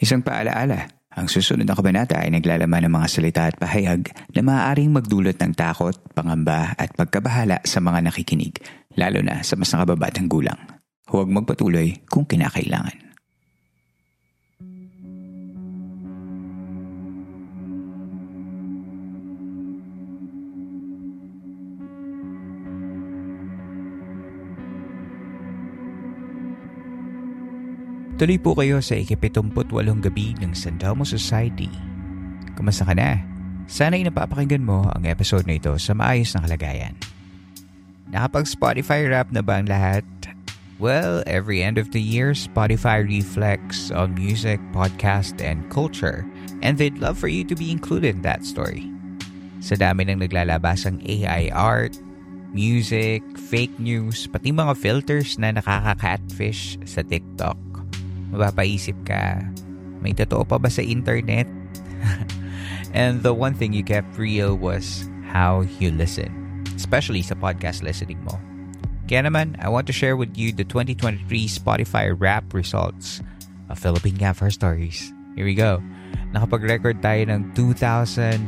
Isang paalaala, ang susunod na kabanata ay naglalaman ng mga salita at pahayag na maaaring magdulot ng takot, pangamba at pagkabahala sa mga nakikinig, lalo na sa mas nakababatang gulang. Huwag magpatuloy kung kinakailangan. Tuloy po kayo sa ika-78 gabi ng Santelmo Society. Kumusta ka na? Sana'y napapakinggan mo ang episode na ito sa maayos na kalagayan. Nakapag-Spotify rap na ba ang lahat? Well, every end of the year, Spotify reflects on music, podcast, and culture. And they'd love for you to be included in that story. Sa dami ng naglalabasang AI art, music, fake news, pati mga filters na nakaka-catfish sa TikTok. Mapapaisip ka, may totoo pa ba sa internet? And the one thing you kept real was how you listen, especially sa podcast listening mo. Kaya naman, I want to share with you the 2023 Spotify Wrap results of Philippine Campfire Stories. Here we go. Nakapag-record tayo ng 2,200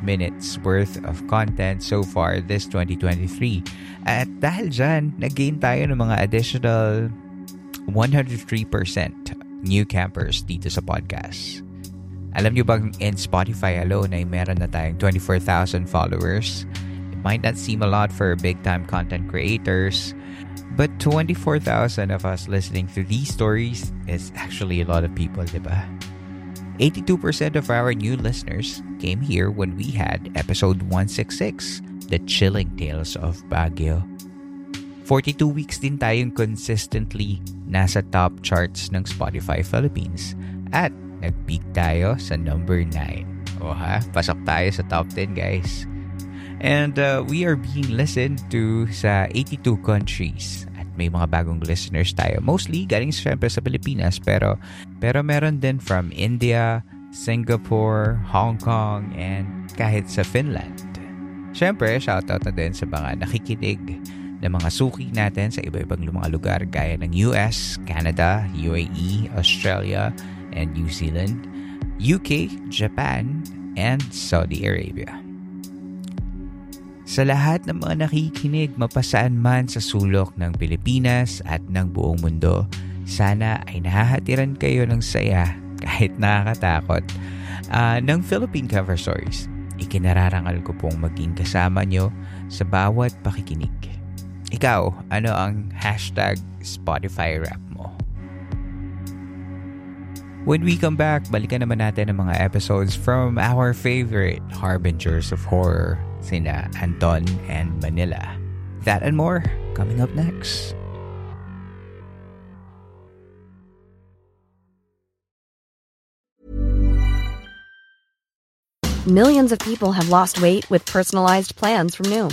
minutes worth of content so far this 2023. At dahil dyan, nag-gain tayo ng mga additional 103% new campers dito sa podcast. Alam nyo bang in Spotify alone ay meron na tayong 24,000 followers? It might not seem a lot for big-time content creators, but 24,000 of us listening to these stories is actually a lot of people, diba? 82% of our new listeners came here when we had episode 166, The Chilling Tales of Baguio. 42 weeks din tayong consistently nasa top charts ng Spotify Philippines. At nag-peak tayo sa number 9. O ha, pasak tayo sa top 10 guys. And we are being listened to sa 82 countries. At may mga bagong listeners tayo. Mostly galing syempre sa Pilipinas pero meron din from India, Singapore, Hong Kong, and kahit sa Finland. Syempre, shoutout na din sa mga nakikinig ng mga suki natin sa iba-ibang mga lugar gaya ng US, Canada, UAE, Australia, and New Zealand, UK, Japan, and Saudi Arabia. Sa lahat ng mga nakikinig mapasaan man sa sulok ng Pilipinas at ng buong mundo, sana ay nahahatiran kayo ng saya kahit nakakatakot ng Philippine Cover Stories. Ikinararangal ko pong maging kasama nyo sa bawat pakikinig. Ikaw, ano ang hashtag Spotify Wrap mo? When we come back, balikan naman natin ang mga episodes from our favorite harbingers of horror, sina Anton and Manila. That and more, coming up next. Millions of people have lost weight with personalized plans from Noom.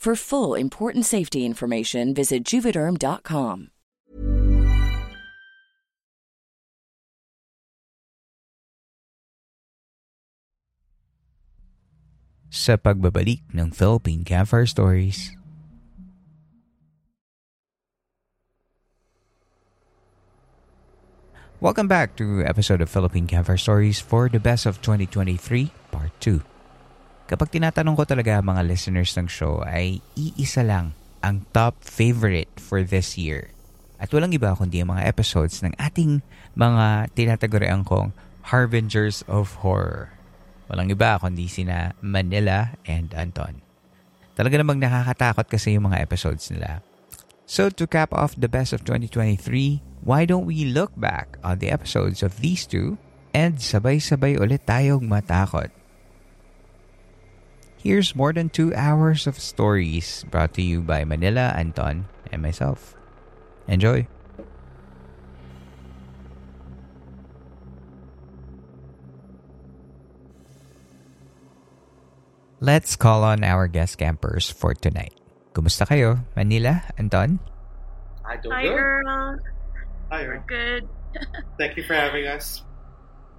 For full important safety information, visit Juvederm.com. Sa pagbabalik ng Philippine Campfire Stories. Welcome back to episode of Philippine Campfire Stories for the Best of 2023 Part 2. Kapag tinatanong ko talaga mga listeners ng show ay iisa lang ang top favorite for this year. At walang iba kundi ang mga episodes ng ating mga tinatagorean kong Harbingers of Horror. Walang iba kundi sina Manila and Anton. Talaga namang nakakatakot kasi yung mga episodes nila. So to cap off the best of 2023, why don't we look back on the episodes of these two and sabay-sabay ulit tayong matakot. Here's more than 2 hours of stories brought to you by Manila, Anton, and myself. Enjoy! Let's call on our guest campers for tonight. Kumusta kayo? Manila? Anton? Hi, girl. Hi, we're good. Thank you for having us.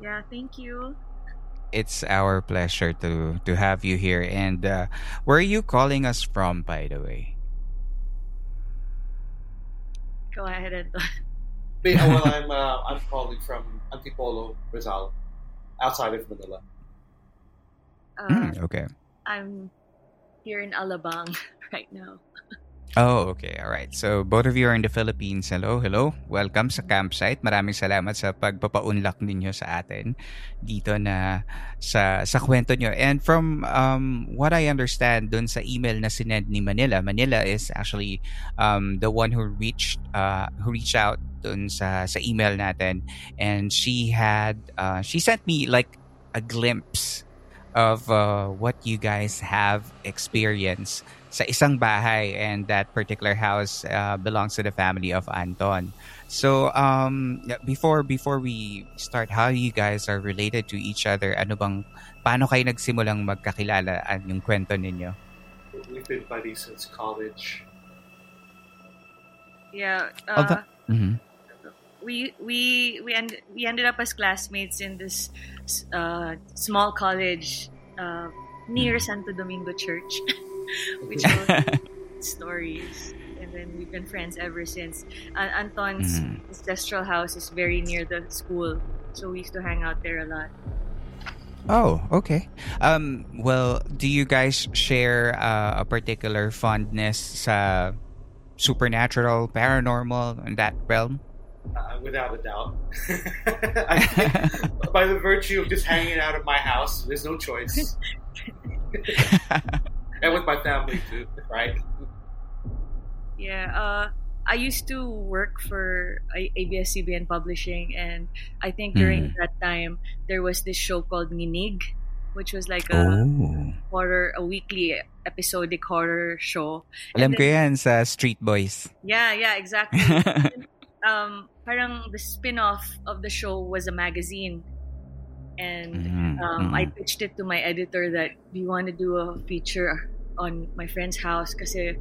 Yeah, thank you. It's our pleasure to have you here. And where are you calling us from, by the way? Go ahead, Anton. Well, I'm calling from Antipolo, Rizal, outside of Manila. Okay. I'm here in Alabang right now. Oh, okay. All right. So, both of you are in the Philippines. Hello, hello. Welcome sa campsite. Maraming salamat sa pagpapaunlak ninyo sa atin dito na sa kwento nyo. And from what I understand dun sa email na sinend ni Manila, Manila is actually the one who reached out dun sa email natin. And she sent me like a glimpse of what you guys have experienced sa isang bahay, and that particular house belongs to the family of Anton. So before we start, how you guys are related to each other? Paano kayo nagsimulang magkakilala at yung kwento ninyo? We've been buddies since college. Yeah. We ended up as classmates in this small college near Santo Domingo Church, which was stories, and then we've been friends ever since. Anton's ancestral house is very near the school, so we used to hang out there a lot. Oh, okay. Well, do you guys share a particular fondness sa supernatural, paranormal, and that realm? Without a doubt. I think by the virtue of just hanging out of my house, there's no choice. And with my family too, right? Yeah, I used to work for ABS-CBN Publishing, and I think during that time, there was this show called Ninig, which was like a weekly episodic horror show. Alam ko yan sa Street Boys. Yeah, exactly. Parang the spin-off of the show was a magazine, and I pitched it to my editor that we want to do a feature on my friend's house kasi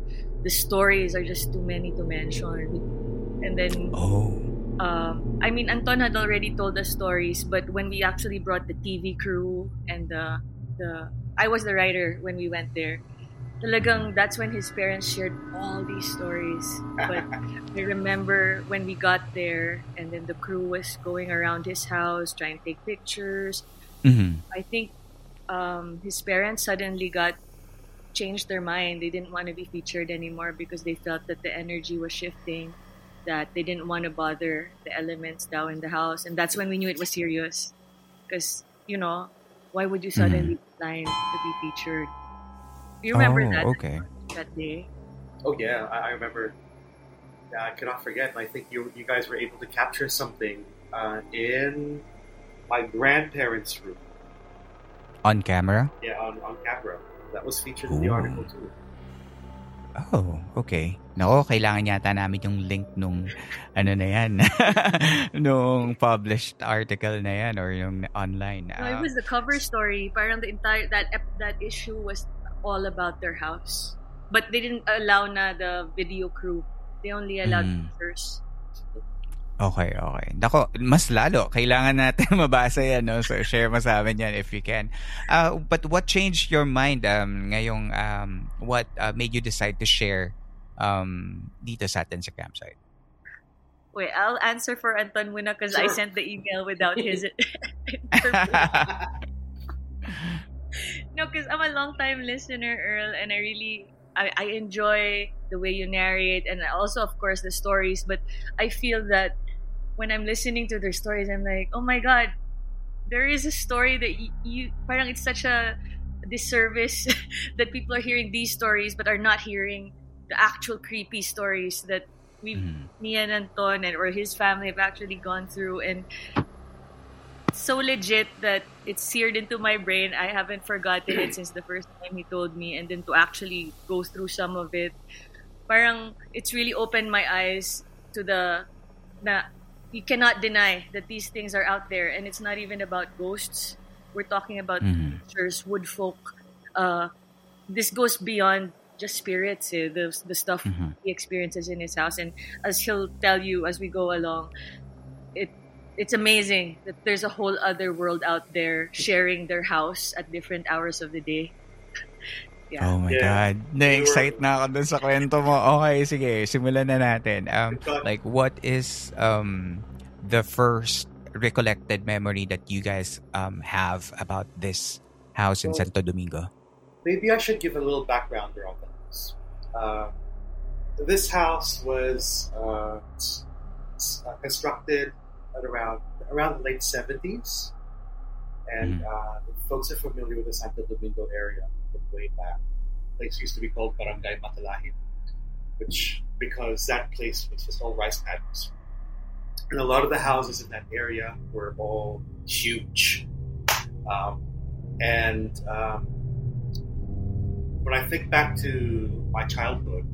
the stories are just too many to mention. And then Anton had already told us stories, but when we actually brought the TV crew and the I was the writer when we went there. Talagang that's when his parents shared all these stories. But I remember when we got there, and then the crew was going around his house trying to take pictures. Mm-hmm. I think his parents suddenly changed their mind. They didn't want to be featured anymore because they felt that the energy was shifting, that they didn't want to bother the elements down in the house. And that's when we knew it was serious. Because, why would you suddenly decline to be featured? You remember that day? Oh yeah, I remember. Yeah, I cannot forget. I think you guys were able to capture something in my grandparents' room. On camera? Yeah, on camera. That was featured in the article too. Oh, okay. Nako, kailangan yata namin yung link nung ano na yan. Nung published article na yan or yung online. It was the cover story. Parang the entire that issue was all about their house. But they didn't allow na the video crew. They only allowed pictures. Okay. Nako, mas lalo. Kailangan natin mabasa yan, no? So, share mo sa amin yan if you can. But what changed your mind ngayong, what made you decide to share dito sa atin sa campsite? Wait, I'll answer for Anton muna because I sent the email without his No, because I'm a long-time listener, Earl, and I enjoy the way you narrate and also, of course, the stories. But I feel that when I'm listening to their stories, I'm like, oh my God, there is a story that you parang it's such a disservice that people are hearing these stories but are not hearing the actual creepy stories that me and Anton or his family have actually gone through. And it's so legit that it's seared into my brain. I haven't forgotten it since the first time he told me. And then to actually go through some of it, parang it's really opened my eyes to the... na you cannot deny that these things are out there, and it's not even about ghosts. We're talking about creatures, wood folk. This goes beyond just spirits. The stuff he experiences in his house, and as he'll tell you as we go along, it's amazing that there's a whole other world out there sharing their house at different hours of the day. Yeah. Oh my God. Na-excite na ako dun sa kwento mo. Okay, sige. Simulan na natin. Like, what is the first recollected memory that you guys have about this house in Santo Domingo? Maybe I should give a little background around the house. This house was constructed at around the late 70s. And folks are familiar with the Santo Domingo area from way back. The place used to be called Barangay Matalahin, because that place was just all rice paddies. And a lot of the houses in that area were all huge. When I think back to my childhood,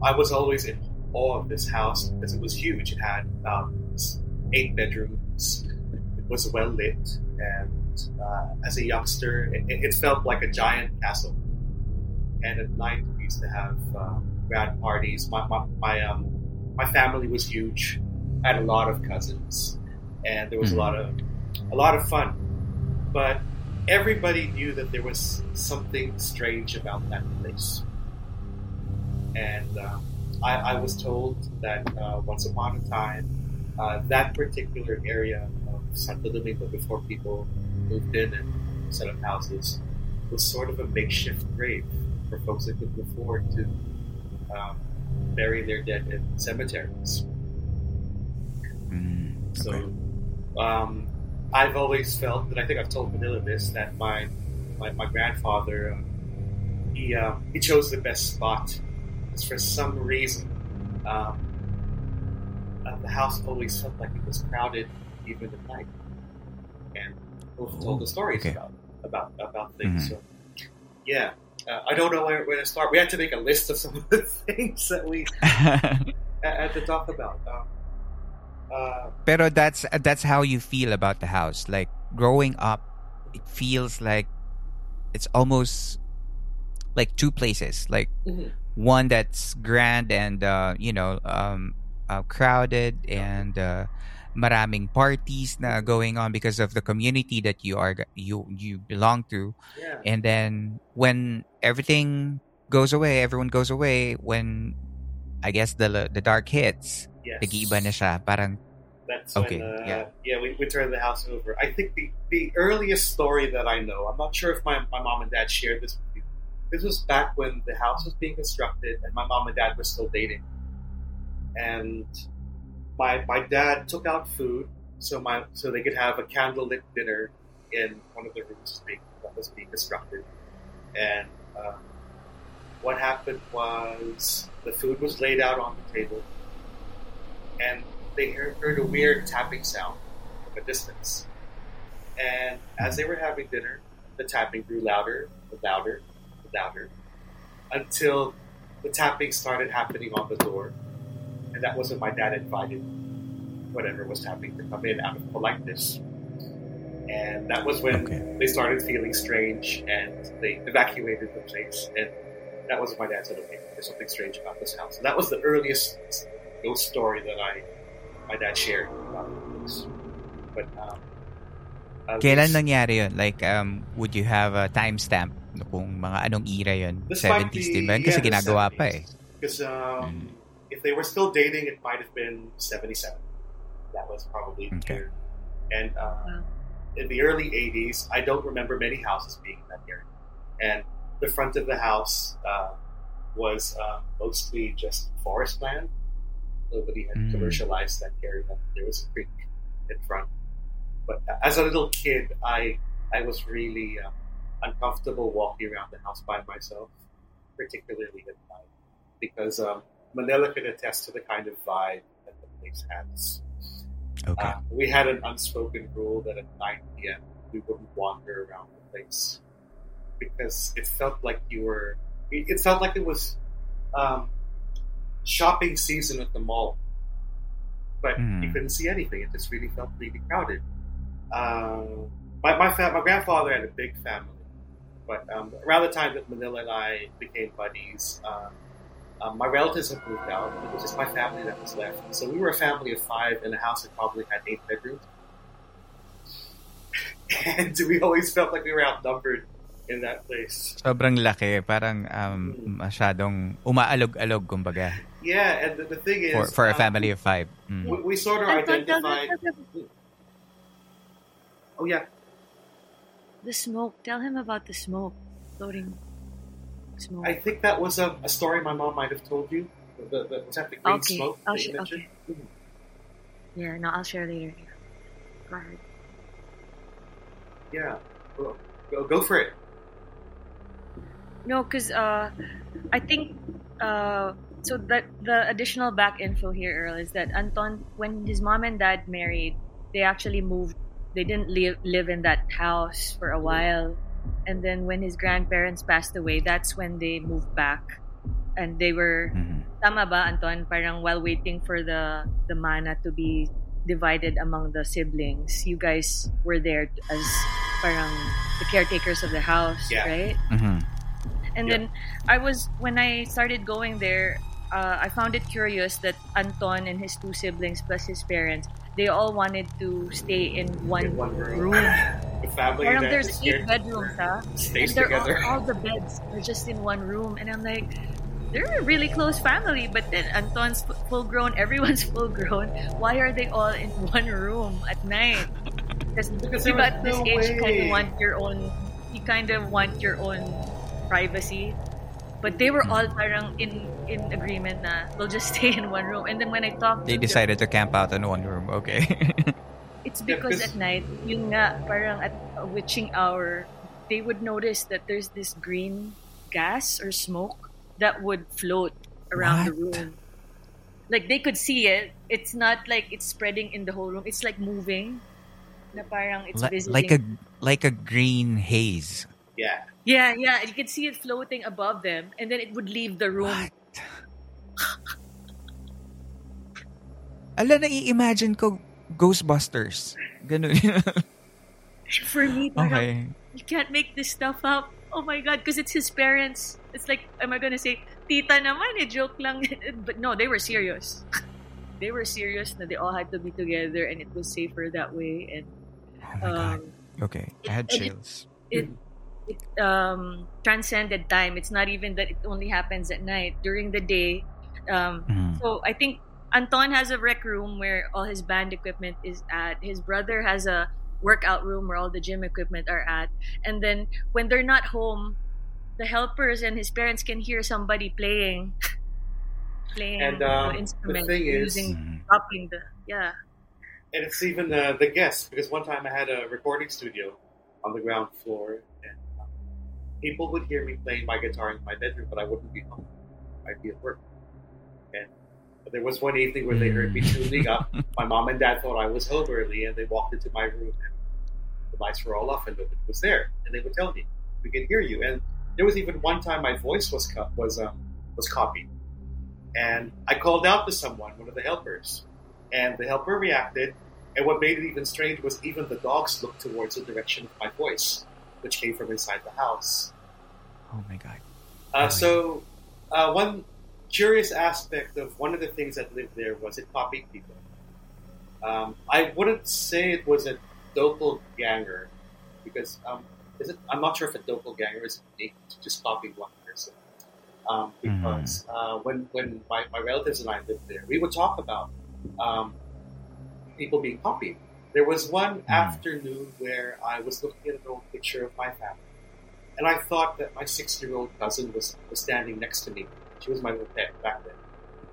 I was always in awe of this house because it was huge. It had 8 bedrooms. It was well lit. And as a youngster, it felt like a giant castle. And at night, we used to have grad parties. My family was huge. I had a lot of cousins, and there was a lot of fun. But everybody knew that there was something strange about that place. And I was told that once upon a time, that particular area Santo Domingo, before people moved in and set up houses, was sort of a makeshift grave for folks that couldn't afford to bury their dead in cemeteries. So I've always felt, and I think I've told Manila this, that my grandfather, he chose the best spot. Because for some reason, the house always felt like it was crowded even at night, and told the stories about things. So, yeah, I don't know where to start. We had to make a list of some of the things that we had to talk about. Pero that's how you feel about the house. Like growing up, it feels like it's almost like two places. Like one that's grand and crowded and. Maraming parties na going on because of the community that you belong to, and then when everything goes away, everyone goes away. When I guess the dark hits, nag-iiba na siya. Parang that's okay. When, we turned the house over. I think the earliest story that I know, I'm not sure if my mom and dad shared this with you. This was back when the house was being constructed, and my mom and dad were still dating, and. My dad took out food so they could have a candlelit dinner in one of the rooms that was being constructed, and what happened was the food was laid out on the table, and they heard a weird tapping sound from a distance. And as they were having dinner, the tapping grew louder, and louder, and louder, until the tapping started happening on the door. And that wasn't my dad invited whatever was happening to come in out of politeness. And that was when they started feeling strange, and they evacuated the place. And that was my dad said, okay, there's something strange about this house. And that was the earliest ghost story that my dad shared about the place. But kailan nangyari yun? Like, would you have a timestamp kung mga anong era yun? This 70s, di ba? Kasi ginagawa 70s. Pa eh. Because if they were still dating, it might have been 77. That was probably the year. And in the early 80s, I don't remember many houses being in that area. And the front of the house was mostly just forest land. Nobody had commercialized that area. There was a creek in front. But as a little kid, I was really uncomfortable walking around the house by myself, particularly at night, because Manila can attest to the kind of vibe that the place has. Okay. We had an unspoken rule that at 9 p.m. we wouldn't wander around the place because it felt like it felt like it was shopping season at the mall. But you couldn't see anything. It just really felt really crowded. My grandfather had a big family, but around the time that Manila and I became buddies, my relatives had moved out, and it was just my family that was left. So we were a family of 5 in a house that probably had 8 bedrooms. And we always felt like we were outnumbered in that place. Sobrang laki, parang masyadong umaalog-alog kumbaga. Yeah, and the thing is for a family of 5. Mm. We sort of identified. Oh yeah. The smoke. Tell him about the smoke. Floating smoke. I think that was a story my mom might have told you. Was that the green smoke? Okay. Mm-hmm. Yeah, no, I'll share later. Go ahead. Yeah. Go for it. No, because I think so that the additional back info here, Earl, is that Anton, when his mom and dad married, they actually moved. They didn't live in that house for a while. And then when his grandparents passed away, that's when they moved back. And they were, tama ba, Anton? Parang while waiting for the mana to be divided among the siblings, you guys were there as parang the caretakers of the house, right? Mm-hmm. And then when I started going there, I found it curious that Anton and his 2 siblings plus his parents, they all wanted to stay in one room. The family parang there's 8 bedrooms, and they're all the beds are just in one room. And I'm like, they're a really close family, but then Anton's full-grown, everyone's full-grown. Why are they all in one room at night? Because at this age, you kind of want your own. You kind of want your own privacy. But they were all parang in agreement na we'll just stay in one room. And then when I talked, they decided to camp out in one room. Okay. It's because at night, yung nga parang at a witching hour, they would notice that there's this green gas or smoke that would float around the room. Like they could see it. It's not like it's spreading in the whole room. It's like moving. Na parang it's visiting. Like a green haze. Yeah. Yeah. You could see it floating above them, and then it would leave the room. Ala, nai-imagine ko Ghostbusters. Ganun. For me, you can't make this stuff up. Oh my God, because it's his parents. It's like, am I gonna say, tita naman, joke lang. But no, they were serious. They were serious that they all had to be together, and it was safer that way. And oh my God. Okay, I had chills. It transcended time. It's not even that it only happens at night. During the day, so I think Anton has a rec room where all his band equipment is at. His brother has a workout room where all the gym equipment are at. And then when they're not home, the helpers and his parents can hear somebody playing and, instrument using the And it's even the guests, because one time I had a recording studio on the ground floor. people would hear me playing my guitar in my bedroom, but I wouldn't be home. I'd be at work. And there was one evening where they heard me tuning up. My mom and dad thought I was home early, and they walked into my room, and the lights were all off, and nobody was there. And they would tell me, "We can hear you." And there was even one time my voice was copied, and I called out to someone, one of the helpers, and the helper reacted. And what made it even strange was even the dogs looked towards the direction of my voice, which came from inside the house. Oh my God! So one curious aspect of one of the things that lived there was it copied people. I wouldn't say it was a doppelganger, because I'm not sure if a doppelganger is unique to just copying one person. Because when my relatives and I lived there, we would talk about people being copied. There was one afternoon where I was looking at an old picture of my family, and I thought that my 6-year-old cousin was standing next to me. She was my little pet back then.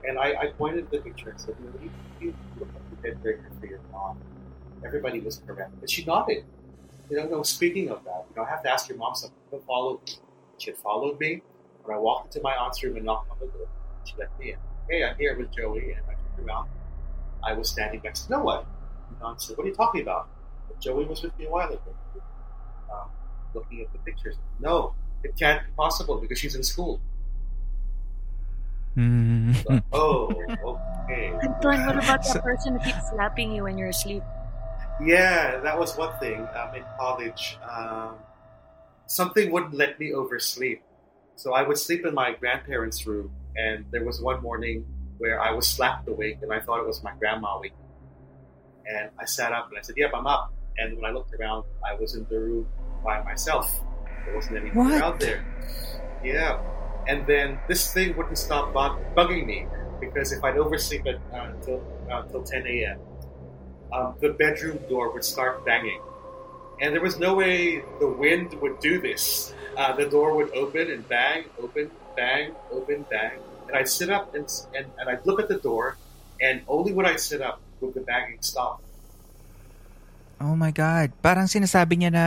And I pointed at the picture and said, you look like the dead breaker for your mom. Everybody was correct. But she nodded. Speaking of that, I have to ask your mom something. She followed me. She had followed me. When I walked into my aunt's room and knocked on the door, she let me in. Hey, I'm here with Joey. And I turned around. I was standing next to no one. My aunt said, "What are you talking about?" But Joey was with me a while ago, looking at the pictures. No, it can't be possible because she's in school. But, okay. Anton, what about that person who keeps slapping you when you're asleep? Yeah, that was one thing. In college, something wouldn't let me oversleep. So I would sleep in my grandparents' room, and there was one morning where I was slapped awake, and I thought it was my grandma waking. And I sat up, and I said, "Yep, I'm up." And when I looked around, I was in the room by myself. There wasn't anyone out there. Yeah. And then this thing wouldn't stop bugging me, because if I'd oversleep until 10 a.m., the bedroom door would start banging. And there was no way the wind would do this. The door would open and bang, open, bang, open, bang. And I'd sit up and I'd look at the door, and only when I sit up would the banging stop. Oh my God. Parang sinasabi niya na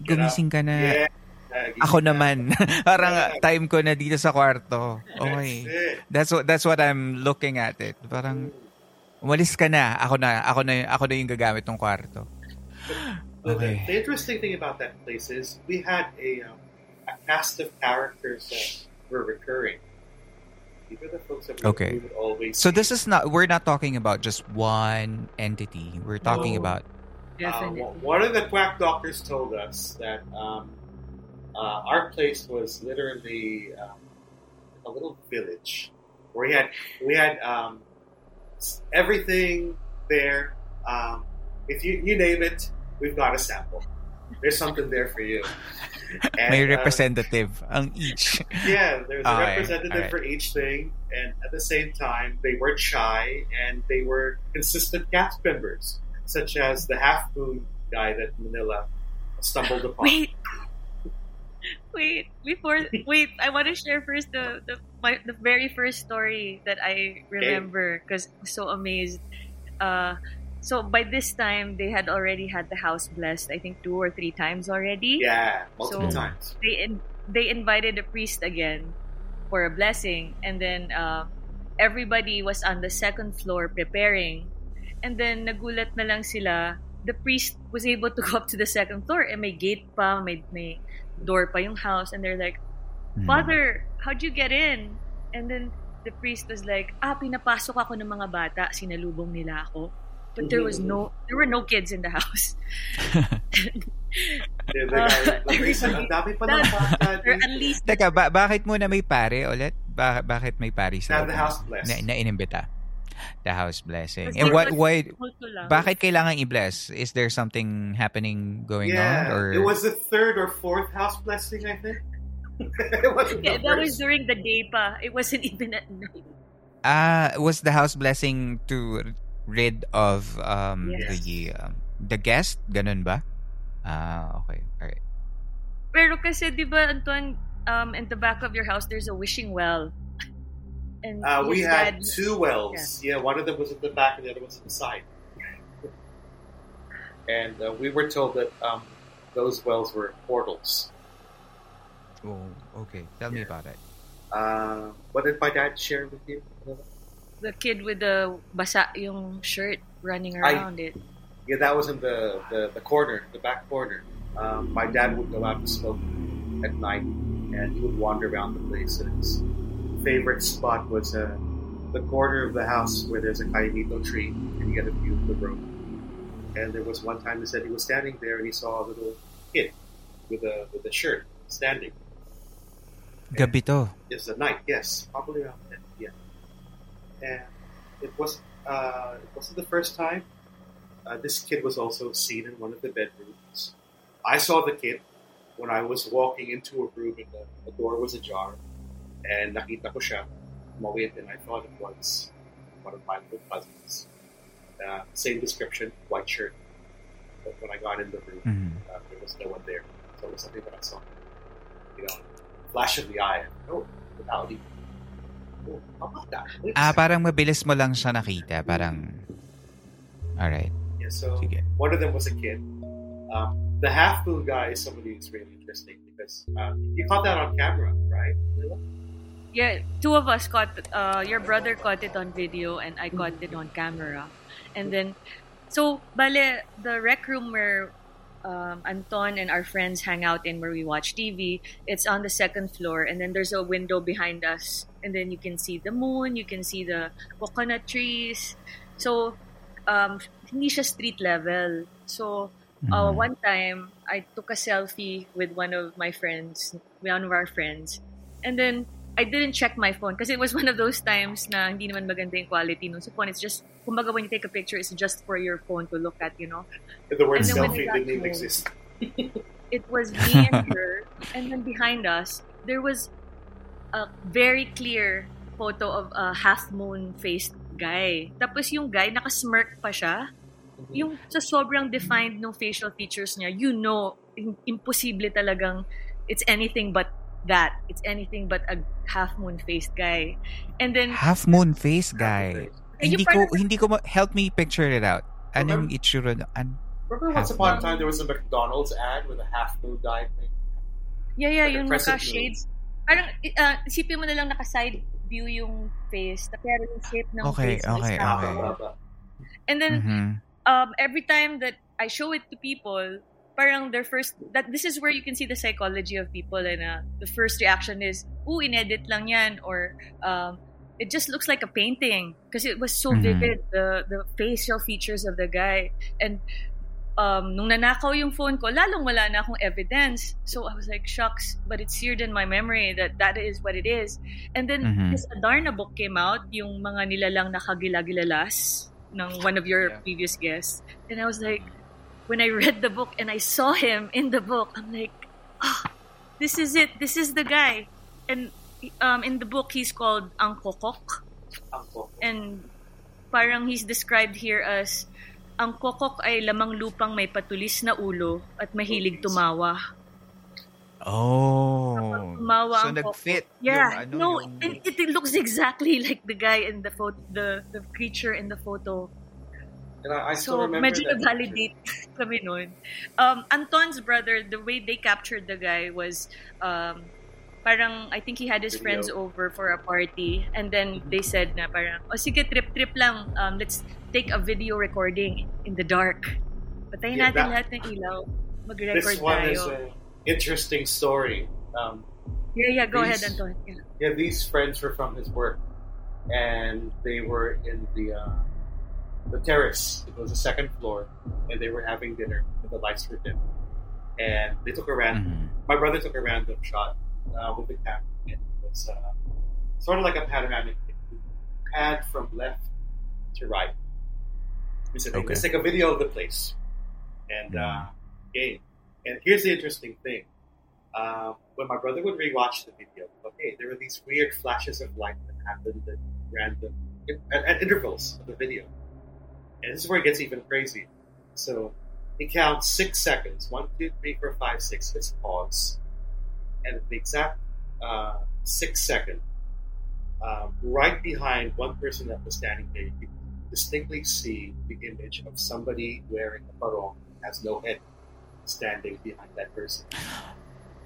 gumising ka na. Yeah. Ako naman. Parang time ko na dito sa kwarto. Okay. That's what I'm looking at it. Parang umalis ka na. Ako na yung gagamit ng kwarto. Okay. The interesting thing about that place is we had a cast of characters that were recurring. These are the folks that we would always see. This is not, we're not talking about just one entity. We're talking about one of the quack doctors told us that our place was literally a little village where we had everything there. If you name it, we've got a sample. There's something there for you. And, may representative on each. Yeah, there's a representative for each thing, and at the same time, they weren't shy and they were consistent cast members, such as the half moon guy that Manila stumbled upon. Wait, I want to share first the very first story that I remember because I was so amazed. So by this time, they had already had the house blessed, I think 2 or 3 times already. Yeah, multiple times. They invited a priest again for a blessing, and then everybody was on the second floor preparing, and then nagulat na lang sila. The priest was able to go up to the second floor, and may gate pa, may door pa yung house, and they're like, "Father, how'd you get in?" And then the priest was like, "Pinapasok ako ng mga bata, sinalubong nila ako." But there were no kids in the house. Teka, bakit muna may pare ulit? Bakit may pare sa the house blessing? Naiimbita. The house blessing. And why bakit kailangan i-bless? Is there something happening going on? Or it was the 3rd or 4th house blessing, I think. That was during the day pa. It wasn't even at night. Was the house blessing to rid of the guest, ganun ba? Okay, alright. Pero kasi di ba, Anton, in the back of your house there's a wishing well. And we had 2 wells. Yeah, one of them was at the back and the other was at the side. And we were told that those wells were portals. Oh, okay. Tell me about it. What did my dad share with you? The kid with the basa yung shirt running around it. Yeah, that was in the corner, the back corner. My dad would go out and smoke at night, and he would wander around the place. And his favorite spot was the corner of the house where there's a caimito tree, and you get a view of the road. And there was one time he said he was standing there, and he saw a little kid with a shirt standing. Gabi to. It was at night, yes, probably around 10 p.m. And it wasn't the first time. This kid was also seen in one of the bedrooms. I saw the kid when I was walking into a room and the door was ajar. And nakita ko siya, mawit, and I thought it was one of my little cousins. Same description, white shirt. But when I got in the room, there was no one there. So it was something that I saw. You know, flash of the eye. Oh, without even. Oh, how about that? Parang mabilis mo lang siya nakita. Parang, alright. Yeah, so sige. One of them was a kid. The half moon guy is somebody who's really interesting because you caught that on camera, right? Yeah, two of us caught. Your brother caught it on video, and I caught it on camera. And then, so bale the rec room where Anton and our friends hang out in, where we watch TV. It's on the second floor, and then there's a window behind us, and then you can see the moon, you can see the coconut trees. So, hindi siya street level. So. One time, I took a selfie with one of our friends. And then, I didn't check my phone because it was one of those times na hindi naman maganda yung quality nung phone. It's just, kumbaga when you take a picture, it's just for your phone to look at, you know. The word selfie didn't even exist. It was me and her. And then behind us, there was a very clear photo of a half-moon-faced guy. Tapos yung guy, nakasmirk pa siya. Yung sa sobrang defined ng facial features niya, you know, imposible talagang it's anything but that. It's anything but a half-moon-faced guy. And then half-moon-faced guy. Hindi ko help me picture it out. Anong itsura? Remember once upon a time there was a McDonald's ad with a half-moon guy thing? Yeah, like yung naka-shades. Parang isipin mo na lang naka-side view yung face. Pero yung shape ng face is half-moon. And then every time that I show it to people, parang their first, that this is where you can see the psychology of people, and the first reaction is, "Ooh, inedit lang yan," or it just looks like a painting because it was so vivid, the facial features of the guy. And nung nanakaw yung phone ko, lalong wala na akong evidence. So I was like, shucks, but it's seared in my memory that is what it is. And then this Adarna book came out, yung mga nilalang nakagilagilalas. Ng one of your previous guests. And I was like, when I read the book and I saw him in the book, I'm like, this is it. This is the guy. And in the book, he's called Ang Kokok. And parang he's described here as, ang kokok ay lamang lupang may patulis na ulo at mahilig tumawa. Oh. So nag-fit. Yeah. It looks exactly like the guy in the photo, the creature in the photo. And I still remember medyo that. So validate kami noon. Anton's brother, the way they captured the guy was parang I think he had his friends over for a party, and then they said na parang, "Oh sige, trip lang. Let's take a video recording in the dark. Patayin natin lahat ng ilaw. Mag-record tayo." Interesting story. Go ahead, Anton. Yeah, these friends were from his work, and they were in the terrace. It was the second floor, and they were having dinner, and the lights were dim. And they took a random. My brother took a random shot with the camera. It was sort of like a panoramic thing. Pad from left to right. We said, "Let's take a video of the place." And game. And here's the interesting thing. When my brother would rewatch the video, there were these weird flashes of light that happened at random at intervals of the video. And this is where it gets even crazy. So he counts 6 seconds. 1, 2, 3, 4, 5, 6. His pause. And at the exact 6th second, right behind one person that was standing there, you could distinctly see the image of somebody wearing a parong that has no head, standing behind that person.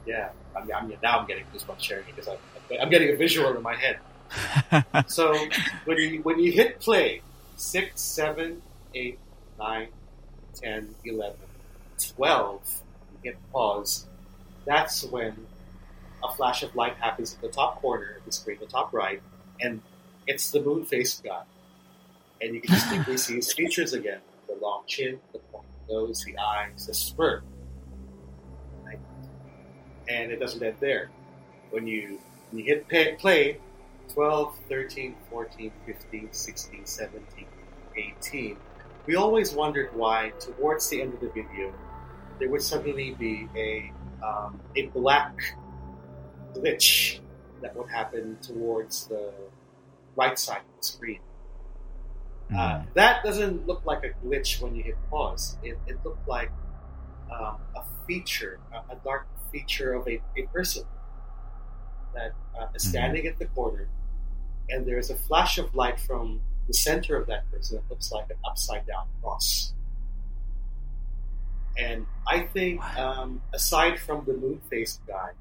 yeah, now I'm getting goosebumps sharing because I'm getting a visual in my head. So when you hit play, 6, 7, 8, 9, 10, 11, 12, you hit pause, that's when a flash of light happens at the top corner of the screen, the top right, and it's the moon-faced guy. And you can distinctly see his features again. The long chin, the pointed nose, the eyes, the smirk. Right? And it doesn't end there. When you hit play, 12, 13, 14, 15, 16, 17, 18, we always wondered why, towards the end of the video, there would suddenly be a black glitch that would happen towards the right side of the screen. That doesn't look like a glitch when you hit pause. It looked like a feature, a dark feature of a person that is standing at the corner, and there is a flash of light from the center of that person that looks like an upside-down cross. And I think, aside from the moon-faced guy,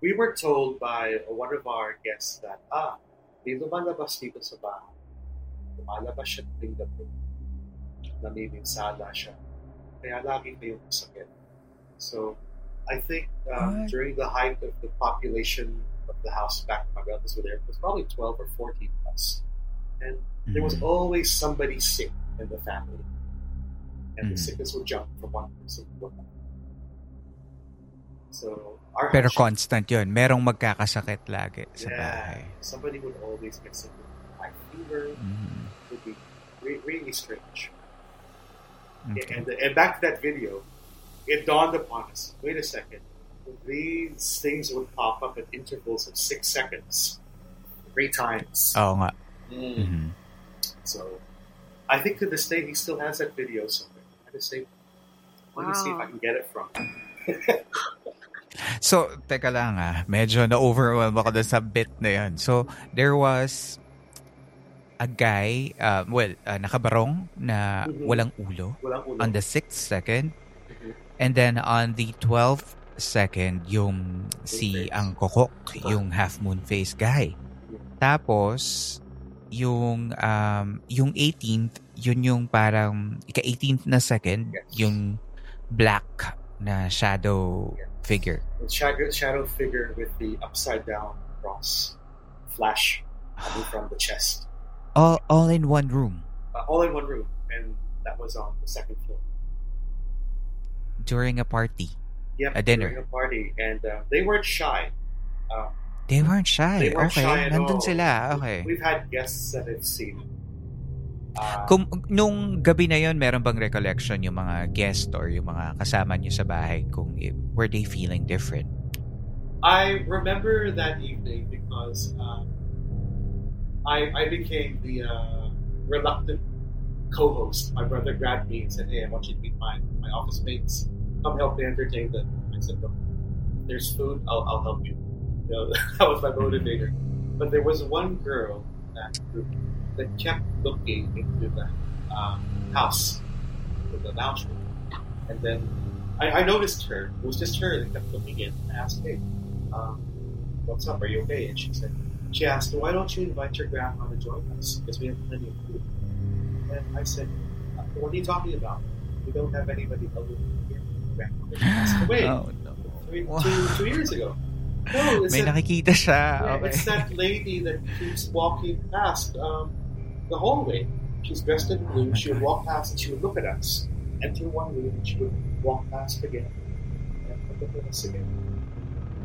we were told by one of our guests that, di lumalabas dito sa bahay. Lumalabas siya ng gabi. Namiminsala siya. Kaya lagi na yung sakit. So, I think during the height of the population of the house back when my relatives were there, it was probably 12 or 14 of us. And there was always somebody sick in the family. And the sickness would jump from one person to another. So, pero constant yun. Merong magkakasakit lagi sa bahay. Somebody would always get sick with high fever. It would be really strange. Okay. And back to that video, it dawned upon us, wait a second, these things would pop up at intervals of 6 seconds, 3 times. Oh, nga. So, I think to this day, he still has that video somewhere. I just think, let me see if I can get it from him. So, teka lang medyo na-overwhelm ako dun sa bit na yun. So, there was a guy, nakabarong na walang ulo. On the 6th second. And then on the 12th second, yung si Ang Kokok, yung half-moon face guy. Tapos, yung 18th, yun yung parang, ika-18th na second, yung black na shadow figure. The shadow figure with the upside-down cross flash from the chest. All in one room. All in one room. And that was on the second floor. During a party. Yep, a dinner. During a party. And they weren't shy. They weren't shy? They weren't shy at all. Nandun sila. Okay. We've had guests that have seen it. Nung gabi na yon, meron bang recollection yung mga guest or yung mga kasama nyo sa bahay kung were they feeling different? I remember that evening because I became the reluctant co-host. My brother grabbed me and said, "Hey, I want you to meet my office mates. Come help me entertain them." I said, "Look, there's food. I'll help you." That was my motivator. But there was one girl in that group that kept looking into the house, into the lounge room. And then I noticed her. It was just her that kept looking in. I asked, "Hey, what's up? Are you okay?" And she asked, "Why don't you invite your grandma to join us? Because we have plenty of food." And I said, "What are you talking about? We don't have anybody other than your grandma. She passed away 2 years ago." "No, it's that lady that keeps walking past the hallway. She's dressed in blue. She would walk past and she would look at us. Enter one room and she would walk past again. And look at us again."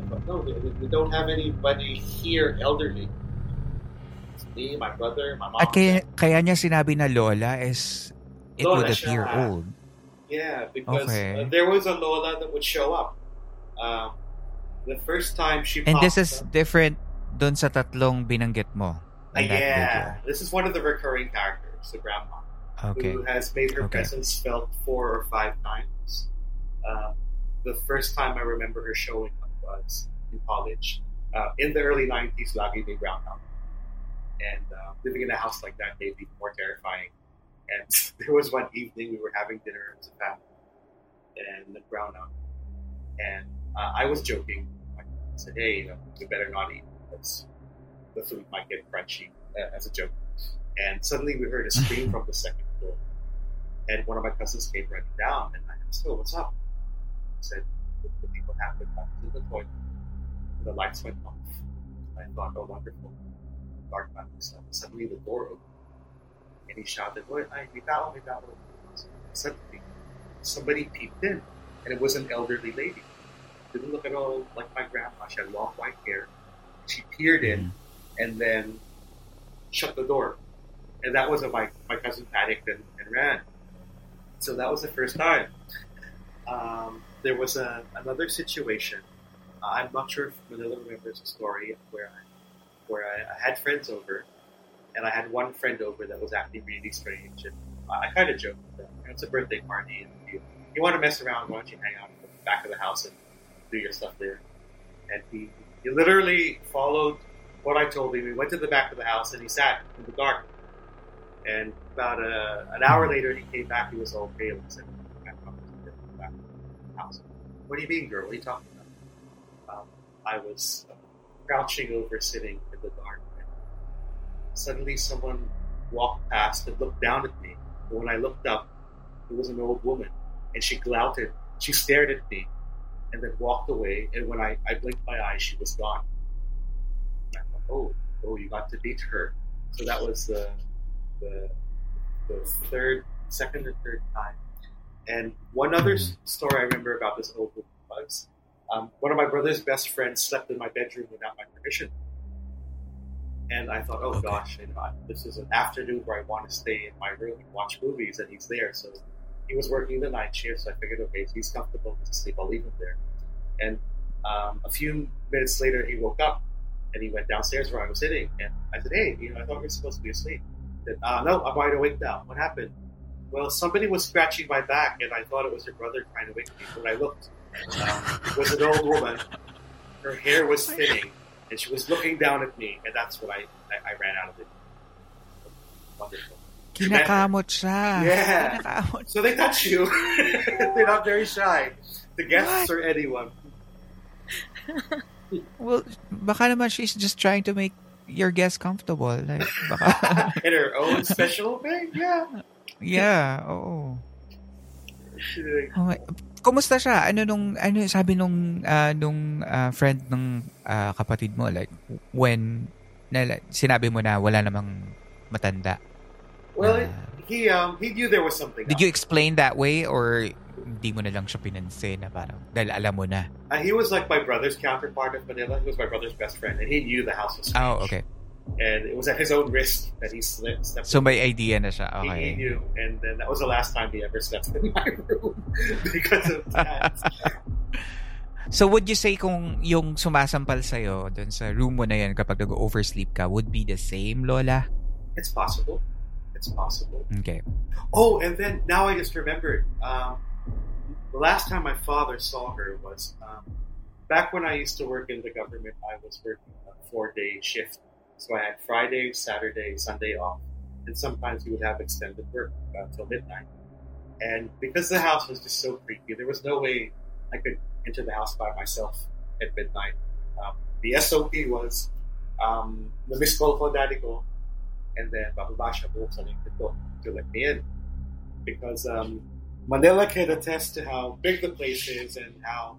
"But no, we don't have anybody here elderly. It's me, my brother, my mom." At kaya niya sinabi na Lola is it Lola would appear old. Yeah, because there was a Lola that would show up. The first time she popped up. And this is different dun sa tatlong binanggit mo. This is one of the recurring characters, the grandma, who has made her presence felt 4 or 5 times. The first time I remember her showing up was in college. In the early 90s, lagi may groundhog. And living in a house like that may be more terrifying. And there was one evening we were having dinner as a family, and the groundhog. And I was joking. I said, hey, you better not eat. The food might get crunchy, as a joke. And suddenly we heard a scream from the second floor. And one of my cousins came running down. And I asked, oh, what's up? I said, the people happened to the toilet. And the lights went off. I thought, oh, wonderful. Dark by myself. Suddenly the door opened. And he shouted, oh, may tao. Suddenly, somebody peeped in. And it was an elderly lady. Didn't look at all like my grandma. She had long white hair. She peered in and then shut the door. And that was when my cousin panicked and ran. So that was the first time. There was another situation. I'm not sure if Manila remembers the story where I had friends over. And I had one friend over that was acting really strange. And I kind of joked with them. It's a birthday party. And you want to mess around, why don't you hang out in the back of the house and do your stuff there. And he literally followed what I told him. He went to the back of the house and he sat in the dark. And about an hour later, he came back. He was all pale and said, I can't come to the back of the house. What do you mean, girl? What are you talking about? I was crouching over, sitting in the dark. And suddenly, someone walked past and looked down at me. And when I looked up, it was an old woman. And she gloated. She stared at me. And then walked away. And when I blinked my eyes, she was gone. And I thought, oh, you got to beat her. So that was the second or third time. And one other story I remember about this old woman was one of my brother's best friends slept in my bedroom without my permission. And I thought, gosh, this is an afternoon where I want to stay in my room and watch movies, and he's there. So he was working the night shift, so I figured, okay, if he's comfortable to sleep, I'll leave him there. And a few minutes later, he woke up, and he went downstairs where I was sitting. And I said, hey, I thought we were supposed to be asleep. He said, no, I'm wide awake now. What happened? Well, somebody was scratching my back, and I thought it was your brother trying to wake me. When I looked, it was an old woman. Her hair was thinning, and she was looking down at me, and that's what I ran out of it. Wonderful. Kinakamot siya. Yeah. Kinakamot. So they touch you. They're not very shy. The guests or anyone. Well, baka naman she's just trying to make your guests comfortable. Like, baka. In her own special thing, yeah. Yeah, oo. Okay. Kumusta siya? Ano sabi nung friend ng kapatid mo? Like, when sinabi mo na wala namang matanda. Well, he knew there was something. Did you explain that way, or hindi mo na lang siya pinansin na parang dahil alam mo na? He was like my brother's counterpart in Manila. He was my brother's best friend, and he knew the house was strange. Oh, okay. And it was at his own risk that he slept. So may idea na siya. Okay. He knew, and then that was the last time he ever slept in my room because of that. So would you say kung yung sumasampal sa'yo dun sa room mo na yan kapag nag-oversleep ka would be the same, Lola? It's possible. Okay. Oh, and then now I just remembered. The last time my father saw her was back when I used to work in the government. I was working a 4-day shift, so I had Friday, Saturday, Sunday off, and sometimes we would have extended work until midnight. And because the house was just so creepy, there was no way I could enter the house by myself at midnight. The SOP was the miscall daddy ko. And then Bababasha buksan sa pinto to let me in. Because Manila can attest to how big the place is and how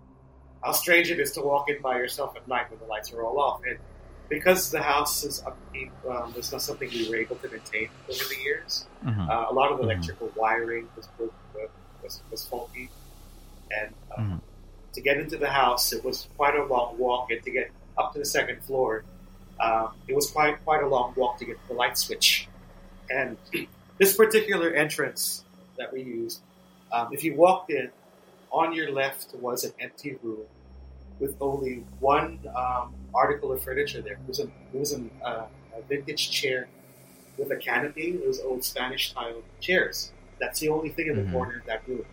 strange it is to walk in by yourself at night when the lights are all off. And because the house is upkeep, it's not something we were able to maintain over the years. Mm-hmm. A lot of the electrical wiring was faulty. And to get into the house, it was quite a long walk. And to get up to the second floor, it was quite a long walk to get to the light switch. And this particular entrance that we used, if you walked in, on your left was an empty room with only one article of furniture there. It was a vintage chair with a canopy. It was old Spanish style chairs. That's the only thing in the corner of that room.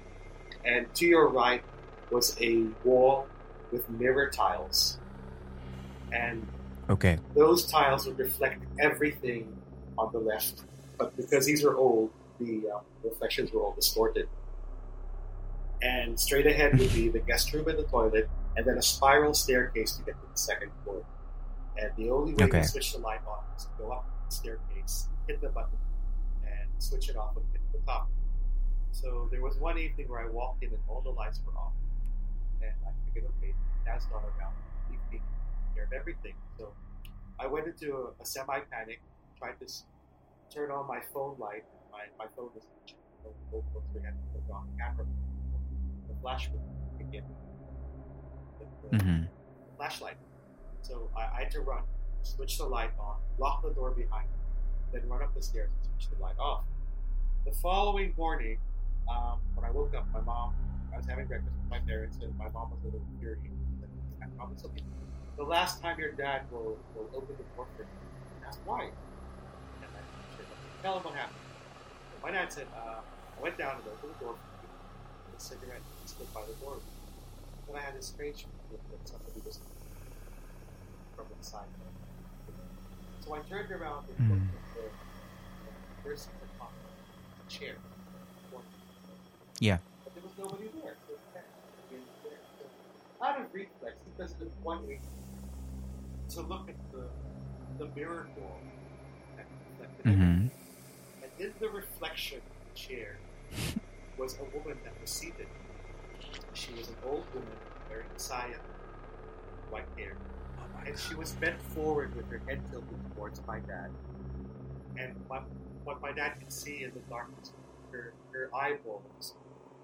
And to your right was a wall with mirror tiles. And okay. Those tiles would reflect everything on the left, but because these were old, the reflections were all distorted. And straight ahead would be the guest room and the toilet, and then a spiral staircase to get to the second floor. And the only way to switch the light on is to go up the staircase, hit the button, and switch it off and hit the top. So there was one evening where I walked in and all the lights were off. And I figured, okay, that's not around. We've taken care of everything. So I went into a semi-panic, tried to turn on my phone light. My phone was on the camera. The flash would begin. The flashlight. So I had to run, switch the light on, lock the door behind me, then run up the stairs and switch the light off. The following morning, when I woke up, I was having breakfast with my parents, and my mom was a little furious. The last time your dad will open the door for you, and asked why. And I said, tell him what happened. So my dad said, I went down and opened the door for you, with a cigarette and stood by the door. Then I had this strange feeling that somebody was from inside. So I turned around and looked at the person in the top of the chair. Yeah. But there was nobody there. So out of reflex, because of one way to look at the mirror wall that reflected everything. And in the reflection of the chair was a woman that was seated. She was an old woman wearing a saya, white hair. And she was bent forward with her head tilted towards my dad. And what my dad could see in the darkness, her eyeballs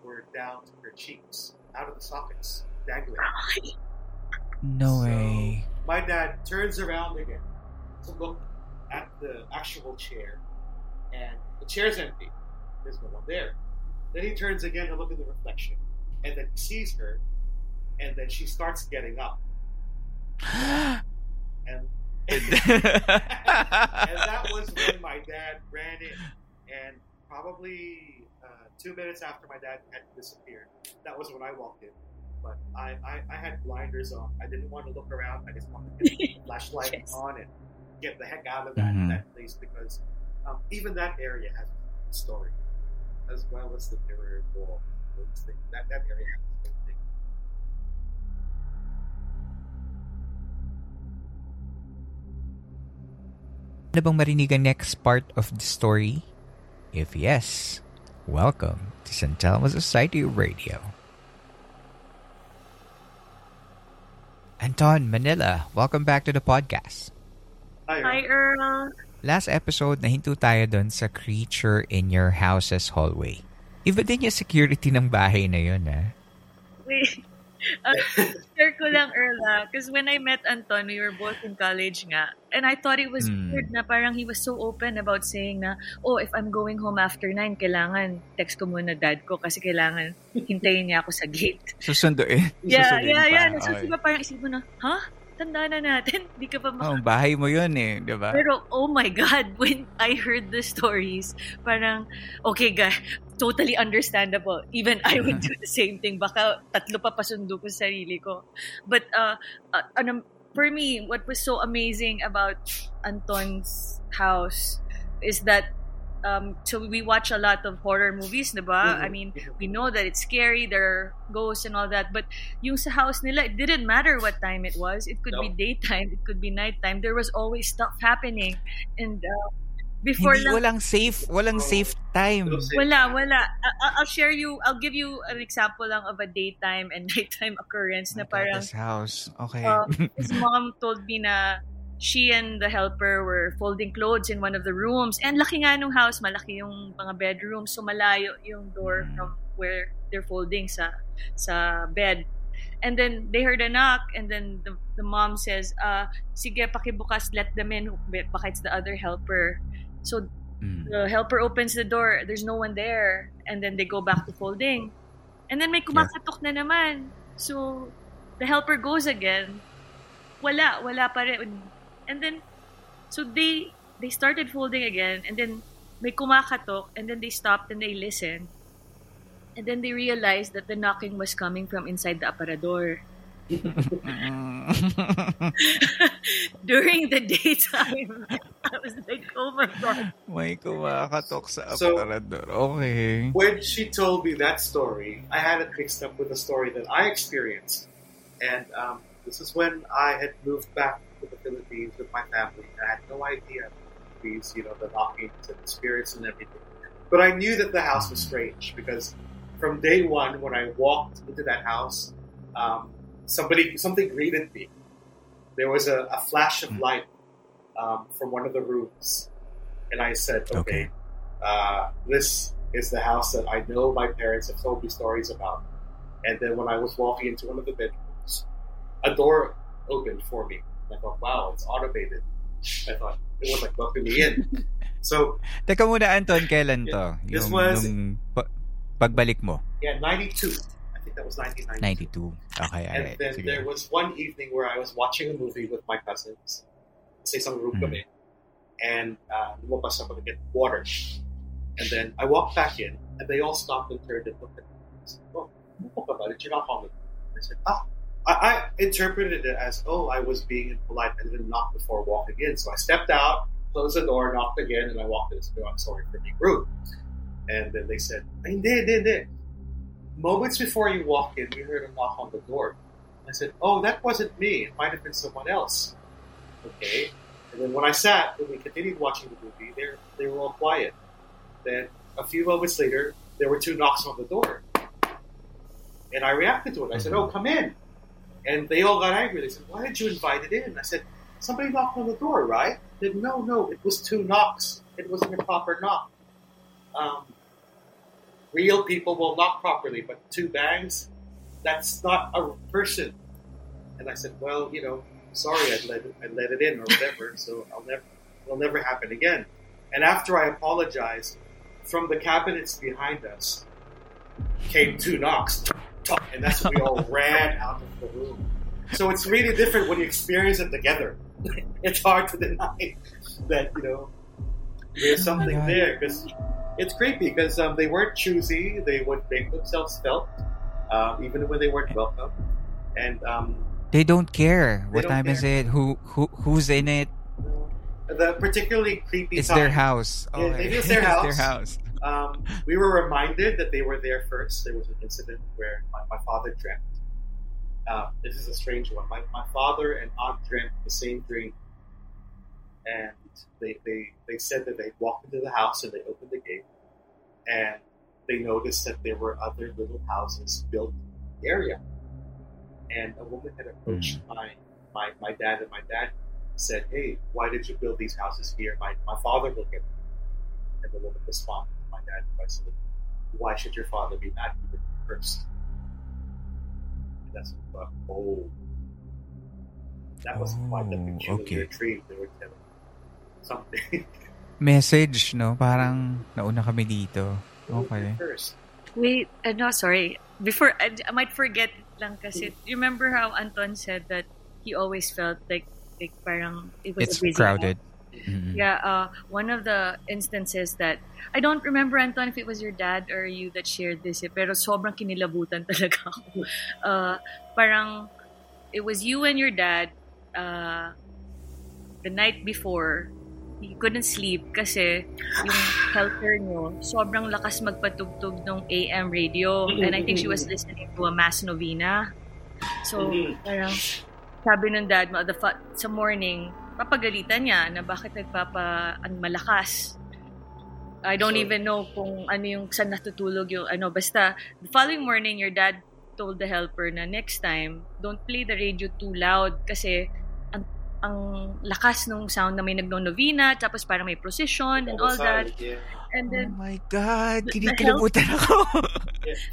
were down to her cheeks, out of the sockets, dangling. No way. My dad turns around again to look at the actual chair, and the chair's empty. There's no one there. Then he turns again to look at the reflection, and then he sees her, and then she starts getting up. And that was when my dad ran in, and probably 2 minutes after my dad had disappeared, that was when I walked in. But I had blinders on. I didn't want to look around. I just wanted to get the flashlight on and get the heck out of that place, because even that area has a story, as well as the mirror wall. That area has a story. Ano bang marinig ang next part of the story? If yes, welcome to Santelmo Society Radio. Anton, Manila, welcome back to the podcast. Hi, Earl. Last episode, nahinto tayo dun sa creature in your house's hallway. Iba din yung security ng bahay na yun, ha? Wait. Share ko lang, Erla, because when I met Anton, we were both in college nga, and I thought it was weird na parang he was so open about saying na, oh, if I'm going home after 9, kailangan text ko muna dad ko kasi kailangan hintayin niya ako sa gate. Susunduin? Yeah. Diba parang isip mo na, huh? Tanda na natin. Di ka pa bahay mo yun eh, diba? Pero, oh my God, when I heard the stories, parang, okay guys, totally understandable. Even I would do the same thing. Baka tatlo pa pasundo ko sa sarili ko. But for me, what was so amazing about Anton's house is that so we watch a lot of horror movies, diba? I mean, we know that it's scary, there are ghosts and all that, but yung sa house nila, it didn't matter what time it was. It could be daytime, it could be nighttime. There was always stuff happening. And before hindi, walang safe time. Wala. I'll give you an example lang of a daytime and nighttime occurrence na parang this house. Okay. His mom told me na she and the helper were folding clothes in one of the rooms. And laki nga nung house, malaki yung mga bedrooms, so malayo yung door from where they're folding sa bed. And then they heard a knock, and then the mom says, sige, pakibukas, let them in, baka it's the other helper. So the helper opens the door. There's no one there. And then they go back to folding. And then may kumakatok na naman. So the helper goes again. Wala pa rin. And then, so they started folding again. And then may kumakatok. And then they stopped and they listened. And then they realized that the knocking was coming from inside the aparador. During the daytime, I was like, oh my God. May kumakatok sa aparador. Okay. When she told me that story, I had it mixed up with a story that I experienced. And this is when I had moved back to the Philippines with my family. I had no idea these, you know, the knockings and the spirits and everything. But I knew that the house was strange because from day one, when I walked into that house, something greeted me. There was a flash of light from one of the rooms. And I said, okay. This is the house that I know my parents have told me stories about. And then when I was walking into one of the bedrooms, a door opened for me. I thought, wow, it's automated. I thought, it was like welcoming me in. So, teka muna, Anton, kailan to? This was... pagbalik mo? Yeah, 92. I think that was 1992. Okay, and right, then there was one evening where I was watching a movie with my cousins. Sa isang room kami. And lumabas ako to get water. And then I walked back in, and they all stopped and turned and looked at me. I said, oh, did you not call me? I said, I interpreted it as, I was being impolite and then knocked before walking in. So I stepped out, closed the door, knocked again, and I walked in and said, I'm sorry for being rude. And then they said, hindi. Moments before you walk in, we heard a knock on the door. I said, that wasn't me. It might have been someone else. Okay. And then when I sat, when we continued watching the movie, they were all quiet. Then a few moments later, there were two knocks on the door. And I reacted to it. I said, come in. And they all got angry. They said, why did you invite it in? I said, somebody knocked on the door, right? They said, no, it was two knocks. It wasn't a proper knock. Real people will knock properly, but two bangs, that's not a person. And I said, sorry, I let it in or whatever, so it'll never happen again. And after I apologized, from the cabinets behind us came two knocks, and that's when we all ran out of the room. So it's really different when you experience it together. It's hard to deny that, there's something there, because it's creepy, because they weren't choosy. They would make themselves felt, even when they weren't welcome. And they don't care what time is it, who's in it. The particularly creepy it's time. Their house. Oh, it is their house. It's their house. We were reminded that they were there first. There was an incident where my father dreamt. This is a strange one. My father and aunt dreamt the same dream. And they said that they walked into the house and they opened the gate. And they noticed that there were other little houses built in the area. And a woman had approached my dad, and my dad said, hey, why did you build these houses here? My father will get them. And the woman responded to my dad by saying, why should your father be mad at you first? And that's what I thought, that was quite the picture of your tree. They were telling something. Message, no? Parang nauna kami dito. Okay. Wait, no, sorry. Before, I might forget lang kasi. You remember how Anton said that he always felt like parang it was it's crowded. Mm-hmm. Yeah, one of the instances that, I don't remember, Anton, if it was your dad or you that shared this, pero sobrang kinilabutan talaga ako. Parang, it was you and your dad the night before. You couldn't sleep kasi yung helper nyo, sobrang lakas magpatugtog ng AM radio. And I think she was listening to a mass novena. So, parang sabi ng dad mo, sa morning, papagalitan niya na bakit ang malakas. I don't even know kung ano yung saan natutulog yung ano. Basta, the following morning, your dad told the helper na next time, don't play the radio too loud kasi ang lakas nung sound na may nagno-novena, tapos parang may procession and all that. Yeah. And then, oh my God, kinikilabutan ako.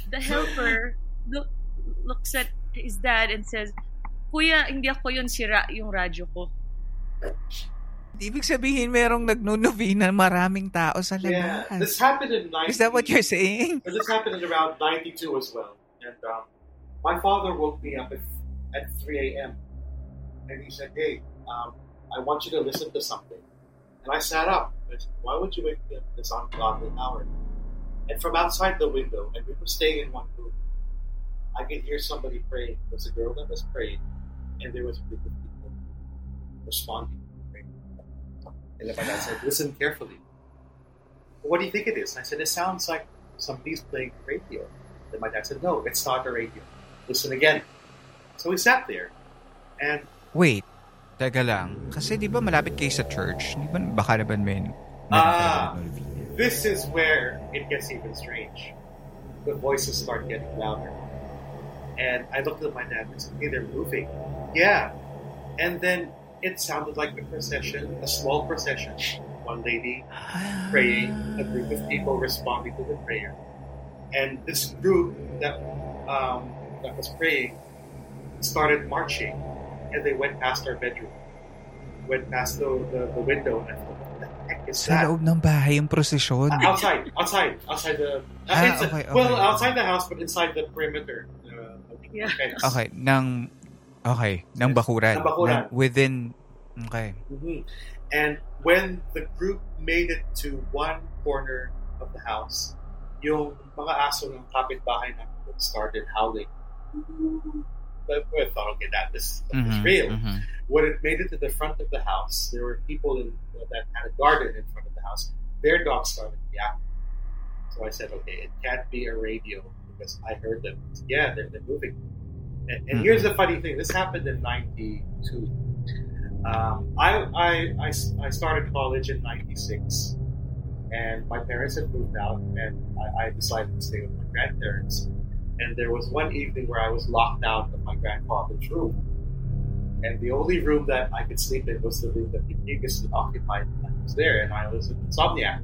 The helper looks at his dad and says, Kuya, hindi ako yun, sira yung radyo ko. Ibig sabihin, merong nagno-novena, maraming tao sa labas. Yeah, this happened in 92. Is that what you're saying? This happened in around 92 as well. And my father woke me up at 3 a.m. And he said, hey, I want you to listen to something. And I sat up. I said, why would you wake me up at this ungodly hour? And from outside the window, and we were staying in one room, I could hear somebody praying. There was a girl that was praying, and there was a group of people responding. And then my dad said, listen carefully. What do you think it is? And I said, it sounds like somebody's playing radio. And my dad said, no, it's not a radio. Listen again. So we sat there. And wait, teka lang. Kasi di ba malapit kayo sa church? Di ba baka naman this is where it gets even strange. The voices start getting louder. And I looked at my dad and said, hey, they're moving. Yeah. And then it sounded like a procession, a small procession. One lady praying, a group of people responding to the prayer. And this group that was praying started marching. And they went past our bedroom. Went past the window. And I thought, what the heck is that? Sa loob ng bahay yung procession. Outside the... okay. Well, outside the house, but inside the perimeter. Ng bakuran. Ng bakuran. Within, okay. Mm-hmm. And when the group made it to one corner of the house, yung mga aso ng kapitbahay na started howling. But I thought, okay, that is real. Mm-hmm. When it made it to the front of the house, there were people that had a garden in front of the house. Their dogs started yapping. So I said, okay, it can't be a radio. Because I heard them. Yeah, they're moving. And here's the funny thing. This happened in 92. I started college in 96. And my parents had moved out. And I decided to stay with my grandparents. And there was one evening where I was locked out of my grandfather's room. And the only room that I could sleep in was the room that he previously occupied when I was there. And I was an insomniac.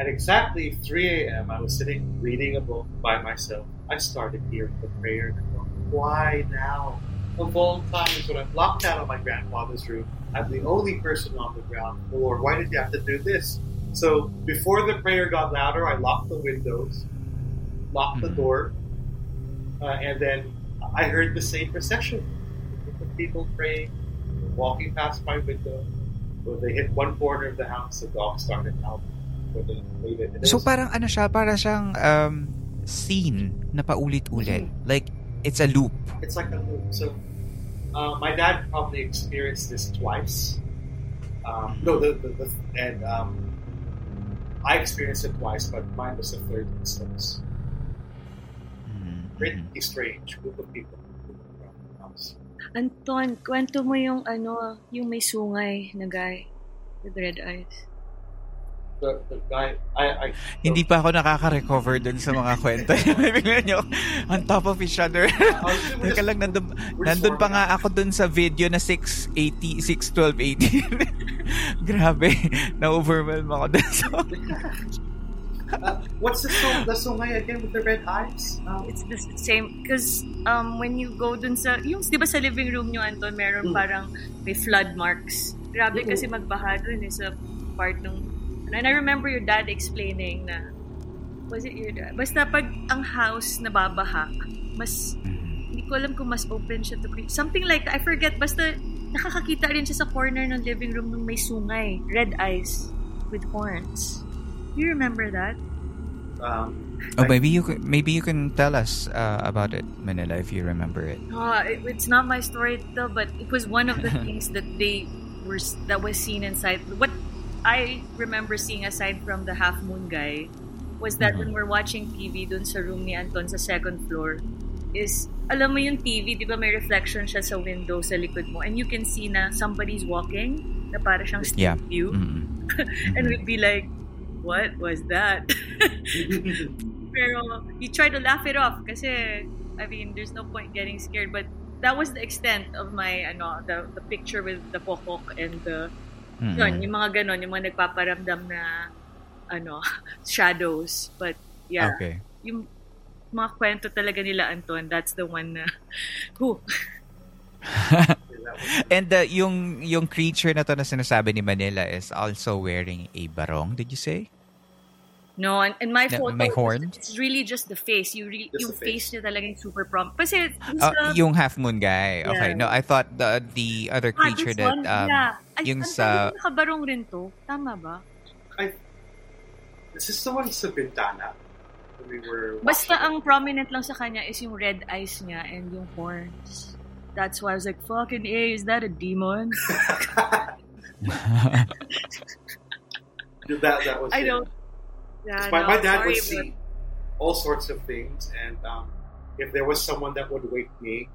At exactly 3 a.m., I was sitting reading a book by myself. I started hearing the prayer and I thought, why now? Of all times when I'm locked out of my grandfather's room, I'm the only person on the ground floor. Why did you have to do this? So before the prayer got louder, I locked the windows, locked the door, and then I heard the same procession. The people praying, walking past my window. When they hit one corner of the house, the dog started out. So parang ano siya, parang siyang scene na paulit-ulit. Like, it's a loop. It's like a loop. So, my dad probably experienced this twice. I experienced it twice, but mine was the third instance. Pretty strange group of people. Anton, kwento mo yung ano, yung may sungay na guy with red eyes. The guy, hindi pa ako nakaka-recover dun sa mga kwento. Bigla nyo, on top of each other. Teka lang, nandun pa nga ako dun sa video na 61280. Grabe, na-overwhelm ako dun sa what's the song? The song again with the red eyes? It's the same. Because when you go dun sa, yung di ba sa living room nyo, Anton, meron parang may flood marks. Grabe kasi magbaha dun sa part ng. And I remember your dad explaining na, was it your dad? Basta pag ang house nababaha, mas, hindi ko alam kung mas open siya to creep. Something like that. I forget. Basta nakakakita rin siya sa corner ng living room nung may sungay. Red eyes with horns. You remember that? Maybe you can tell us about it, Manila, if you remember it. It's not my story though, but it was one of the things that was seen inside. What I remember seeing, aside from the half moon guy, was that when we're watching TV dun sa room ni Anton sa second floor, is, alam mo yung TV, di ba may reflection siya sa window sa likod mo, and you can see na somebody's walking, na para siyang street view. Mm-hmm. And we'd be like, what was that? Pero you try to laugh it off kasi, I mean, there's no point getting scared, but that was the extent of my, the picture with the kokok and the yun, yung mga ganon, yung mga nagpaparamdam na shadows. But yeah, okay. Yung mga kwento talaga nila, Anton, that's the one na who. And yung creature na to na sinasabi ni Manila is also wearing a barong, did you say? No, and my photo, my horn? It's really just the face. Yung face niya talagang super prompt. Kasi yung half moon guy. Yeah. Okay, no, I thought the other creature that one, yung sa nakabarong rin to. Tama ba? This is the one sa bintana. Basta ang prominent lang sa kanya is yung red eyes niya and yung horns. That's why I was like, fucking A, is that a demon? that was I it. Don't Yeah, my dad would see all sorts of things, and if there was someone that would wake me,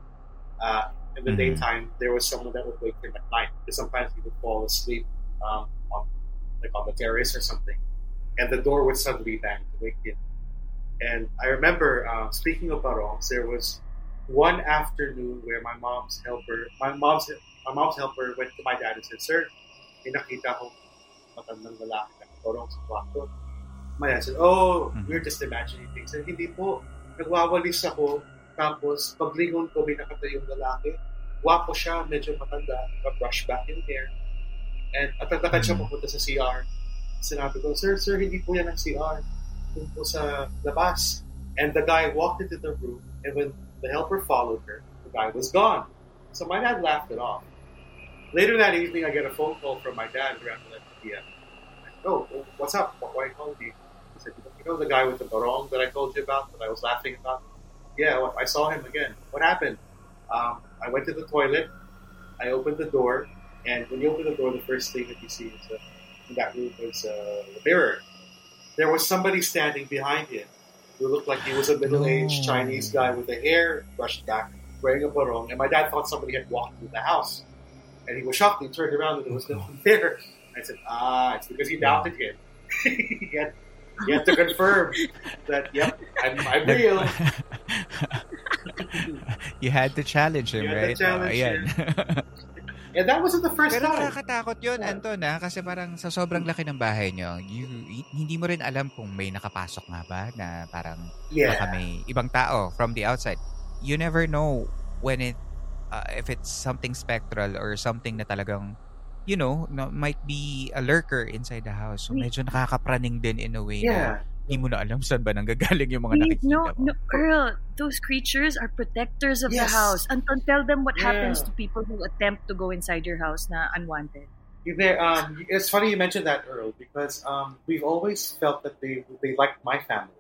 in the daytime, there was someone that would wake him at night. Because sometimes he would fall asleep on the terrace or something, and the door would suddenly bang to wake him. And I remember, speaking of barongs, there was one afternoon where my mom's helper went to my dad and said, "Sir, may nakita ko matandang lalaki na barong sa kwarto." My dad said, "Oh, we're just imagining things." And hindi po, nagwawalis ako, tapos paglingon ko, may nakatayo yung lalaki. Wapo siya, medyo matanda, brush back in hair. And atatakan siya papunta sa CR. Sinabi ko, Sir, hindi po yan ang CR. Doon po sa labas." And the guy walked into the room, and when the helper followed her, the guy was gone. So my dad laughed it off. Later that evening, I get a phone call from my dad around 11 p.m. "Oh, what's up? Why called you?" He said, "You know the guy with the barong that I told you about, that I was laughing about? Yeah, well, I saw him again. What happened? I went to the toilet. I opened the door. And when you open the door, the first thing that you see is in that room is a mirror. There was somebody standing behind him who looked like he was a middle-aged Chinese guy with the hair brushed back, wearing a barong. And my dad thought somebody had walked through the house. And he was shocked. He turned around and there was no one there. I said, it's because he doubted him. he had to confirm that, yep, I'm real. You had to challenge him, right? Yeah. And that wasn't the first time. Pero nakakatakot yun, Anton, kasi parang sa sobrang laki ng bahay nyo, hindi mo rin alam kung may nakapasok nga ba na parang baka may ibang tao from the outside. You never know when it, if it's something spectral or something na talagang, you know, might be a lurker inside the house. So medyo nakakapraning din in a way na hindi mo na alam saan ba nanggagaling yung mga nakikita mo. No, Earl, those creatures are protectors of the house. Anton, tell them what happens to people who attempt to go inside your house na unwanted. It's funny you mentioned that, Earl, because we've always felt that they liked my family.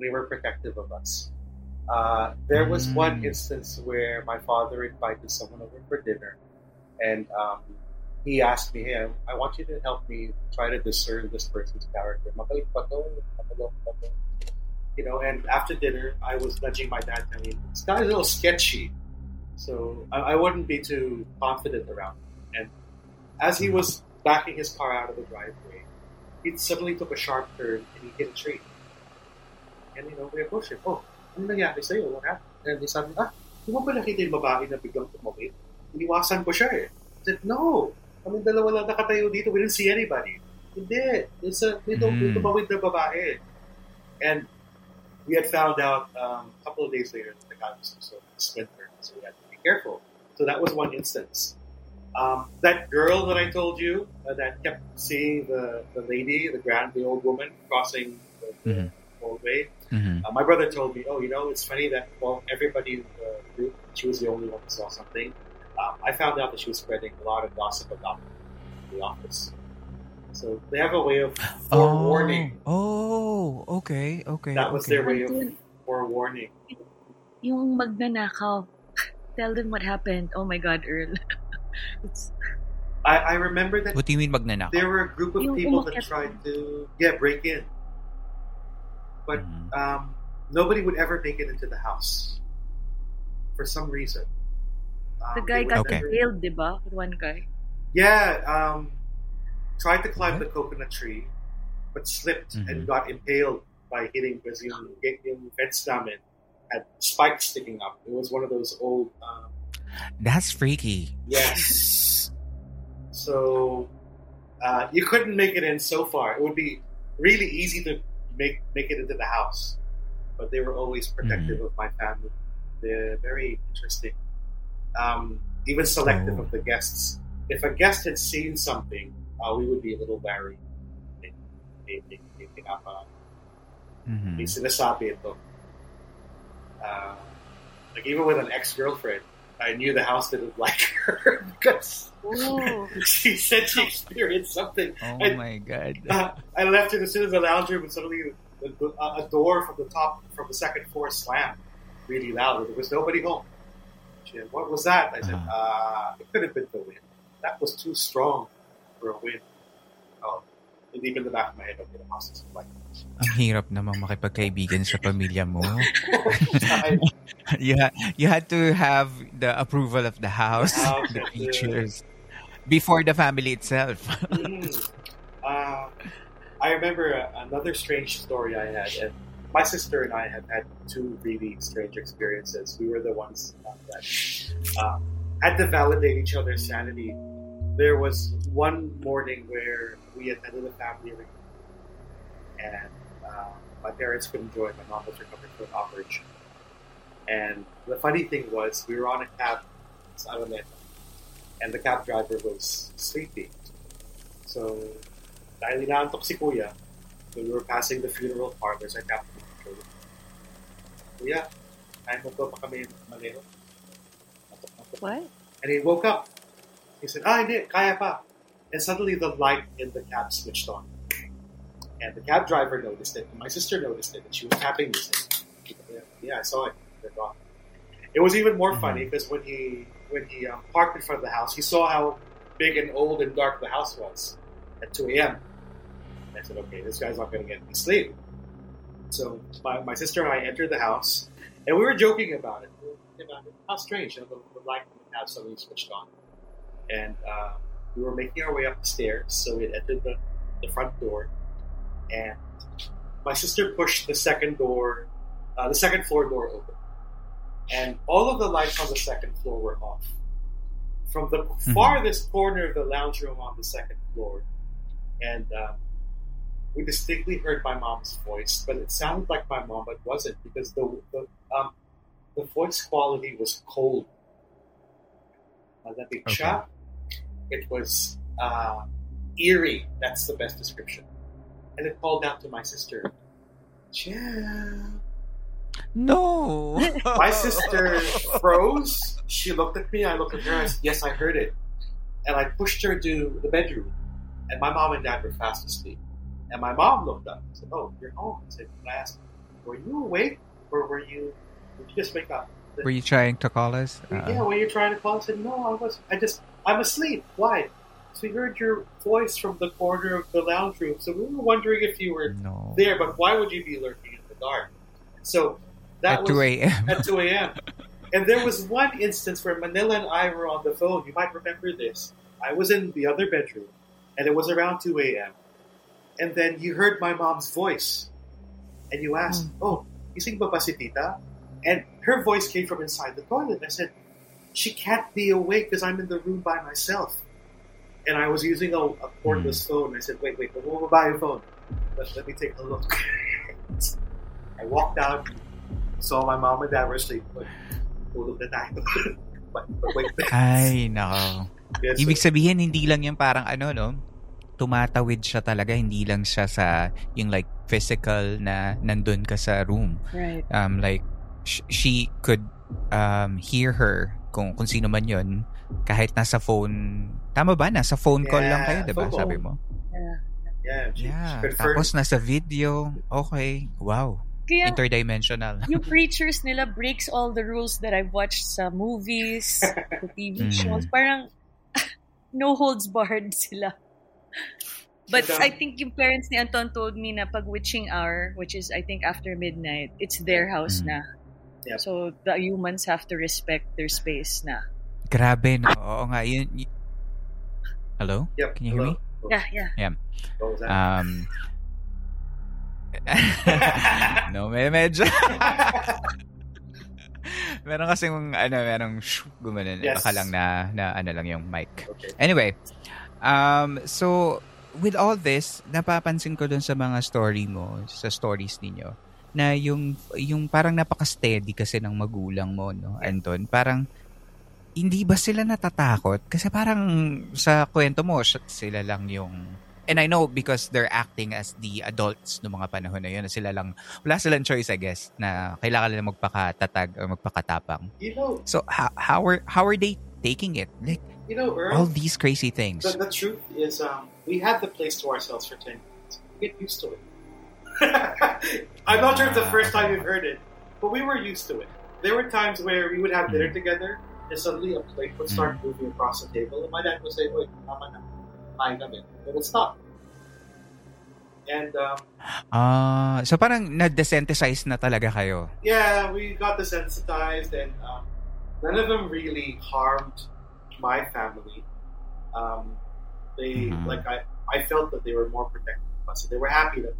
They were protective of us. There was one instance where my father invited someone over for dinner, and he asked me, "Hey, I want you to help me try to discern this person's character. Mabait ba to? Matalok ba to?" You know, and after dinner, I was nudging my dad. I mean, it's got a little sketchy, so I wouldn't be too confident around him. And as he was backing his car out of the driveway, he suddenly took a sharp turn and he hit a tree. And, you know, we approached him. "Oh, ano nangyari sa'yo? What happened?" And he said, "Di mo ba nakita yung babae na biglang tumawid? Iniwasan ko siya eh." I said, "No. Kami dalawa lang nakatayo dito. We didn't see anybody." "Hindi. Dito ba with the babae?" And we had found out a couple of days later that the guy was so splintered, so we had to be careful. So that was one instance. That girl that I told you that kept seeing the lady, the old woman crossing the hallway. My brother told me, "Oh, you know, it's funny that everybody in the group, she was the only one who saw something." I found out that she was spreading a lot of gossip about the office. So they have a way of forewarning. Oh, okay. That was their way of forewarning. Yung magnanakaw. Tell them what happened. Oh my God, Earl. I remember that. What do you mean magnanakaw? There were a group of people that tried to break in. But nobody would ever make it into the house. For some reason. The guy got impaled, diba? One guy. Yeah, tried to climb the coconut tree, but slipped and got impaled by hitting Brazilian fence namin. Had spikes sticking up. It was one of those old. That's freaky. Yes. So you couldn't make it in so far. It would be really easy to make it into the house, but they were always protective of my family. They're very interesting. Even selective of the guests. If a guest had seen something, we would be a little wary. They pick up may sinasabi ito. Like even with an ex-girlfriend, I knew the house didn't like her because she said she experienced something. Oh my God! I left her as soon as the lounge room, and suddenly a door from the top, from the second floor, slammed really loud. There was nobody home. She said, "What was that?" I said, "It could have been the wind. That was too strong for a wind." "Oh, the deep in the back of my head, I'll get a hostage of life. Ang hirap namang makipagkaibigan sa pamilya mo. You had to have the approval of the house, the teachers, before the family itself. I remember another strange story I had, and my sister and I have had two really strange experiences. We were the ones that had to validate each other's sanity. There was one morning where we attended a family reunion, and my parents couldn't join. My mom was recovering from an operation. And the funny thing was, we were on a cab, and the cab driver was sleepy. So, dahil inaantok si Kuya, when we were passing the funeral parlors, I tapped him on the shoulder. Kuya, kaya mo pa kami malero? What? And he woke up. He said, hindi, kaya pa. And suddenly the light in the cab switched on. And the cab driver noticed it, and my sister noticed it, and she was tapping me. Yeah, I saw it. They're gone. It was even more funny because when he parked in front of the house, he saw how big and old and dark the house was at 2 a.m. And I said, okay, this guy's not going to get any sleep. So my sister and I entered the house, and we were joking about it. How strange, the light in the house suddenly switched on. And we were making our way up the stairs, so we had entered the front door. And my sister pushed the second floor door open. And all of the lights on the second floor were off. From the farthest corner of the lounge room on the second floor. And we distinctly heard my mom's voice, but it sounded like my mom, but it wasn't, because the voice quality was cold. It was eerie. That's the best description. And it called out to my sister, Jam. No! My sister froze. She looked at me. I looked at her. I said, yes, I heard it. And I pushed her to the bedroom. And my mom and dad were fast asleep. And my mom looked up and said, oh, you're home. I said, and I asked, were you awake? Or did you just wake up? Said, were you trying to call us? Yeah, were you trying to call us? I said, no, I wasn't. I'm asleep. Why? So we heard your voice from the corner of the lounge room. So we were wondering if you were there, but why would you be lurking in the dark? So that was 2 a.m. At 2 a.m. And there was one instance where Manila and I were on the phone. You might remember this. I was in the other bedroom, and it was around 2 a.m. And then you heard my mom's voice. And you asked, gising ba si tita? And her voice came from inside the toilet. I said, she can't be awake because I'm in the room by myself. And I was using a cordless phone. I said, wait, we'll buy your phone. Let me take a look. I walked out, saw my mom and dad were asleep. But wait. Ay, nako. Yes, ibig sabihin, hindi lang yung parang tumatawid siya talaga. Hindi lang siya sa yung like physical na nandun ka sa room. Right. Like, she could hear her kung sino man yun. Kahit nasa phone, tama ba? Nasa phone call lang kayo, diba? Phone. Sabi mo? Yeah. Tapos nasa video. Okay. Wow. Kaya, interdimensional. Yung preachers nila breaks all the rules that I've watched sa movies, sa TV shows. Parang no holds barred sila. But I think yung parents ni Anton told me na pag witching hour, which is I think after midnight, it's their house na. Yep. So the humans have to respect their space na. Grabe, no? Oo nga. Hello? Yep. Can you hear me? Yeah. What was that? No, medyo. Meron kasing, merong gumanon. Yes. Baka lang na lang yung mic. Okay. Anyway, so, with all this, napapansin ko dun sa mga stories ninyo, na yung parang napaka-steady kasi ng magulang mo, no, Anton? Parang, hindi ba sila natatakot? Kasi parang sa kwento mo, sila lang yung... And I know because they're acting as the adults noong mga panahon na yun. Sila lang, wala silang choice, I guess, na kailangan nila magpakatatag or magpakatapang. So how are they taking it? Like, Earl, all these crazy things. The truth is, we had the place to ourselves for 10 minutes. We get used to it. I'm not sure if the first time you've heard it, but we were used to it. There were times where we would have dinner together, and suddenly a plate would start moving across the table, and my dad would say, "Wait, tama na, kain kami." But it would stop. And so parang na-desensitized na talaga kayo. Yeah, we got desensitized, and none of them really harmed my family. They like I felt that they were more protective of us. They were happy that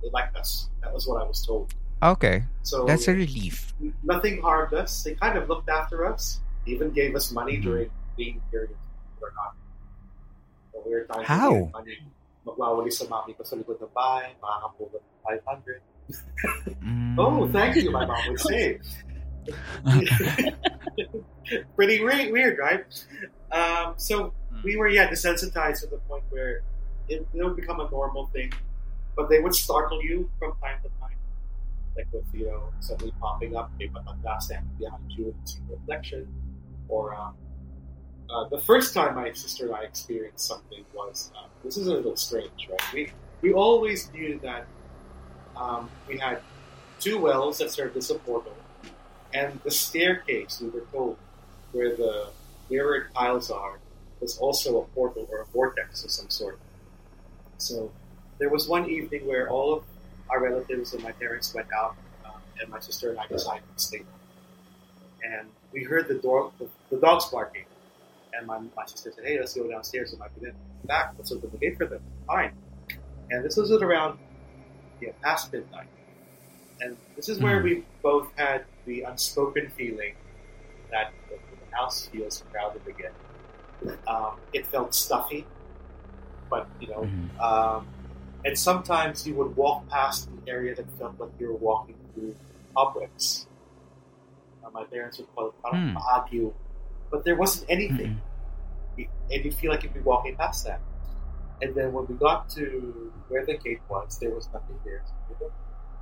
they liked us. That was what I was told. Okay. So that's a relief. Nothing harmed us. They kind of looked after us. They even gave us money during being period or not. So we were trying to get money. Magwawali sa mami ko sa likod ng bahay, makakapugot ng 500. Oh, thank you, my mom would say. Pretty weird, right? So we were desensitized to the point where it would become a normal thing, but they would startle you from time to time, like with suddenly popping up, may matanda standing behind you and seeing reflection. Or the first time my sister and I experienced something was this is a little strange, right? We always knew that we had two wells that served as a portal, and the staircase, we were told, where the mirrored tiles are, was also a portal or a vortex of some sort. So there was one evening where all of our relatives and my parents went out, and my sister and I decided to stay. And we heard the dogs barking, and my sister said, "Hey, let's go downstairs. It might be them. Back. Let's open the gate for them." Fine. And this was at around past midnight, and this is where we both had the unspoken feeling that the house feels crowded again. It felt stuffy, but and sometimes you would walk past an area that felt like you were walking through cobwebs. My parents would call it paagyo, but there wasn't anything, and you feel like you'd be walking past that. And then when we got to where the gate was, there was nothing there. So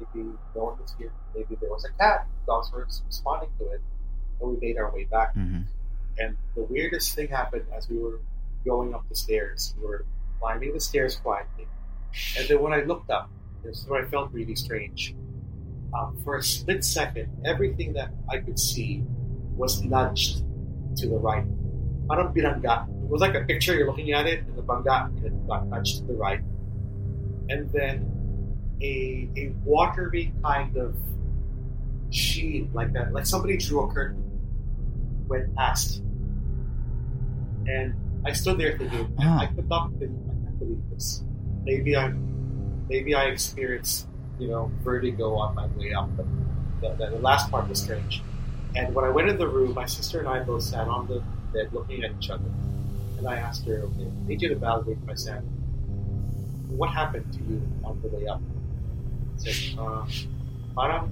maybe no one was here. Maybe there was a cat. Dogs were responding to it, and we made our way back. And the weirdest thing happened as we were going up the stairs. We were climbing the stairs quietly. And then when I looked up, this is where I felt really strange. For a split second, everything that I could see was nudged to the right. Parang binangga. It was like a picture, you're looking at it, and the bangga, and it got nudged to the right. And then a watery kind of sheen like that, like somebody drew a curtain, went past. And I stood there thinking, I could not believe, I can't believe this. Maybe I experienced, vertigo on my way up. But the last part was strange. And when I went in the room, my sister and I both sat on the bed looking at each other. And I asked her, "Okay, I need you to evaluate my sanity. What happened to you on the way up?" She said, "Parang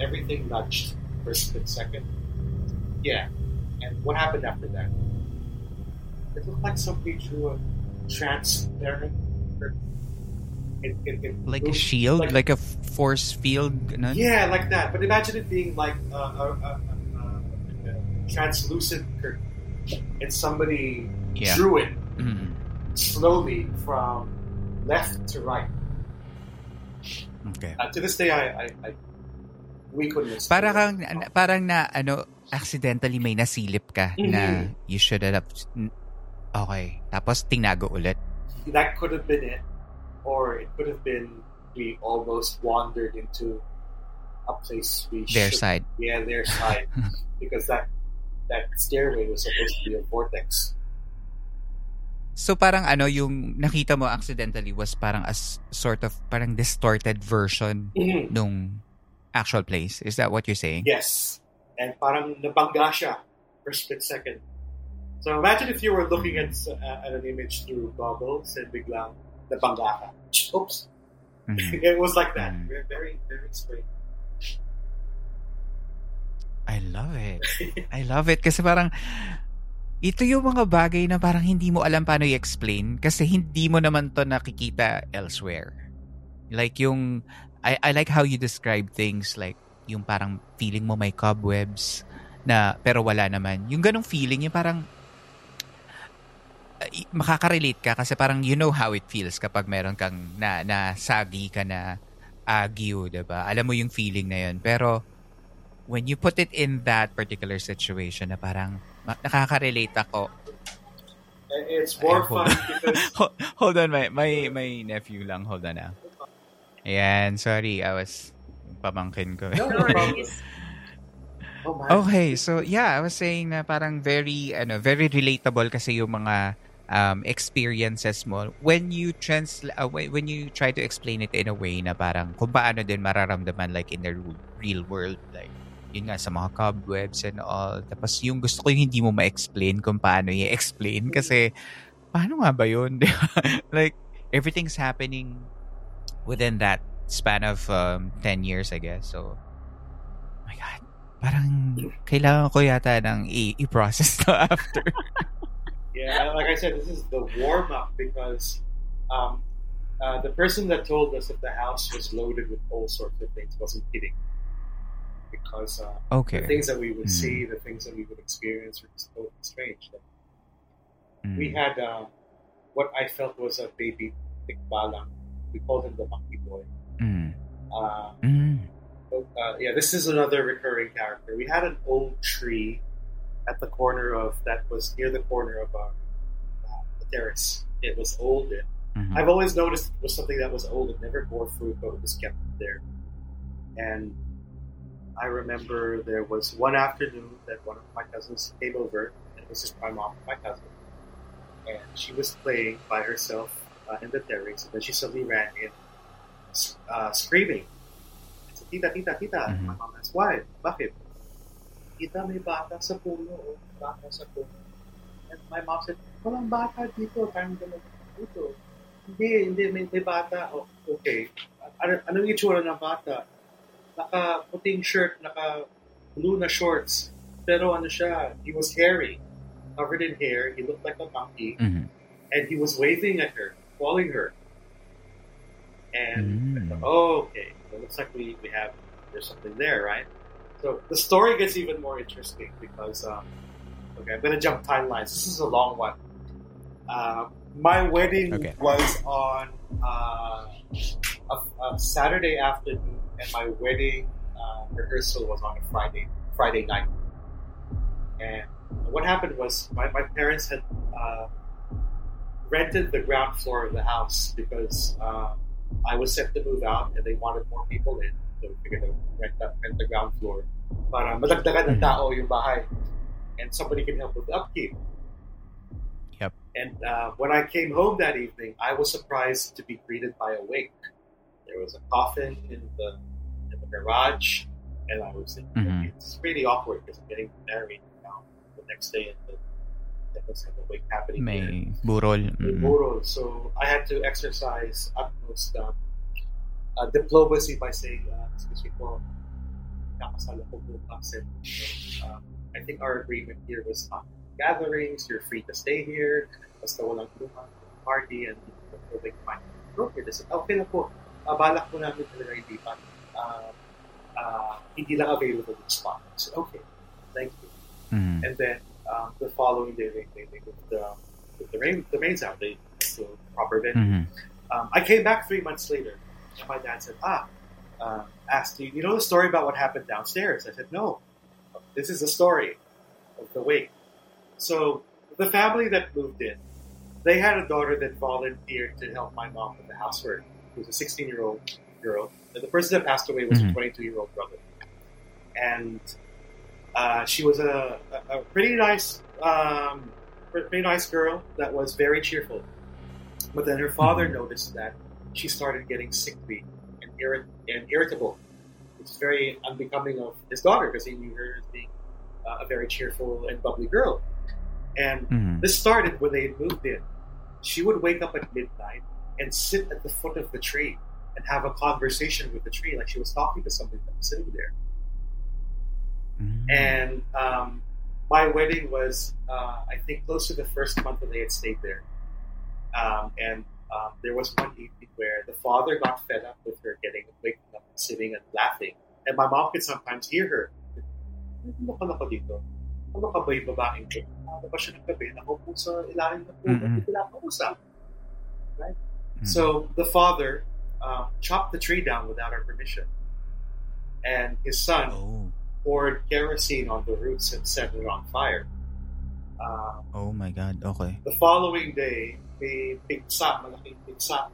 everything nudged for a split second." "Yeah, and what happened after that?" "It looked like somebody drew a transparent curtain. It like moved, a shield? Like a force field? No? Yeah, like that. But imagine it being like a translucent curtain. And somebody drew it slowly from left to right." Okay. To this day, we couldn't explain. Parang na, accidentally may nasilip ka na you should have... Okay. Tapos tinago ulit. That could have been it. Or it could have been we almost wandered into a place we should... Their side. Yeah, their side. Because that stairway was supposed to be a vortex. So parang yung nakita mo accidentally was parang a sort of parang distorted version nung actual place. Is that what you're saying? Yes. And parang nabangga siya for a split second. So imagine if you were looking at an image through goggles and biglang nabangga ka. Oops. It was like that. Very, very strange. I love it. I love it. Kasi parang ito yung mga bagay na parang hindi mo alam paano i-explain kasi hindi mo naman to nakikita elsewhere. Like yung... I like how you describe things like yung parang feeling mo may cobwebs na pero wala naman. Yung ganong feeling, yung parang makakarelate ka kasi parang you know how it feels kapag meron kang nasagi ka na agyo, diba? Alam mo yung feeling na yun. Pero when you put it in that particular situation na parang nakaka-relate ako It's more fun because... hold on, my nephew lang. Hold on ah. Ayan, sorry. I was... Pamangkin ko. No worries. Okay, so yeah, I was saying na parang very relatable kasi yung mga experiences mo when you when you try to explain it in a way na parang kung paano din mararamdaman like in the real world, like yun nga sa mga cobwebs and all. Tapos yung gusto ko yung hindi mo ma-explain kung paano i-explain kasi paano nga ba yun? Like everything's happening within that span of 10 years, I guess. So, oh my God. Parang kailangan ko yata ng i-process na after. Yeah, like I said, this is the warm-up because the person that told us that the house was loaded with all sorts of things wasn't kidding. Because the things that we would see, the things that we would experience were just totally strange. Like, we had what I felt was a baby tikbalang. We called him the monkey boy. Yeah, this is another recurring character. We had an old tree that was near the corner of the terrace. It was old. I've always noticed it was something that was old. It never bore fruit, but it was kept there. And I remember there was one afternoon that one of my cousins came over, and it was just my mom and my cousin. And she was playing by herself in the terrace, and then she suddenly ran in, screaming. Tita. Mm-hmm. My mom asked, why? Bakit? Tita, may bata sa puno. And my mom said, walang bata dito. Parang gano'n dito. Hindi, may bata. Oh, okay. Anong itsura ng bata? Naka-puting shirt, naka-blue na shorts. Pero ano siya, he was hairy. Covered in hair. He looked like a monkey. Mm-hmm. And he was waving at her, calling her. And I thought, oh, okay. It looks like there's something there, right? So the story gets even more interesting because, I'm going to jump timelines. This is a long one. My wedding was on a Saturday afternoon, and my wedding rehearsal was on a Friday night. And what happened was my parents had rented the ground floor of the house because... I was set to move out and they wanted more people in, so we figured to rent the ground floor para madagdagan ng tao yung bahay and somebody can help with the upkeep. Yep. And when I came home that evening, I was surprised to be greeted by a wake. There was a coffin in the garage, and I was thinking, it's really awkward because I'm getting married now the next day, and that was kind of like happening. May burol. So I had to exercise utmost diplomacy by saying, excuse me, po, nakasala po bukas. I think our agreement here was gatherings, you're free to stay here, basta walang lumang party, and people like, fine. Okay, they said, okay na po, balak po namin talaga hindi pa. Hindi lang available yung spot. I said, okay, thank you. Mm-hmm. And then, the following day, they the rains out. They did a proper venue. I came back 3 months later, and my dad said, asked, you know the story about what happened downstairs? I said, no. This is the story of the wake. So the family that moved in, they had a daughter that volunteered to help my mom with the housework. She was a 16-year-old girl. And the person that passed away was a 22-year-old brother. And... she was a pretty nice girl that was very cheerful. But then her father noticed that she started getting sickly and irritable, which is very unbecoming of his daughter because he knew her as being a very cheerful and bubbly girl. And this started when they moved in. She would wake up at midnight and sit at the foot of the tree and have a conversation with the tree like she was talking to somebody that was sitting there. And my wedding was, I think, close to the first month that they had stayed there. There was one evening where the father got fed up with her waking up, sitting and laughing. And my mom could sometimes hear her. Ano ka na ko dito? Ano ka ba yung babaeng ko? Ano ba siya nagkabi? Ako po sa ilalim na po. Hindi kailangan ko usap. Right? So the father chopped the tree down without our permission. And his son... poured kerosene on the roots and set it on fire. Oh my God, okay. The following day, may pigsa, malaking pigsa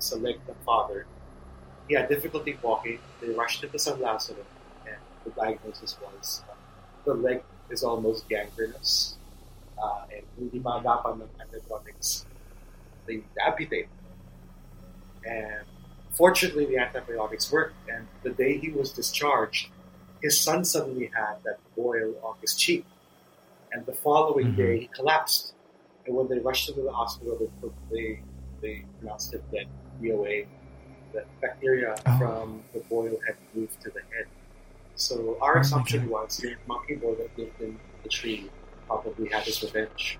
sa leg ng father. He had difficulty walking. They rushed him to San Lazaro, and the diagnosis was the leg is almost gangrenous and hindi maagapan ng antibiotics. They amputate. And fortunately, the antibiotics worked, and the day he was discharged, his son suddenly had that boil on his cheek. And the following day, he collapsed. And when they rushed him to the hospital, they pronounced him dead. BOA, the bacteria from the boil had moved to the head. So our assumption was the monkey boy that lived in the tree probably had his revenge.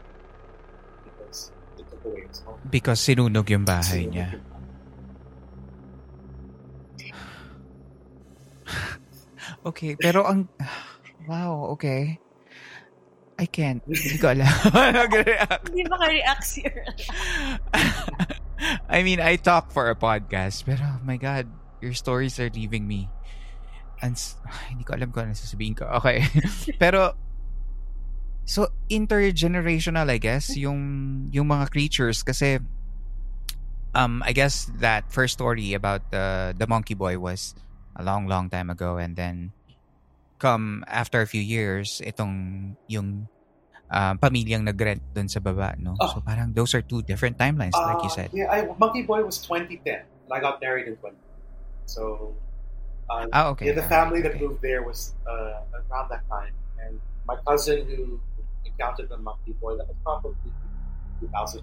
Because it took away his home. Because sinunog yung bahay niya. Okay, pero ang... Wow, okay. I can't. Hindi ko alam. Nag-react. Hindi maka-react siya. I mean, I talk for a podcast, pero oh my God, your stories are leaving me. And, hindi ko alam kung ano sasabihin ko. Okay. Pero, so, intergenerational, I guess, yung mga creatures, kasi, I guess that first story about the monkey boy was a long time ago, and then come after a few years itong yung pamilyang nagrent doon sa baba, no? So parang those are two different timelines, like you said. Yeah, Monkey Boy was 2010 and I got married in 20. So okay. Yeah, the family that moved there was around that time, and my cousin who encountered the Monkey Boy, that was probably 2008,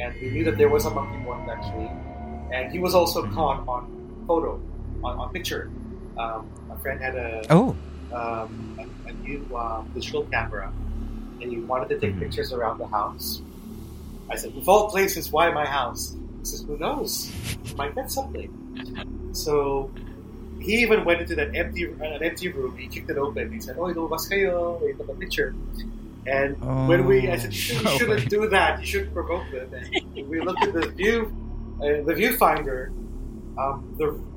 and we knew that there was a Monkey Boy actually, and he was also caught on photo, on picture. My friend had a new digital camera, and he wanted to take pictures around the house. I said, "Of all places, why my house?" He says, "Who knows? You might get something." So he even went into that empty room. He kicked it open. He said, "Oh, lumabas kayo, wait for the picture." And I said, "You shouldn't do that. You shouldn't provoke them." And we looked at the viewfinder.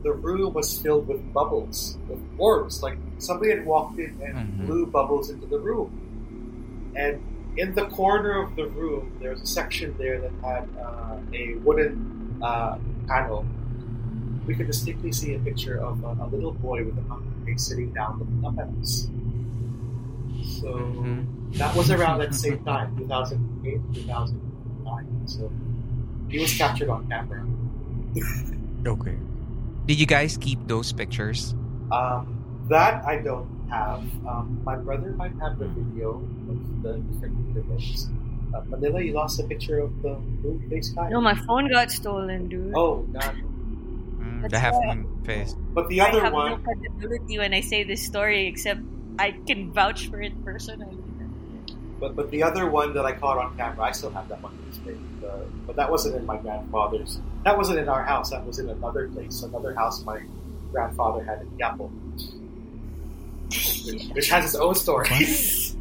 The room was filled with bubbles, with orbs. Like somebody had walked in and blew bubbles into the room. And in the corner of the room, there was a section there that had a wooden panel. We could distinctly see a picture of a little boy with a monkey face sitting down looking up at us. So that was around that same time, 2008, 2009. So he was captured on camera. Okay. Did you guys keep those pictures? That I don't have. My brother might have the video of the different videos. Manila, you lost the picture of the moon face guy? No, my phone got stolen, dude. Oh, God. The half moon face. But the other one. I have no credibility when I say this story, except I can vouch for it personally. But the other one that I caught on camera, I still have that one. But that wasn't in my grandfather's. That wasn't in our house. That was in another place, another house my grandfather had in Yapo, which has its own stories.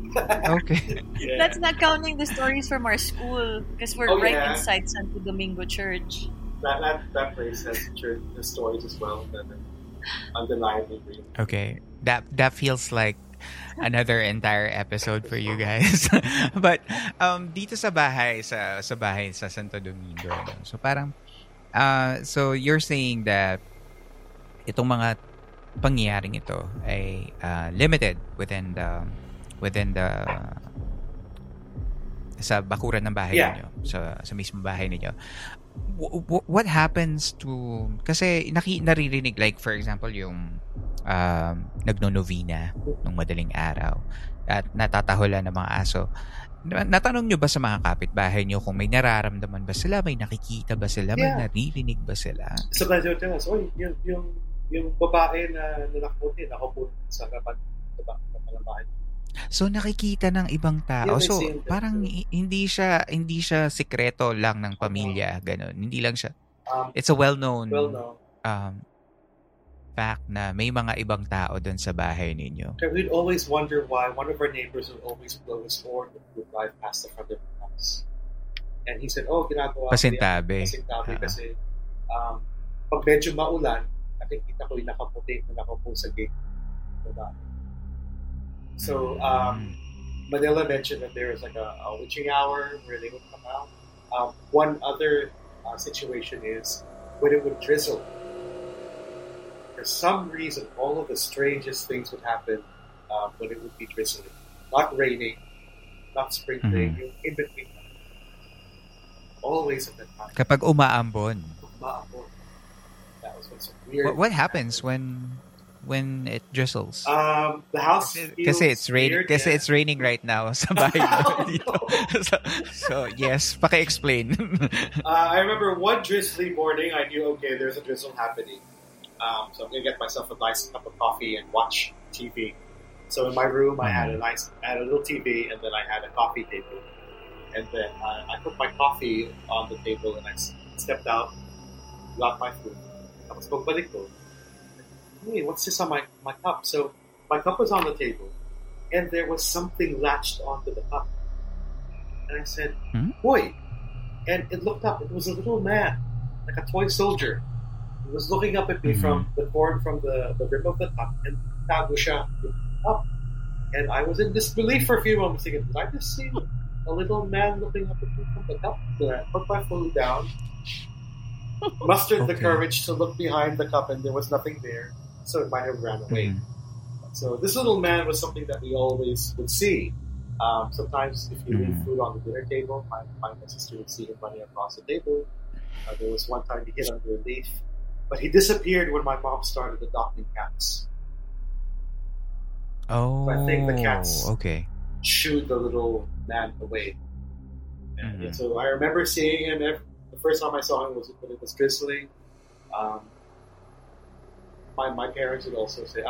Okay, yeah. That's not counting the stories from our school, because we're inside Santo Domingo Church. That place has church stories as well. Undeniably real. Okay, that feels like another entire episode for you guys. But dito sa bahay sa Santo Domingo. So parang so you're saying that itong mga pangyayaring ito ay limited within the sa bakuran ng bahay niyo, sa mismong bahay niyo. What happens to, kasi naririnig, like for example yung nagnonovena nung madaling araw at natatahulan ng mga aso. Natanong nyo ba sa mga kapitbahay nyo kung may nararamdaman ba sila, may nakikita ba sila, may naririnig ba sila? So guys, yung babae na nalakutin, nakapunod sa kapat ng bahay. So nakikita ng ibang tao. So parang hindi siya sikreto lang ng pamilya, ganun. Hindi lang siya. It's a well-known fact na may mga ibang tao doon sa bahay ninyo. We'd always wonder why one of our neighbors would always blow his horn when we would drive past the front of the house. And he said, ginagawa ko pasintabi kasi pag medyo maulan, nakikita ko yung nakaputi na nakapo sa gate. So Manila mentioned that there was like a witching hour where they would come out. One other situation is when it would drizzle. For some reason, all of the strangest things would happen when it would be drizzling. Not raining, not sprinkling, mm-hmm. Yung in between. Always at the time. Kapag umaambon. Umaambon. That was what's weird. What happens when it drizzles? The house feels weird. Kasi it's raining right now sa bahay na dito. So yes, paki-explain. I remember one drizzly morning, I knew, okay, there's a drizzle happening. So I'm going to get myself a nice cup of coffee and watch TV. So in my room, I had a little TV, and then I had a coffee table. And then I put my coffee on the table, and I stepped out, got my food. I was going balik ko. Hey, what's this on my cup? So my cup was on the table, and there was something latched onto the cup. And I said, boy. And it looked up. It was a little man, like a toy soldier. He was looking up at me from the corn from the rim of the cup, and tago siya up. And I was in disbelief for a few moments thinking, did I just see a little man looking up at me from the cup? So I put my phone down, mustered the courage to look behind the cup, and there was nothing there, so it might have ran away. So this little man was something that we always would see. Sometimes if you leave food on the dinner table, my sister would see him running across the table. There was one time he hid under a leaf, but he disappeared when my mom started adopting cats. Oh, so I think the cats shooed the little man away. And so I remember seeing him. The first time I saw him was when it was drizzling. My parents would also say,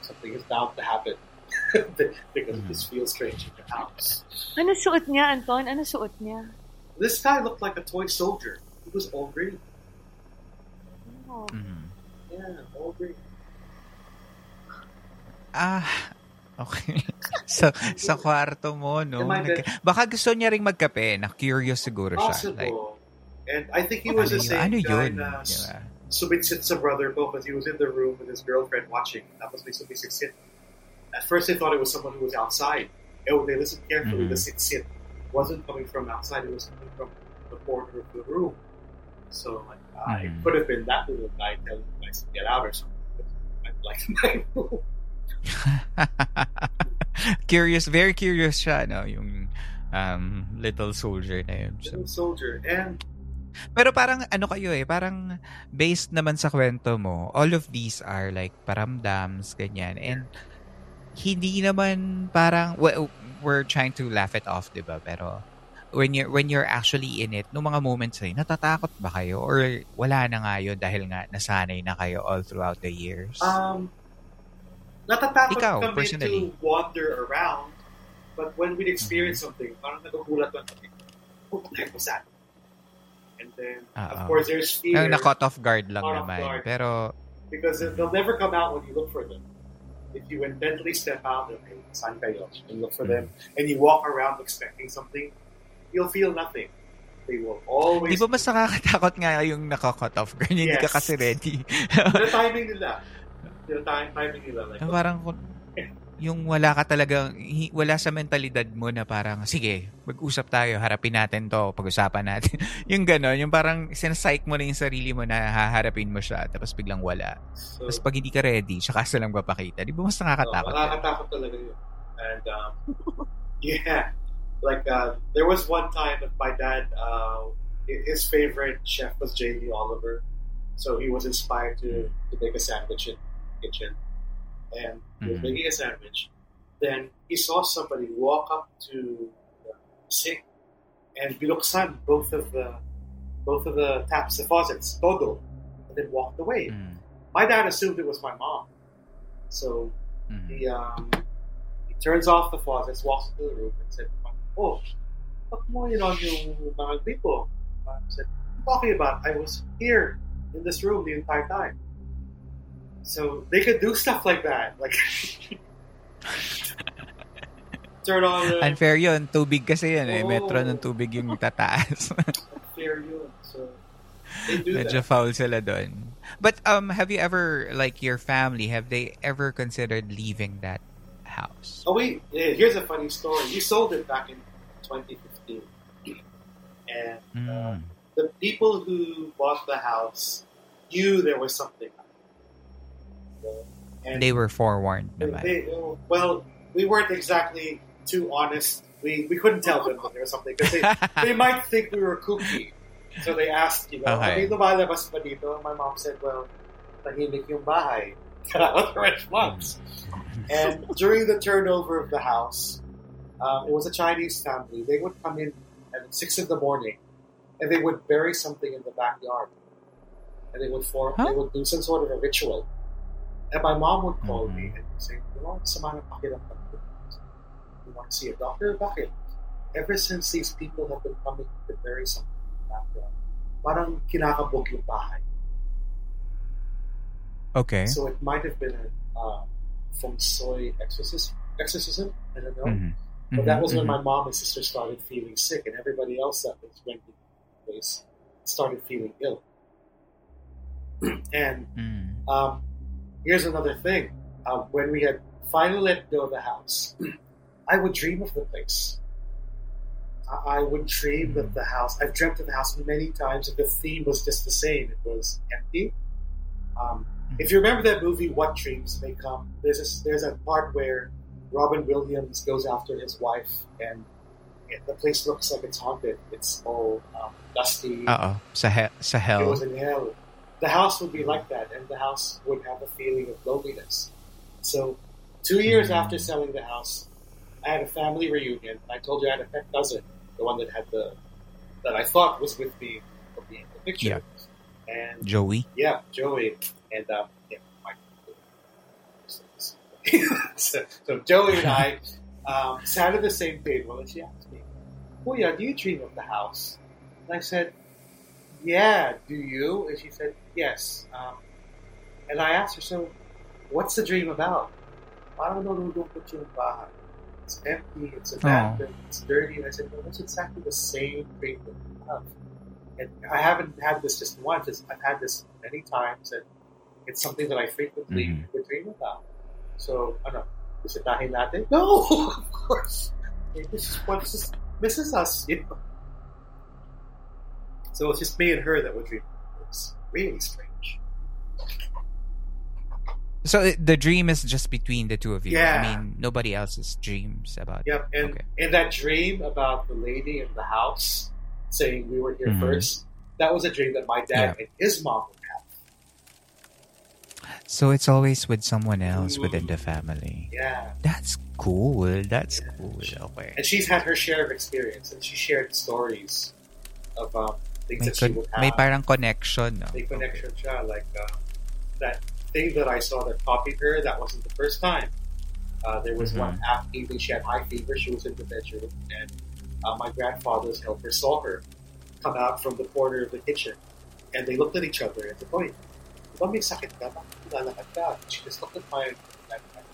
something is bound to happen because this feels strange in the house. Ano suot niya, Anton? Ano suot niya? This guy looked like a toy soldier. It was all green. Oh. Yeah, all green. Okay. Sa kwarto mo, no? Baka gusto niya ring magkape. Na-curious siguro siya. Possible. Like, and I think he was the same guy na subitsit sa brother ko, but he was in the room with his girlfriend watching. Tapos may subitsit. At first, they thought it was someone who was outside. They listened carefully. The sit-sit wasn't coming from outside. It was coming from the corner of the room. So like, it could have been that little guy telling the guys to get out or something. I'd like my room. Curious, very curious siya, no? Yung little soldier na yun. So. Little soldier, and... Pero parang ano kayo eh, parang based naman sa kwento mo, all of these are like paramdams, ganyan. And hindi naman parang, we're trying to laugh it off, diba? Pero when you're actually in it, no mga moments na yun, natatakot ba kayo? Or wala na nga yun dahil nga nasanay na kayo all throughout the years? Natatakot kami to wander around, but when we'd experience something, parang nagugulat lang kami. What was that? And then, of course, there's fear. Ang na-caught off guard lang naman. Pero because they'll never come out when you look for them. If you intently step out, okay, saan kayo? And look for them, and you walk around expecting something, you'll feel nothing. They will always... Di ba mas nakakatakot nga yung na-caught off guard? Yes. Hindi ka kasi ready. The timing nila. Like, parang yung wala ka talaga, wala sa mentalidad mo na parang, sige, mag-usap tayo, harapin natin to, pag-usapan natin. Yung gano'n, yung parang sinasike mo na yung sarili mo na haharapin mo siya, tapos biglang wala. So, tapos pag hindi ka ready, saka lang papakita. Di ba mas nakakatakot? Nakakatakot talaga yun. And, yeah. Like, there was one time that my dad, his favorite chef was J.D. Oliver. So he was inspired to make a sandwich in the kitchen. And he was making a sandwich. Then he saw somebody walk up to the sink and binuksan both of the taps, the faucets, todo, and then walked away. My dad assumed it was my mom. So he turns off the faucets, walks into the room and said, "Oh, what more you know yung mga people?" I said, "What are you talking about? I was here in this room the entire time." So they could do stuff like that, like turn on the... Unfair yun, tubig kasi yan eh, metro ng tubig yung tataas. Unfair yun, so they do medyo that. Foul sila doon. But have you ever, like your family, have they ever considered leaving that house. Oh, wait. Here's a funny story. He sold it back in 2015. And the people who bought the house knew there was something up. And they were forewarned. Well, we weren't exactly too honest. We couldn't tell them or something because they might think we were kooky. So they asked, you know, okay. Lumalabas pa dito? My mom said, well, tahimik yung bahay. Kailangan for 6 months. And during the turnover of the house, it was a Chinese family. They would come in at 6 a.m, and they would bury something in the backyard. And they would do some sort of a ritual. And my mom would call me and say, you know, samana pakiramdam ko. You want to see a doctor? Bakit? Ever since these people have been coming to bury something in the backyard, parang kinakabog yung bahay. Okay. So it might have been a feng shui exorcism. I don't know. Mm-hmm. But that was when my mom and sister started feeling sick, and everybody else that was renting the place started feeling ill. And here's another thing. When we had finally let go of the house, I would dream of the place. I would dream of the house. I've dreamt of the house many times, and the theme was just the same. It was empty. If you remember that movie, What Dreams May Come, there's a part where Robin Williams goes after his wife, and the place looks like it's haunted. It's all dusty. Uh-oh. Sahel. It was in hell. The house would be like that, and the house would have a feeling of loneliness. So 2 years after selling the house, I had a family reunion. I told you I had a pet cousin, the one that that I thought was with me from the picture. Yeah. And Joey? Yeah, Joey. And so Joey and I sat at the same table, and she asked me, Kuya, do you dream of the house? And I said, yeah, do you? And she said, yes. And I asked her, so what's the dream about? I don't know, don't put you in bahay. It's empty, it's abandoned, it's dirty. And I said, well, that's exactly the same dream that we have. And I haven't had this just once. I've had this many times, and it's something that I frequently would dream about. So, ano, is it dahil natin? No, of course. This is what misses us. So it's just me and her that would dream. It's really strange. So the dream is just between the two of you. Yeah. I mean, nobody else's dreams about it. Yep, and in that dream about the lady in the house saying we were here first, that was a dream that my dad and his mom would have. So it's always with someone else within the family. Yeah. That's cool. That's cool. Okay. And she's had her share of experience, and she shared stories of things that she would have. May parang connection, no? May connection siya. Like that thing that I saw that copied her, that wasn't the first time. There was one evening she had high fever. She was in the bedroom, and my grandfather's helper saw her come out from the corner of the kitchen, and they looked at each other and said, "Oy, diba may sakit ka? Bakit lalakad ka?" She just looked at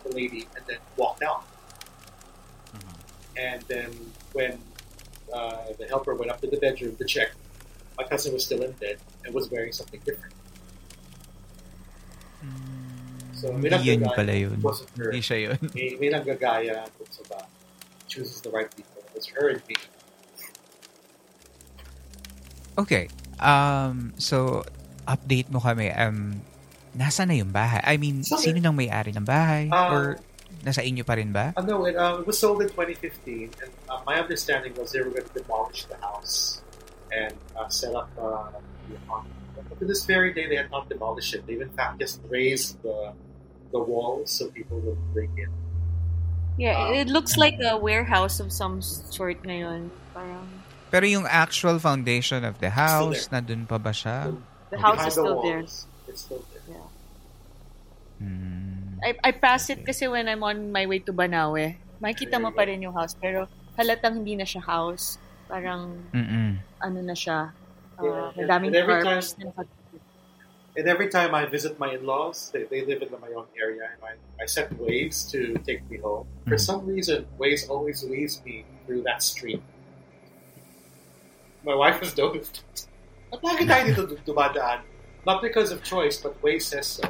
the lady and then walked out. And then when the helper went up to the bedroom to check, my cousin was still in bed and was wearing something different. So may nanggagaya. It wasn't her. Hindi siya yun. May nanggagaya kung sa ba chooses the right people. It's her. Okay. So update mo kami. Nasaan na yung bahay? I mean, sino nang may-ari ng bahay? Or nasa inyo pa rin ba? No, it was sold in 2015, and my understanding was they were going to demolish the house and set up the apartment. But to this very day, they had not demolished it. They in fact just raised the walls so people would break in. Yeah, it looks like a warehouse of some sort ngayon. Parang... Pero yung actual foundation of the house, nandun pa ba siya? The house is still there. It's still there. Yeah. I pass it kasi when I'm on my way to Banaue. Makikita mo pa rin yung house, pero halatang hindi na siya house. Parang, ano na siya. Madaming cars. And every time I visit my in-laws, they live in my own area, and I send Waze to take me home. For some reason, Waze always leads me through that street. My wife has noticed. Bakit tayo dito dumadaan? Not because of choice, but Waze says so.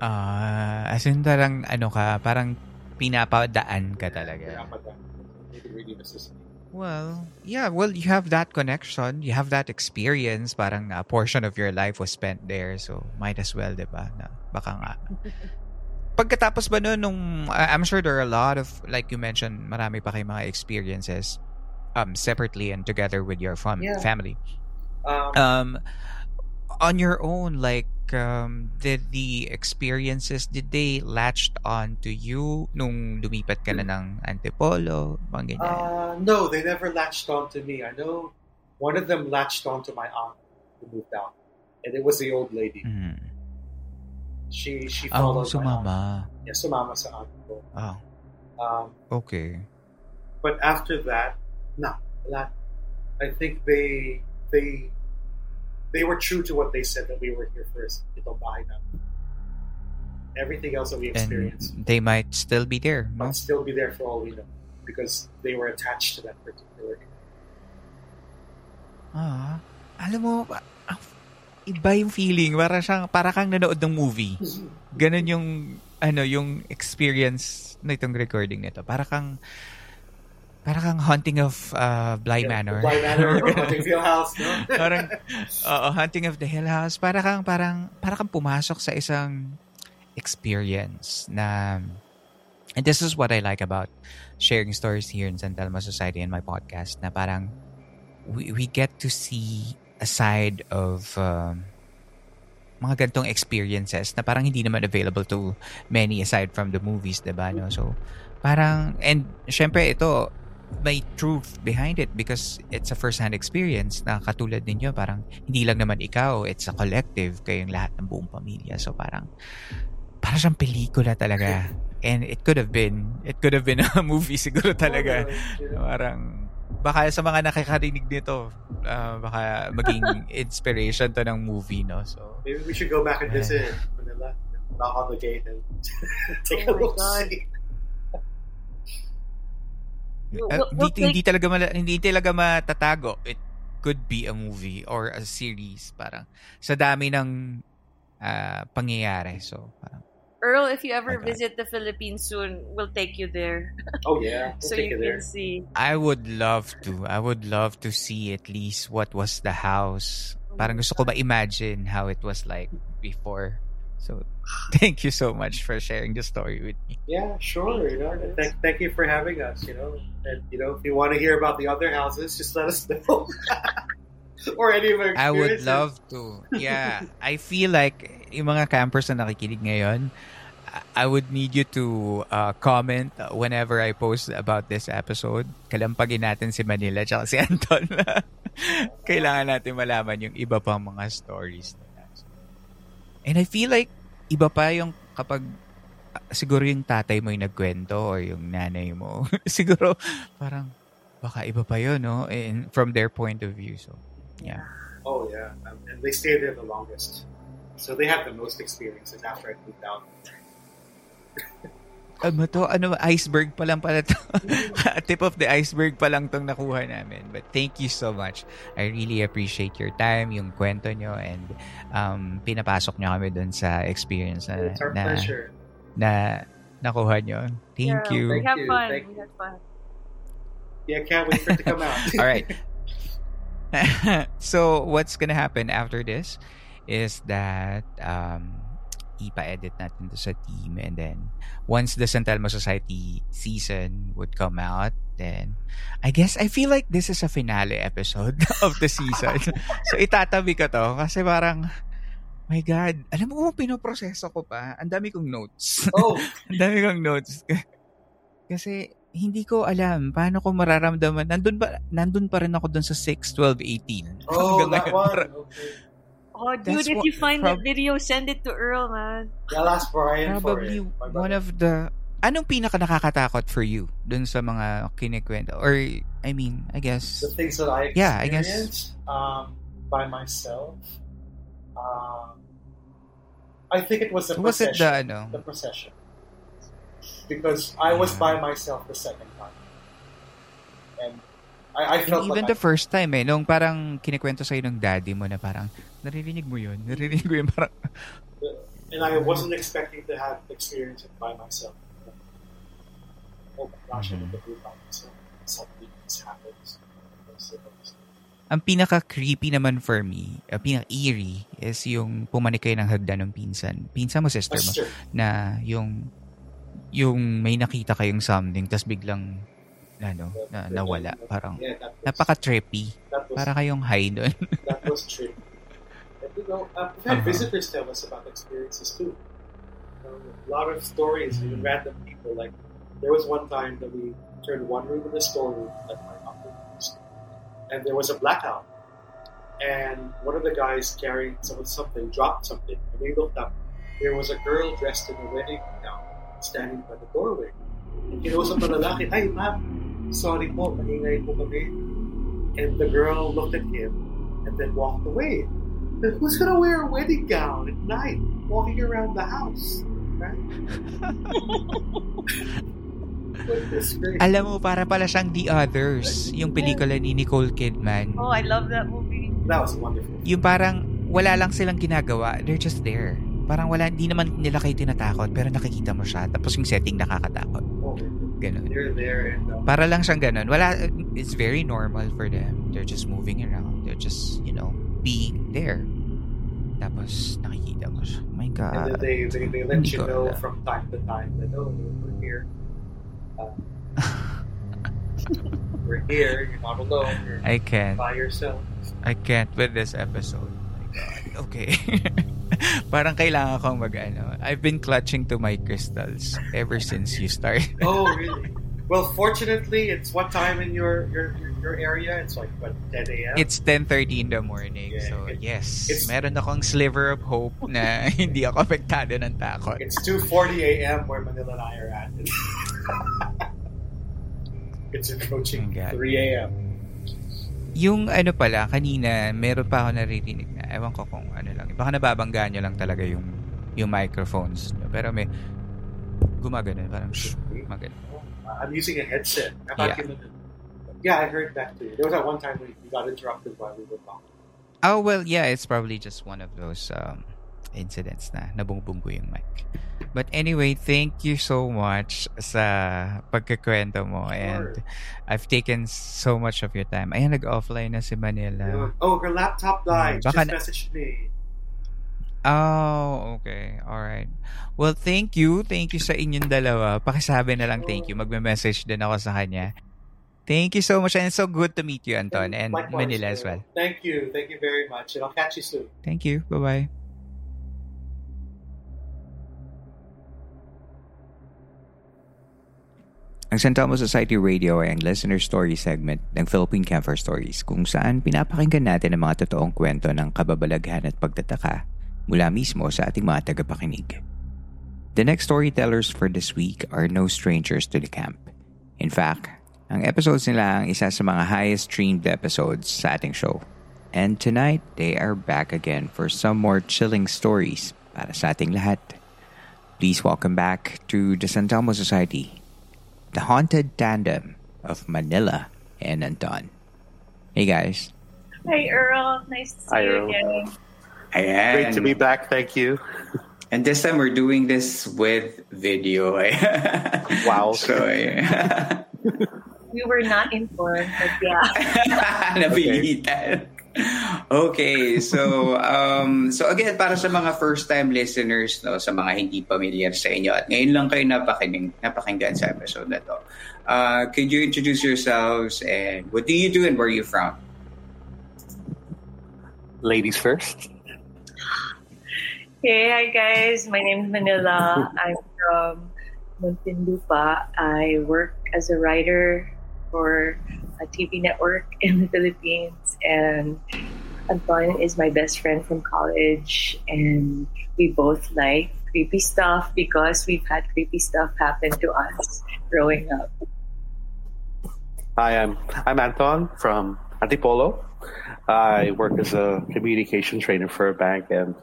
As in parang ano ka, parang pinapadaan ka talaga. Well, yeah, well, you have that connection, you have that experience, parang a portion of your life was spent there, so might as well, diba? Na, baka nga. Pagkatapos ba noon, nung, I'm sure there are a lot of, like you mentioned, marami pa kayong mga experiences separately and together with your family. On your own, like, did the experiences, did they latched on to you nung lumipat ka na ng Antipolo? No, they never latched on to me. I know one of them latched on to my aunt who moved out. And it was the old lady. Mm. She followed my aunt. Yeah, sumama sa aunt ko. Oh. Okay. But after that, I think they were true to what they said, that we were here first. Itong bahay namin. Everything else that we experienced. And they might still be there. No? Might still be there for all we know. Because they were attached to that particular area. Ah. Alam mo, iba yung feeling. Para kang nanood ng movie. Ganun yung, yung experience na itong recording nito. Parang Haunting of Bly Manor. Bly Manor or Haunting of the Hill House, no? Haunting of the Hill House. Para kang pumasok sa isang experience na... And this is what I like about sharing stories here in Santelmo Society and my podcast, na parang we get to see a side of mga gantong experiences na parang hindi naman available to many aside from the movies, diba? No? So, parang... And syempre, ito... may truth behind it because it's a first-hand experience na katulad ninyo, parang hindi lang naman ikaw, it's a collective, kayong lahat ng buong pamilya, so parang siyang pelikula talaga, and it could have been a movie siguro talaga. Parang baka sa mga nakakarinig nito baka maging inspiration to ng movie, no? So maybe we should go back and visit Manila, knock on the gate and take a look. Hindi talaga matatago. It could be a movie or a series, parang sa dami ng pangyayari. So parang, Earl, if you ever visit the Philippines soon, we'll take you there. Oh yeah, we'll so take you there. Can see. I would love to see at least what was the house. Parang gusto ko ba imagine how it was like before. So, thank you so much for sharing the story with me. Yeah, sure. Thank you for having us. If you want to hear about the other houses, just let us know. Or any of our experiences. I would love to. Yeah, I feel like yung mga campers na nakikinig ngayon, I would need you to comment whenever I post about this episode. Kalampagin natin si Manila tsaka si Anton. Kailangan natin malaman yung iba pang mga stories. And I feel like iba pa yung kapag siguro yung tatay mo yung nagkwento or yung nanay mo. Siguro parang baka iba pa yun, no? And from their point of view. So, yeah. Oh, yeah. And they stay there the longest. So they have the most experiences after I moved out. Iceberg pa lang pala to. Tip of the iceberg pa lang tong nakuha namin. But thank you so much. I really appreciate your time, yung kwento nyo, and pinapasok nyo kami dun sa experience na it's our pleasure na nakuha nyo. Thank you. We had fun. Yeah, can't wait for it to come out. All right. So, what's gonna happen after this is that ipa-edit natin to sa team, and then once the Santelmo Society season would come out, then I guess I feel like this is a finale episode of the season. So itatabi ko to kasi parang my God, alam mo kung pinoproseso ko pa, ang dami kong notes. Ang dami kong notes kasi hindi ko alam paano ko mararamdaman. Nandun pa rin ako dun sa 6, 12, 18. That one, okay. Oh, dude, if you find the video, send it to Earl, man. Yeah, last for Ryan. Probably for one of the... Anong pinaka nakakatakot for you dun sa mga kinikwento? Or, I mean, I guess... The things that I experienced by myself. I think it was the procession. The procession. Because I was by myself the second time. And... I felt the first time nung parang kinikwento sa'yo ng daddy mo na parang, naririnig mo yun, parang And I wasn't expecting to have experience it by myself. Oh my gosh, I didn't do it by myself. Suddenly, this happens. Ang pinaka-creepy naman for me, pinaka-eerie, is yung pumanik kayo ng hagdan ng pinsan. Pinsan mo, sister mo. Na yung may nakita kayong something, tapos biglang nawala. Parang napaka-trippy. Para kayong high doon. That was trippy. You know, we've had visitors tell us about experiences too. A lot of stories from random people. Like, there was one time that we turned one room into a storeroom at my uncle. And there was a blackout. And one of the guys carrying something, dropped something, and we looked up. There was a girl dressed in a wedding gown standing by the doorway. And kinusap na lalaki, "Ay, ma'am, sorry po, maingay po kami." And the girl looked at him and then walked away. Then who's gonna wear a wedding gown at night walking around the house? Right? Alam mo, para pala siyang The Others, yung pelikula ni Nicole Kidman. Oh, I love that movie. That was wonderful. Yung parang wala lang silang ginagawa, they're just there. Parang wala, hindi naman nila kayo tinatakot, pero nakikita mo siya, tapos yung setting nakakatakot. Ganun. They're there. Para lang siyang ganun. Wala, it's very normal for them. They're just moving around. They're just, being there. Tapos nakikita mo siya. My God. And they let you know from time to time that, oh, we're here. We're here, you're not alone, you're by yourself. I can't with this episode. My God. Okay. Parang kailangan kong I've been clutching to my crystals ever since you started. Oh, really? Well, fortunately, it's what time in your area? It's like, what, 10 a.m.? It's 10:30 in the morning. Yeah, so, meron akong sliver of hope na hindi ako apektado ng takot. It's 2:40 a.m. where Manila and I are at. It's approaching 3 a.m. Yung kanina, meron pa ako naririnig na, ewan ko kung lang, baka nababanggaan nyo lang talaga yung microphones. Pero may gumagano, parang magano. I'm using a headset. I heard that too. There was that one time we got interrupted while we were talking. Oh, well, yeah, it's probably just one of those incidents na nabungbong ko yung mic. But anyway, thank you so much sa pagkakwento mo. Sure. And I've taken so much of your time. Ayan, nag-offline na si Manila. Oh, her laptop died. Just messaged me. Oh, okay. Alright. Well, thank you. Thank you sa inyong dalawa. Pakisabi na lang thank you. Magme-message din ako sa kanya. Thank you so much. And it's so good to meet you, Anton. And likewise, Manila as well. Thank you. Thank you very much. And I'll catch you soon. Thank you. Bye-bye. Ang Santelmo Society Radio ay ang listener story segment ng Philippine Campfire Stories, kung saan pinapakinggan natin ang mga totoong kwento ng kababalaghan at pagtataka mula mismo sa ating mga tagapakinig. The next storytellers for this week are no strangers to the camp. In fact, ang episodes nila ang isa sa mga highest streamed episodes sa ating show. And tonight, they are back again for some more chilling stories para sa ating lahat. Please welcome back to the Santelmo Society, the haunted tandem of Manila and Anton. Hey guys. Hi Earl, nice to see you again. Ayan. Great to be back. Thank you. And this time we're doing this with video. Wow. So, we were not informed, but napilitan. Okay, so again, para sa mga first-time listeners, no, sa mga hindi familiar sa inyo, at ngayon lang kayo napakinggan sa episode na to. Could you introduce yourselves and what do you do and where are you from? Ladies first. Hey, hi guys. My name is Manila. I'm from Muntinlupa. I work as a writer for a TV network in the Philippines. And Anton is my best friend from college. And we both like creepy stuff because we've had creepy stuff happen to us growing up. Hi, I'm Anton from Antipolo. I work as a communication trainer for a bank, and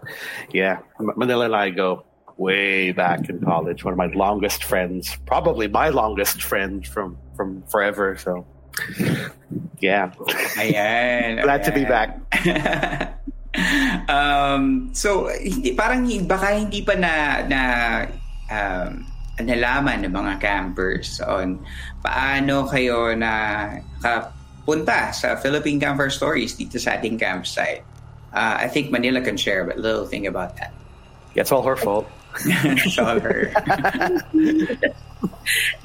Manila and I go way back in college. One of my longest friends, probably my longest friend from forever. So, Glad to be back. So parang baka hindi pa nalaman ng mga campers on paano kayo na kapunta sa Philippine Campfire Stories dito sa ating campsite. I think Manila can share a little thing about that. It's all her fault. It's all her.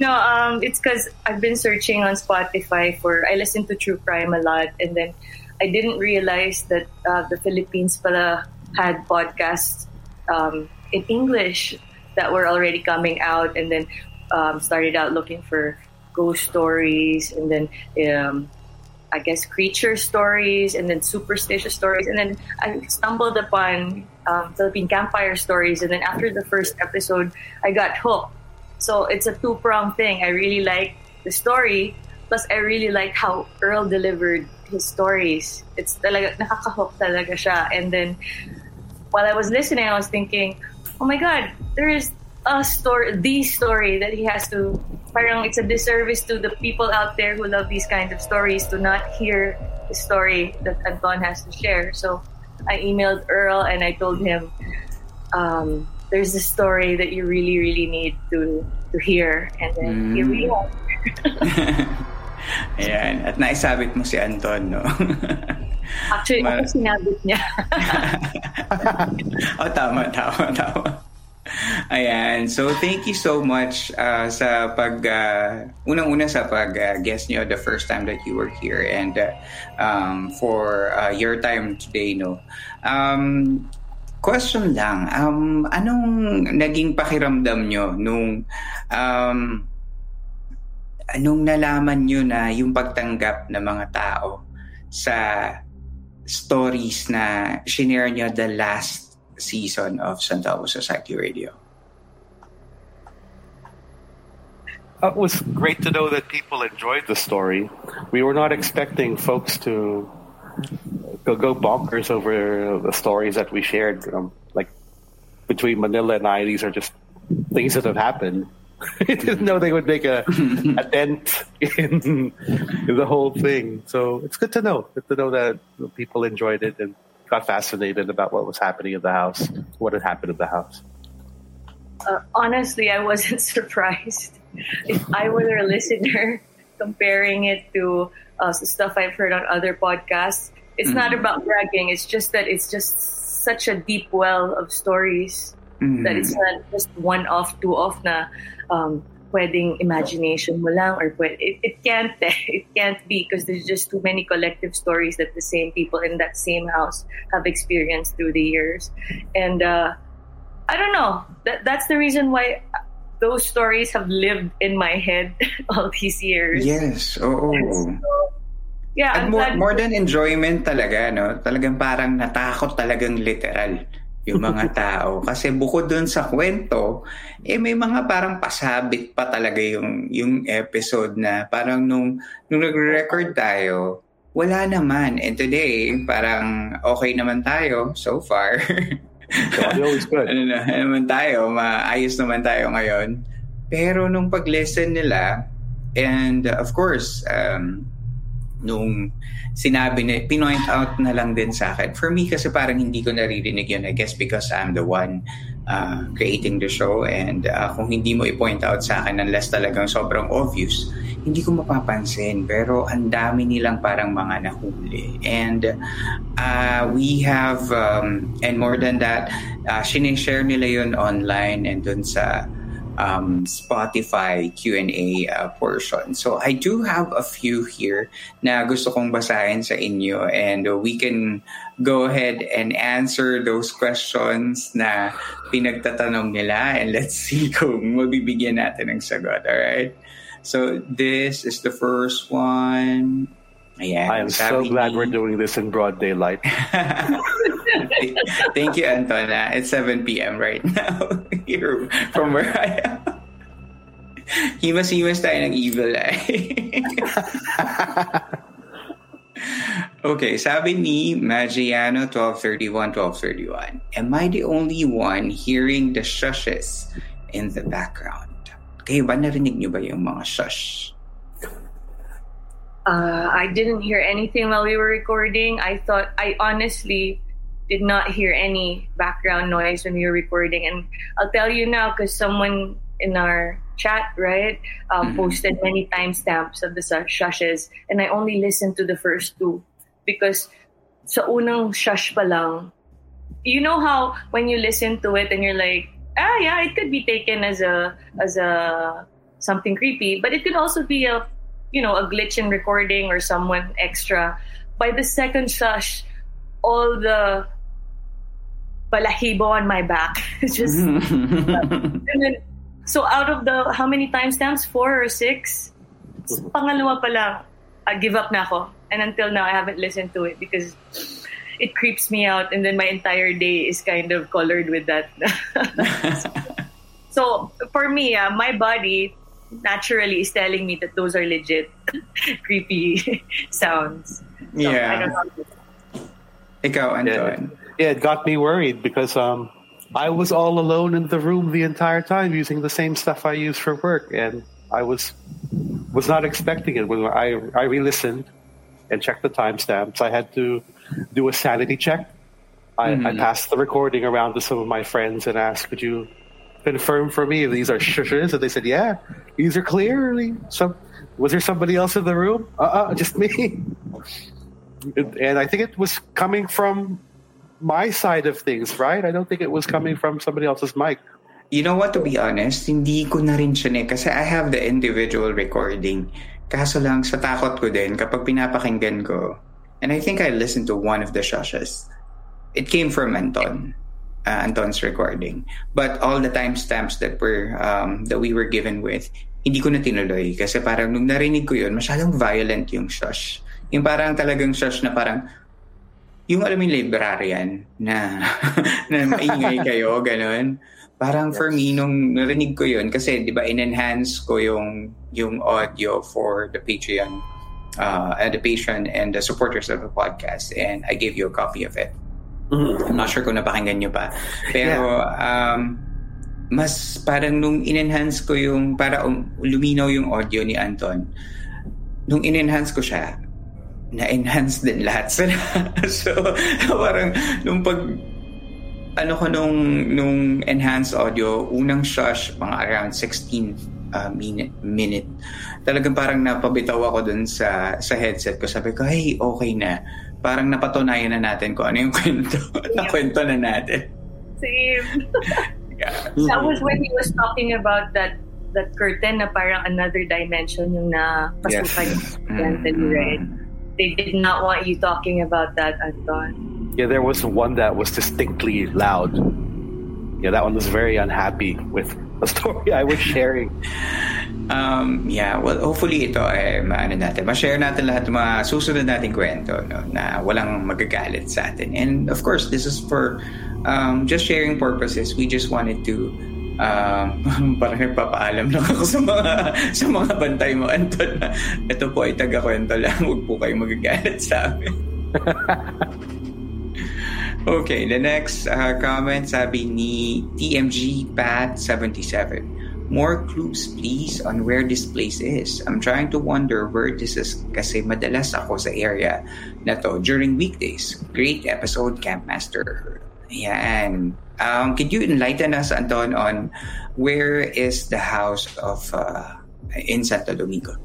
No, it's because I've been searching on Spotify I listen to True Crime a lot, and then I didn't realize that the Philippines pala had podcasts in English that were already coming out, and then started out looking for ghost stories, and then I guess creature stories, and then superstitious stories, and then I stumbled upon Philippine Campfire Stories, and then after the first episode, I got hooked. So it's a two-pronged thing. I really like the story, plus I really like how Earl delivered his stories. It's talaga, nakaka-hook talaga siya. And then while I was listening, I was thinking, oh my God, there is the story that he has to, parang it's a disservice to the people out there who love these kinds of stories to not hear the story that Anton has to share. So I emailed Earl and I told him, there's a story that you really, really need to hear. And then here we are. Ayan. At naisabit mo si Anton, no? Actually, ako sinabit niya. Tama. Ayan. So, thank you so much sa unang-una sa pag-guest niyo the first time that you were here, and for your time today, no? Question lang, anong naging pakiramdam nyo nung nalaman nyo na yung pagtanggap ng mga tao sa stories na shinare nyo the last season of Santelmo Society Radio? It was great to know that people enjoyed the story. We were not expecting folks to go bonkers over the stories that we shared. Like between Manila and I, these are just things that have happened. I didn't know they would make a dent in the whole thing. So it's good to know. Good to know that people enjoyed it and got fascinated about what was happening in the house, what had happened in the house. Honestly, I wasn't surprised. If I were a listener comparing it to stuff I've heard on other podcasts, it's not about bragging. It's just that it's just such a deep well of stories that it's not just one-off, two-off na pwedeng imagination mo lang or it can't be because there's just too many collective stories that the same people in that same house have experienced through the years. And I don't know. That's the reason why those stories have lived in my head all these years. Yes. Oh. Yeah, and more than enjoyment talaga, no? Talagang parang natakot talagang literal yung mga tao. Kasi bukod dun sa kwento, may mga parang pasabit pa talaga yung episode na parang nung nag-record tayo, wala naman. And today, parang okay naman tayo so far. Maayos naman tayo ngayon. Pero nung pag-listen nila, and of course, nung sinabi na, pinoint out na lang din sa akin. For me kasi parang hindi ko naririnig yun, I guess because I'm the one creating the show, and kung hindi mo i-point out sa akin unless talagang sobrang obvious, hindi ko mapapansin, pero ang dami nilang parang mga nahuli. And we have, and more than that, sinishare nila yun online and dun sa Spotify Q&A portion. So I do have a few here na gusto kong basahin sa inyo, and we can go ahead and answer those questions na pinagtatanong nila, and let's see kung mabibigyan natin ng sagot. Alright? So this is the first one. Ayan, I am so glad we're doing this in broad daylight. Thank you, Anton. It's 7 p.m. right now here from where I am. Himas-himas tayo ng evil eye. Okay, sabi ni Magiano 1231. Am I the only one hearing the shushes in the background? Kayo ba narinig niyo ba yung mga shush? I didn't hear anything while we were recording. I honestly did not hear any background noise when we were recording. And I'll tell you now because someone in our chat, right, posted many timestamps of the shushes. And I only listened to the first two because sa unang shush pa lang, you know how when you listen to it and you're like, ah, yeah, it could be taken as a something creepy, but it could also be a glitch in recording or someone extra. By the second shush, all the balahibo on my back just and then, so out of the how many timestamps, 4 or 6, pangalawa pa lang, I give up na ako, and until now I haven't listened to it because it creeps me out, and then my entire day is kind of colored with that. So for me, my body naturally is telling me that those are legit creepy sounds. So, yeah. I don't know. Ikaw, Anton. Yeah, it got me worried because I was all alone in the room the entire time using the same stuff I use for work, and I was not expecting it. When I re-listened and checked the timestamps, I had to do a sanity check. I passed the recording around to some of my friends and asked, could you confirm for me if these are shushes? And they said, yeah, these are clearly some. Was there somebody else in the room? Just me. And I think it was coming from my side of things, right? I don't think it was coming from somebody else's mic. You know what, to be honest, hindi ko na rin siya kasi I have the individual recording. Kaso lang, sa takot ko din kapag pinapakinggan ko. And I think I listened to one of the shushes. It came from Anton, Anton's recording. But all the timestamps that we were given with, hindi ko na tinuloy. Kasi parang nung narinig ko yun, masyadong violent yung shush. Yung parang talagang shush na parang, yung alam yung librarian na, na maingay kayo, ganun. Parang for me, nung narinig ko yun, kasi di ba in-enhance ko yung audio for the Patreon. The patron and the supporters of the podcast, and I gave you a copy of it. I'm not sure kung napakinggan nyo pa. Pero mas parang nung in-enhance ko yung para luminaw yung audio ni Anton, nung in-enhance ko siya, na-enhance din lahat sila. So parang nung pag nung enhanced audio, unang shush, mga around 16 minute. Talagang parang napabitaw ako dun sa headset ko. Sabi ko, hey, okay na. Parang napatunayan na natin kung ano yung kwento. Nakwento na natin. Same. Yeah. That was when he was talking about that curtain na parang another dimension yung napasukan. Yes. Right? They did not want you talking about that, Anton. Yeah, there was one that was distinctly loud. Yeah, that one was very unhappy with a story I was sharing. Yeah, well, hopefully ito ay ma-share natin lahat ng mga susunod nating kwento, no, na walang magagalit sa atin. And of course, this is for just sharing purposes. We just wanted to parang nagpapaalam lang ako sa mga bantay mo, Anton. Ito po ay taga-kwento lang. Huwag po kayong magagalit sa amin. Okay, the next comment, sabi ni TMG Pat77. More clues please on where this place is. I'm trying to wonder where this is kasi madalas ako sa area na to during weekdays. Great episode, Campmaster. Ayan. Could you enlighten us, Anton, on where is the house of in Santo Domingo?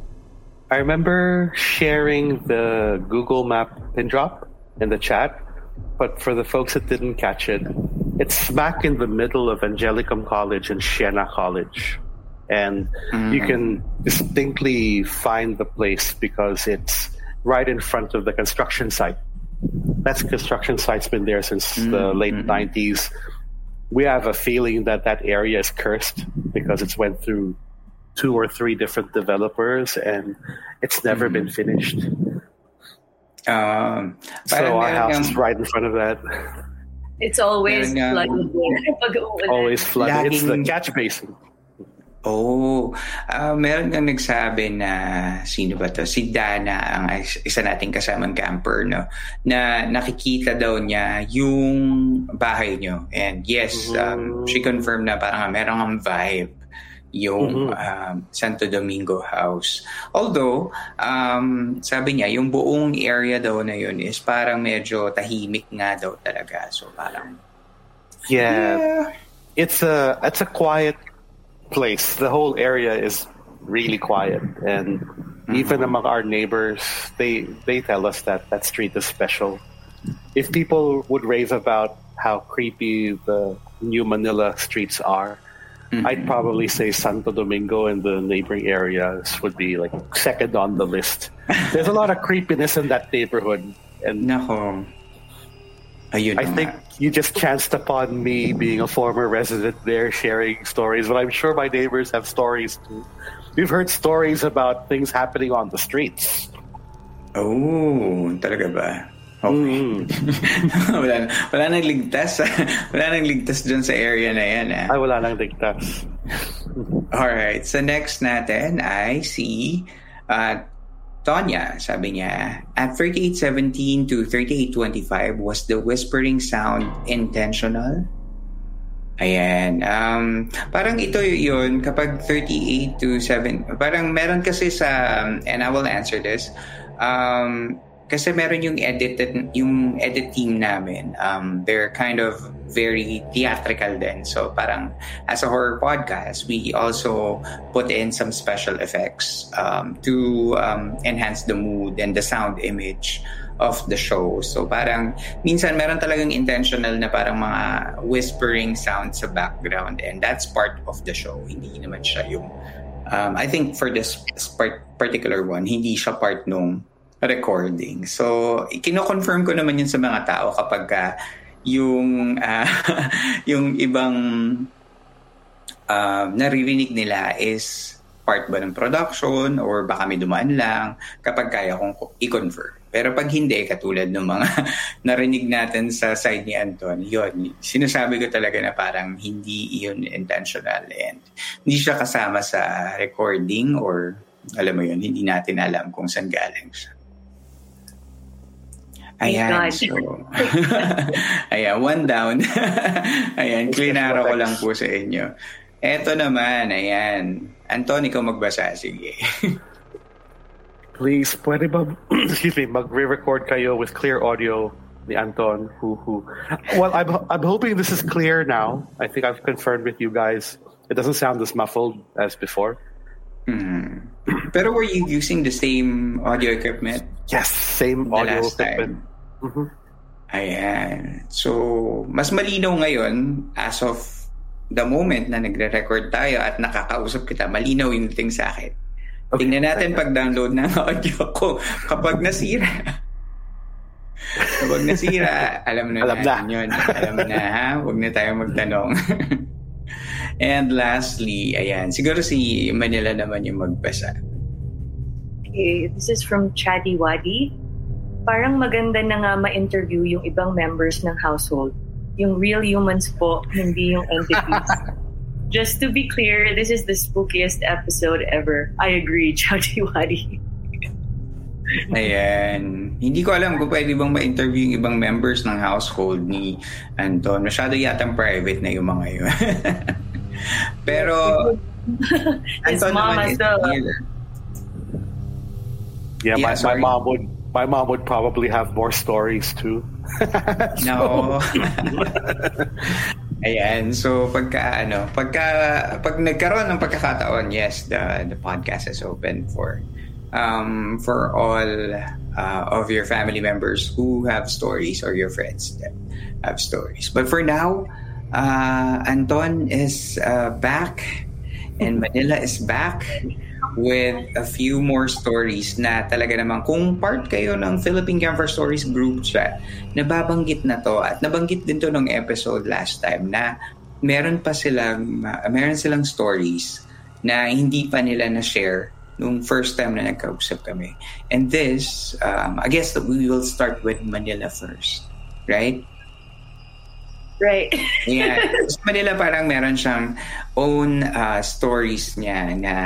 I remember sharing the Google Map pin drop in the chat. But for the folks that didn't catch it, it's smack in the middle of Angelicum College and Sheena College. And you can distinctly find the place because it's right in front of the construction site. That construction site's been there since the late 90s. We have a feeling that area is cursed because it's went through 2 or 3 different developers and it's never been finished. So our house is right in front of that. It's always flooded. Always flooded. It's the catch basin. Oh, meron nang nagsabi na sino ba to? Si Dana, ang isa nating kasamang camper, no? Na nakikita daw niya yung bahay niyo. And yes, she confirmed na parang merong vibe yung Santo Domingo house. Although, sabi niya, yung buong area daw na yun is parang medyo tahimik nga daw talaga. So parang... Yeah. It's a quiet place. The whole area is really quiet. And even among our neighbors, they tell us that street is special. If people would rave about how creepy the new Manila streets are, I'd probably say Santo Domingo and the neighboring areas would be like second on the list. There's a lot of creepiness in that neighborhood. And I think you just chanced upon me being a former resident there sharing stories, but I'm sure my neighbors have stories too. We've heard stories about things happening on the streets. Oh, talaga ba? Okay. Wala nang ligtas. Wala nang ligtas dun sa area na yan. Ay, wala nang ligtas. Alright, so next natin ay si Tonya. Sabi niya, at 3817 to 3825, was the whispering sound intentional? Ayan. Parang ito yun, kapag 38 to 7, parang meron kasi sa, and I will answer this, kasi meron yung edit team namin. They're kind of very theatrical din. So parang as a horror podcast, we also put in some special effects to enhance the mood and the sound image of the show. So parang minsan meron talagang intentional na parang mga whispering sounds sa background, and that's part of the show. Hindi naman siya yung... I think for this particular one, hindi siya part nung recording. So, kino-confirm ko naman yun sa mga tao kapag yung ibang naririnig nila is part ba ng production or baka may dumaan lang kapag kaya kong i-confirm. Pero pag hindi, katulad ng mga narinig natin sa side ni Anton, yun, sinasabi ko talaga na parang hindi yun intentional and hindi siya kasama sa recording or alam mo yun, hindi natin alam kung saan galing siya. Ayan, so... Ayan, one down. Ayan, cleanaro ko lang po sa inyo. Eto naman, ayan. Anton, ikaw magbasa, sige. Please, pwede ba, mag-re-record kayo with clear audio ni Anton? Well, I'm hoping this is clear now. I think I've confirmed with you guys. It doesn't sound as muffled as before. Mm. Pero were you using the same audio equipment? Yes, same audio equipment. Mm-hmm. Ayan. So, mas malinaw ngayon as of the moment na nagre-record tayo at nakakausap kita, malinaw yung dating sa akin. Okay. Tingnan natin pag-download ng audio ko kapag nasira. Kapag nasira, alam na. Yun. Alam na ha, huwag na tayo magtanong. And lastly, ayan, siguro si Manila naman yung magbasa. Okay, this is from Chadi Wadi. Parang maganda na nga ma-interview yung ibang members ng household. Yung real humans po, hindi yung entities. Just to be clear, this is the spookiest episode ever. I agree, Chadi Wadi. Ayan. Hindi ko alam kung pwede bang ma-interview yung ibang members ng household ni Anton. Masyado yatang private na yung mga yun. Pero his mom as well. Yeah, my mom would probably have more stories too. No. Ayan, so pag nagkaroon ng pagkakataon, yes, the podcast is open for all of your family members who have stories or your friends that have stories. But for now, Anton is back and Manila is back with a few more stories na talaga naman kung part kayo ng Philippine Campfire Stories group chat, nababanggit na to at nabanggit din to ng episode last time na meron silang stories na hindi pa nila na-share nung first time na nagkausap kami. And this, I guess that we will start with Manila first, right? Right. Yeah. Sa Manila parang meron siyang own stories niya na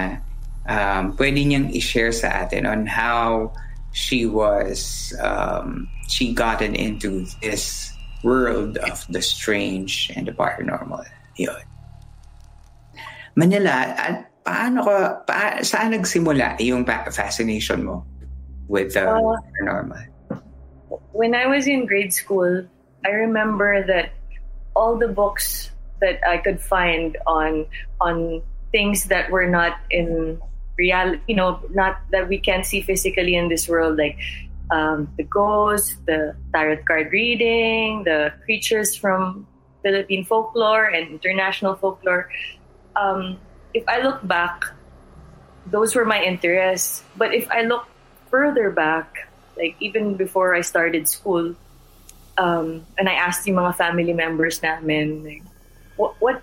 pwede niyang i-share sa atin on how she gotten into this world of the strange and the paranormal. Yun. Manila, saan nagsimula yung fascination mo with the paranormal? When I was in grade school, I remember that all the books that I could find on things that were not in reality, you know, not that we can see physically in this world, like the ghosts, the tarot card reading, the creatures from Philippine folklore and international folklore. If I look back, those were my interests. But if I look further back, like even before I started school, and I asked yung mga family members namin, like, what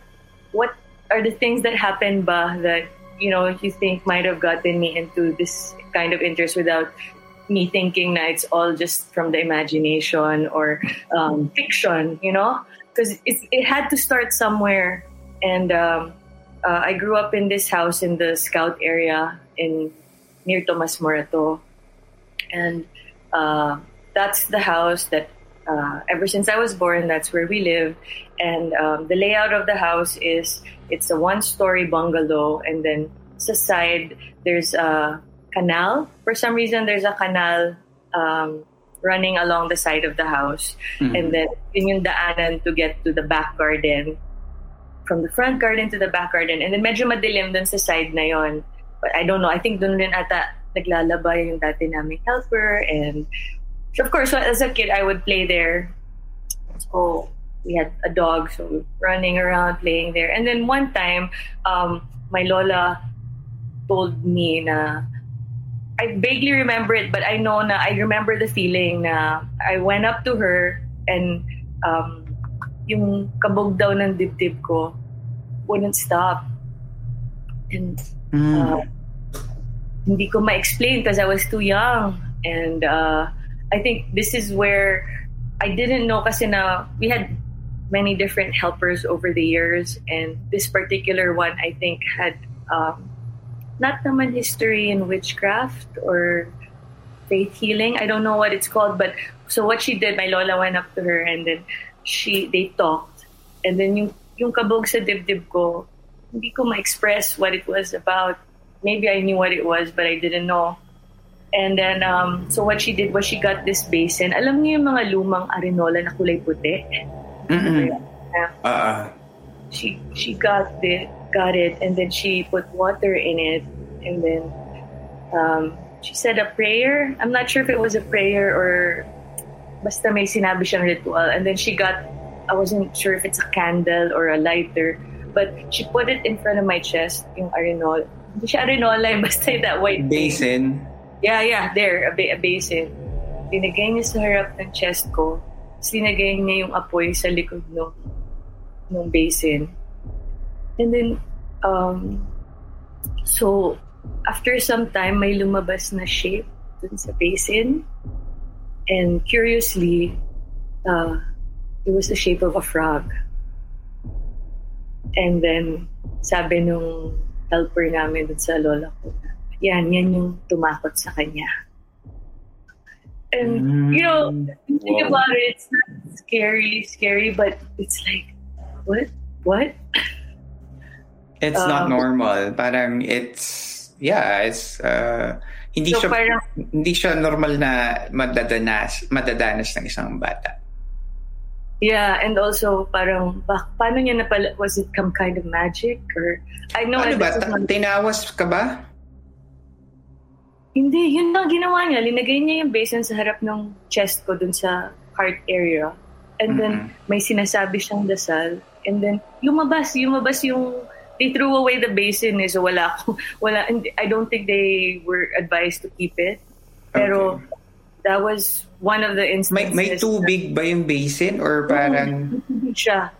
are the things that happened ba that, you know, you think might have gotten me into this kind of interest without me thinking that it's all just from the imagination or fiction, you know? Because it had to start somewhere. And I grew up in this house in the Scout area near Tomas Morato. And that's the house that ever since I was born, that's where we live. And the layout of the house is, it's a one-story bungalow. And then to the side, there's a canal. For some reason, there's a canal running along the side of the house. Mm-hmm. And then yun yung daanan to get to the back garden. From the front garden to the back garden. And then medyo madilim dun sa side na yon. But I don't know, I think dun din ata naglalaba yung dati naming helper. And so of course, as a kid, I would play there. So we had a dog, so we were running around playing there. And then one time, my lola told me na, I vaguely remember it, but I know na, I remember the feeling na I went up to her and yung kabog daw ng dibdib ko wouldn't stop. And hindi ko ma-explain because I was too young. And I think this is where I didn't know kasi na we had many different helpers over the years, and this particular one I think had not naman history in witchcraft or faith healing. I don't know what it's called, but so what she did, my lola went up to her and then they talked, and then yung kabog sa dibdib ko, hindi ko ma-express what it was about. Maybe I knew what it was, but I didn't know. And then, so what she did was she got this basin. Alam niyo yung mga lumang arenola na kulay puti? Mm-hmm. She got it, and then she put water in it, and then she said a prayer. I'm not sure if it was a prayer or basta may sinabi siyang ritual. And then she got, I wasn't sure if it's a candle or a lighter, but she put it in front of my chest, yung arenol. Hindi siya arenola, basta that white basin. Yeah, there, a basin. Dinagay niya sa harap ng chest ko. Sinagay niya yung apoy sa likod ng basin. And then, so, after some time, may lumabas na shape dun sa basin. And curiously, it was the shape of a frog. And then, sabi nung helper namin dun sa lola ko, yan yung tumakot sa kanya. And, you know, think about it, it's not scary, but it's like, what? It's not normal. Parang it's hindi siya normal na madadanas ng isang bata. Yeah, and also parang paano niya napala, was it some kind of magic or I know ano ba? Tinawas ka ba? Hindi, yun ang ginawa niya. Linagay niya yung basin sa harap ng chest ko dun sa heart area. And then may sinasabi siyang dasal. And then lumabas yung they threw away the basin, so wala. And I don't think they were advised to keep it. Pero that was one of the instances. May tubig ba yung basin or parang?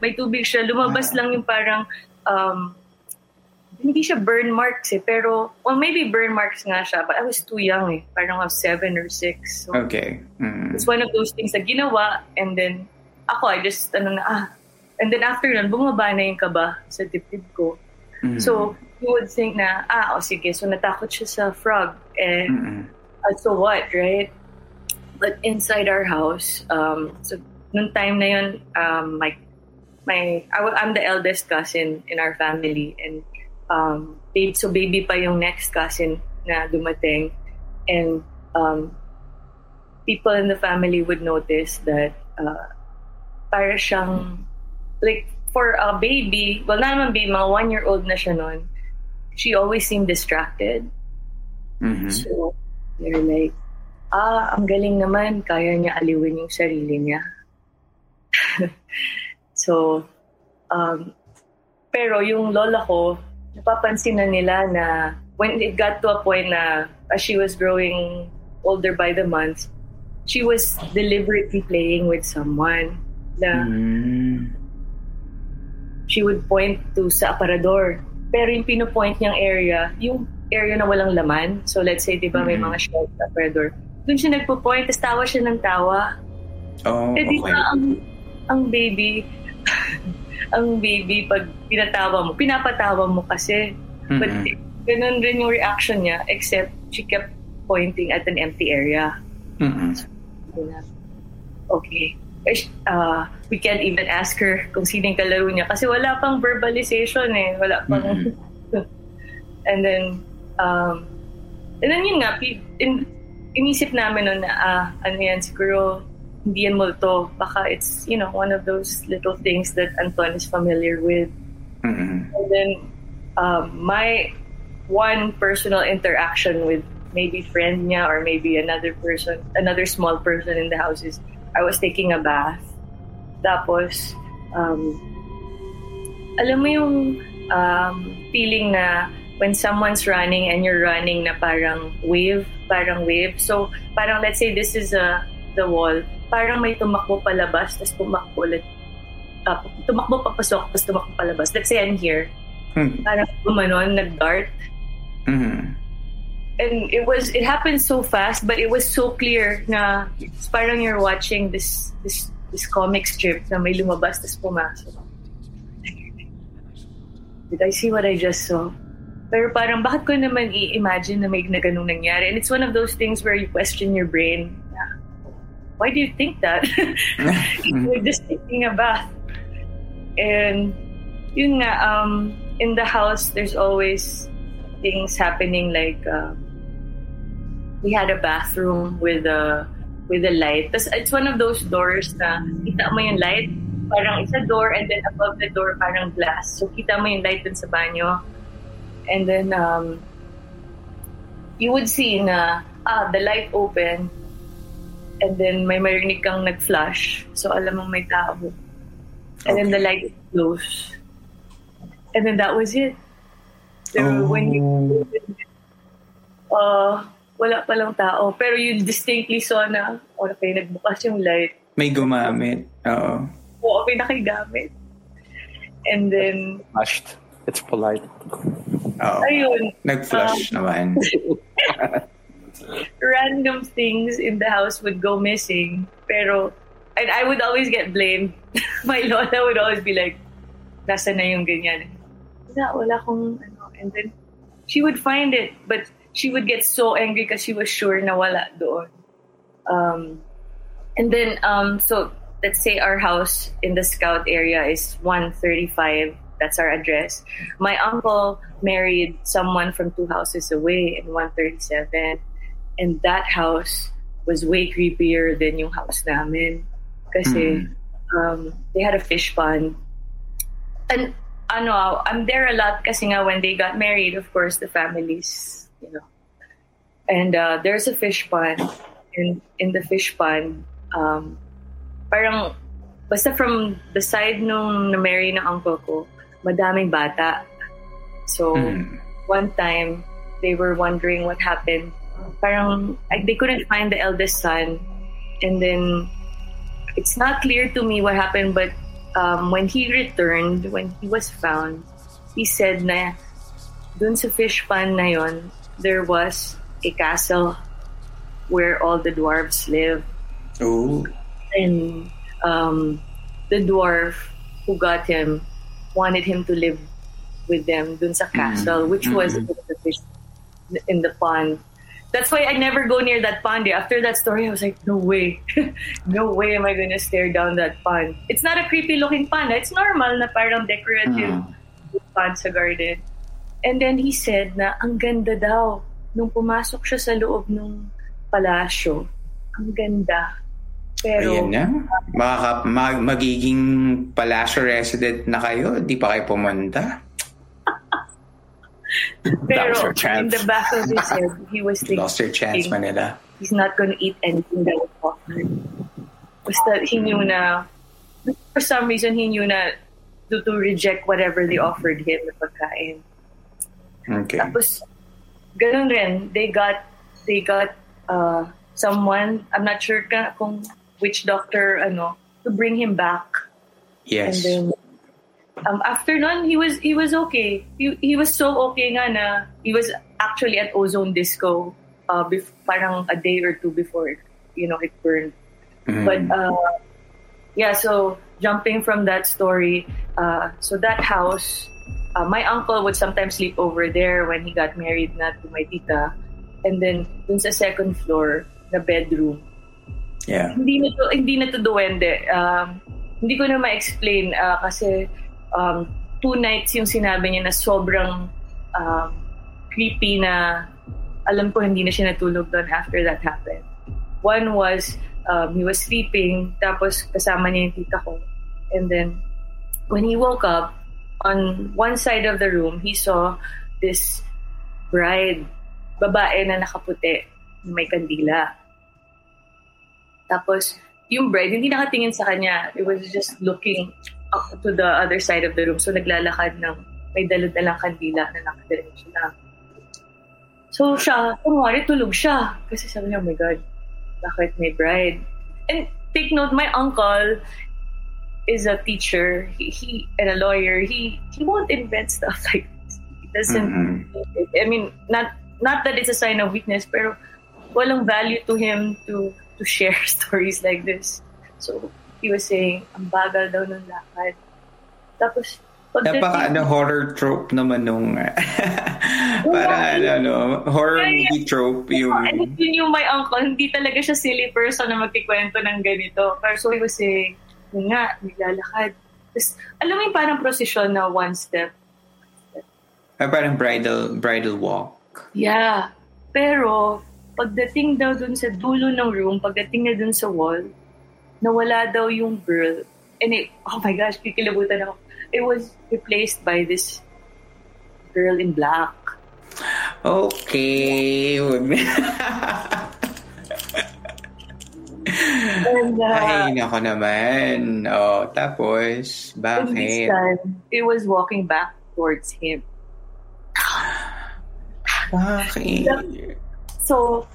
May tubig siya. Lumabas lang yung parang hindi siya burn marks eh. Pero maybe burn marks nga siya. But I was too young eh. Parang I was 7 or 6. So okay. It's one of those things na ginawa, and then ako I just and then after nun bumaba na yung kaba sa dibdib ko. So, you would think na, sige, so natakot siya sa frog. Eh, so what, right? But inside our house, so nung time na yun, I'm the eldest cousin in our family. And So baby pa yung next cousin na dumating. And people in the family would notice that para siyang, like, for a baby, well, na naman baby, mga 1-year-old na siya nun, she always seemed distracted. Mm-hmm. So, they're like, ang galing naman, kaya niya aliwin yung sarili niya. So, pero yung lola ko, napapansin na nila na when it got to a point na as she was growing older by the months, she was deliberately playing with someone. Na she would point to sa aparador. Pero yung pinupoint niyang area, yung area na walang laman. So let's say, di ba, may mga shelves sa aparador. Doon siya nagpo-point, tapos tawa siya ng tawa. Oh, eh, okay. Di ba, ang baby, pag pinatawa mo, pinapatawa mo kasi. Mm-hmm. But ganun rin yung reaction niya, except she kept pointing at an empty area. Mm-hmm. Okay. We can't even ask her kung sinong kalaro niya kasi wala pang verbalization eh. Wala pang... Mm-hmm. And then yun nga, inisip namin nun na, ano yan, siguro hindi yan multo. Baka it's, you know, one of those little things that Anton is familiar with. Mm-hmm. And then, my one personal interaction with maybe friend niya or maybe another person, another small person in the house is, I was taking a bath. Tapos, alam mo yung feeling na when someone's running and you're running na parang wave. So, parang let's say this is the wall. Parang may tumakbo palabas, tapos tumakbo ulit. Tumakbo papasok, tapos tumakbo palabas. Let's say I'm here. Mm-hmm. Parang gumanon, nag-dart. Mm-hmm. And it happened so fast, but it was so clear na it's parang you're watching this comic strip na may lumabas tas pumasok. Did I see what I just saw? Pero parang bakit ko naman i-imagine na may na ganung nangyari? And it's one of those things where you question your brain. Yeah. Why do you think that? We're just taking a bath. And yun nga, in the house, there's always things happening like... we had a bathroom with a light. It's one of those doors na kita mo yung light, parang isa door, and then above the door parang glass. So kita mo yung light dun sa banyo. And then you would see na the light open and then may marinig kang nag-flash. So alam mong may tao. And then the light close. And then that was it. So when you opened it, wala palang tao. Pero you distinctly saw na, okay, nagbukas yung light. May gumamit. Oo. Oo, may nakigamit. And then... Flushed. It's polite. Oo. Ayun. Nag-flush naman. Random things in the house would go missing. Pero, and I would always get blamed. My lola would always be like, nasa na yung ganyan? Wala kong ano. And then, she would find it. But, she would get so angry because she was sure na wala doon. And then, so let's say our house in the Scout area is 135. That's our address. My uncle married someone from 2 houses away in 137. And that house was way creepier than yung house namin. Kasi they had a fish pond. And I'm there a lot kasi nga when they got married, of course, the families... You know. And there's a fish pond, and in the fish pond, parang basta from the side nung na-marry na uncle ko, madaming bata. So one time they were wondering what happened. Parang they couldn't find the eldest son, and then it's not clear to me what happened. But when he was found, he said na dun sa fish pond na yon, there was a castle where all the dwarves live. Oh. And the dwarf who got him wanted him to live with them dun sa castle, which was in the pond. That's why I never go near that pond. After that story, I was like, no way. No way am I going to stare down that pond. It's not a creepy looking pond. It's normal na parang decorative pond sa garden. And then he said na ang ganda daw nung pumasok siya sa loob ng palasyo. Ang ganda. Pero ayan na. Magiging palasyo resident na kayo. Di pa kayo pumunta. Pero in the back of his head, he was thinking, lost your chance, Manila. He's not going to eat anything that was offered. Basta he knew na, for some reason, he knew na to reject whatever they offered him na pagkain. Okay. Tapos, ganun rin, they got someone, I'm not sure kung which doctor, to bring him back. Yes. And then, after nun, he was okay. He was so okay nga na, he was actually at Ozone Disco parang a day or two before it burned. Mm. But so jumping from that story, so that house, my uncle would sometimes sleep over there when he got married na to my tita. And then dun sa second floor na bedroom. Yeah. Hindi na to duwende. Hindi ko na ma-explain kasi two nights yung sinabi niya na sobrang creepy na alam ko hindi na siya natulog doon after that happened. One was he was sleeping tapos kasama niya yung tita ko, and then when he woke up on one side of the room he saw this bride, babae na nakaputi na may kandila. Tapos yung bride hindi nakatingin sa kanya, it was just looking to the other side of the room. So naglalakad ng may daladala ng kandila na nakadiretso na. So siya, kumari tulog siya. Kasi sabi niya, oh my God, bakit may bride? And take note, my uncle is a teacher and a lawyer. He won't invent stuff like this. He doesn't, I mean, not that it's a sign of weakness, pero walang value to him to share stories like this. So he was saying, ang bagal daw ng lakad. Tapos, napaka horror trope naman nung, para horror movie trope yung... And yun yung my uncle, hindi talaga siya silly person na magkikwento ng ganito. Pero so he was saying, yun nga, naglalakad. Tapos, alam mo yung parang prosesyon na one step. Parang bridal walk. Yeah. Pero, pagdating daw dun sa dulo ng room, pagdating na dun sa wall, nawala daw yung girl. And it, oh my gosh, kikilabutan ako. It was replaced by this girl in black. Okay. And, ay, nako naman. Oh, tapos, bakit? This time, it was walking back towards him. Bakit? So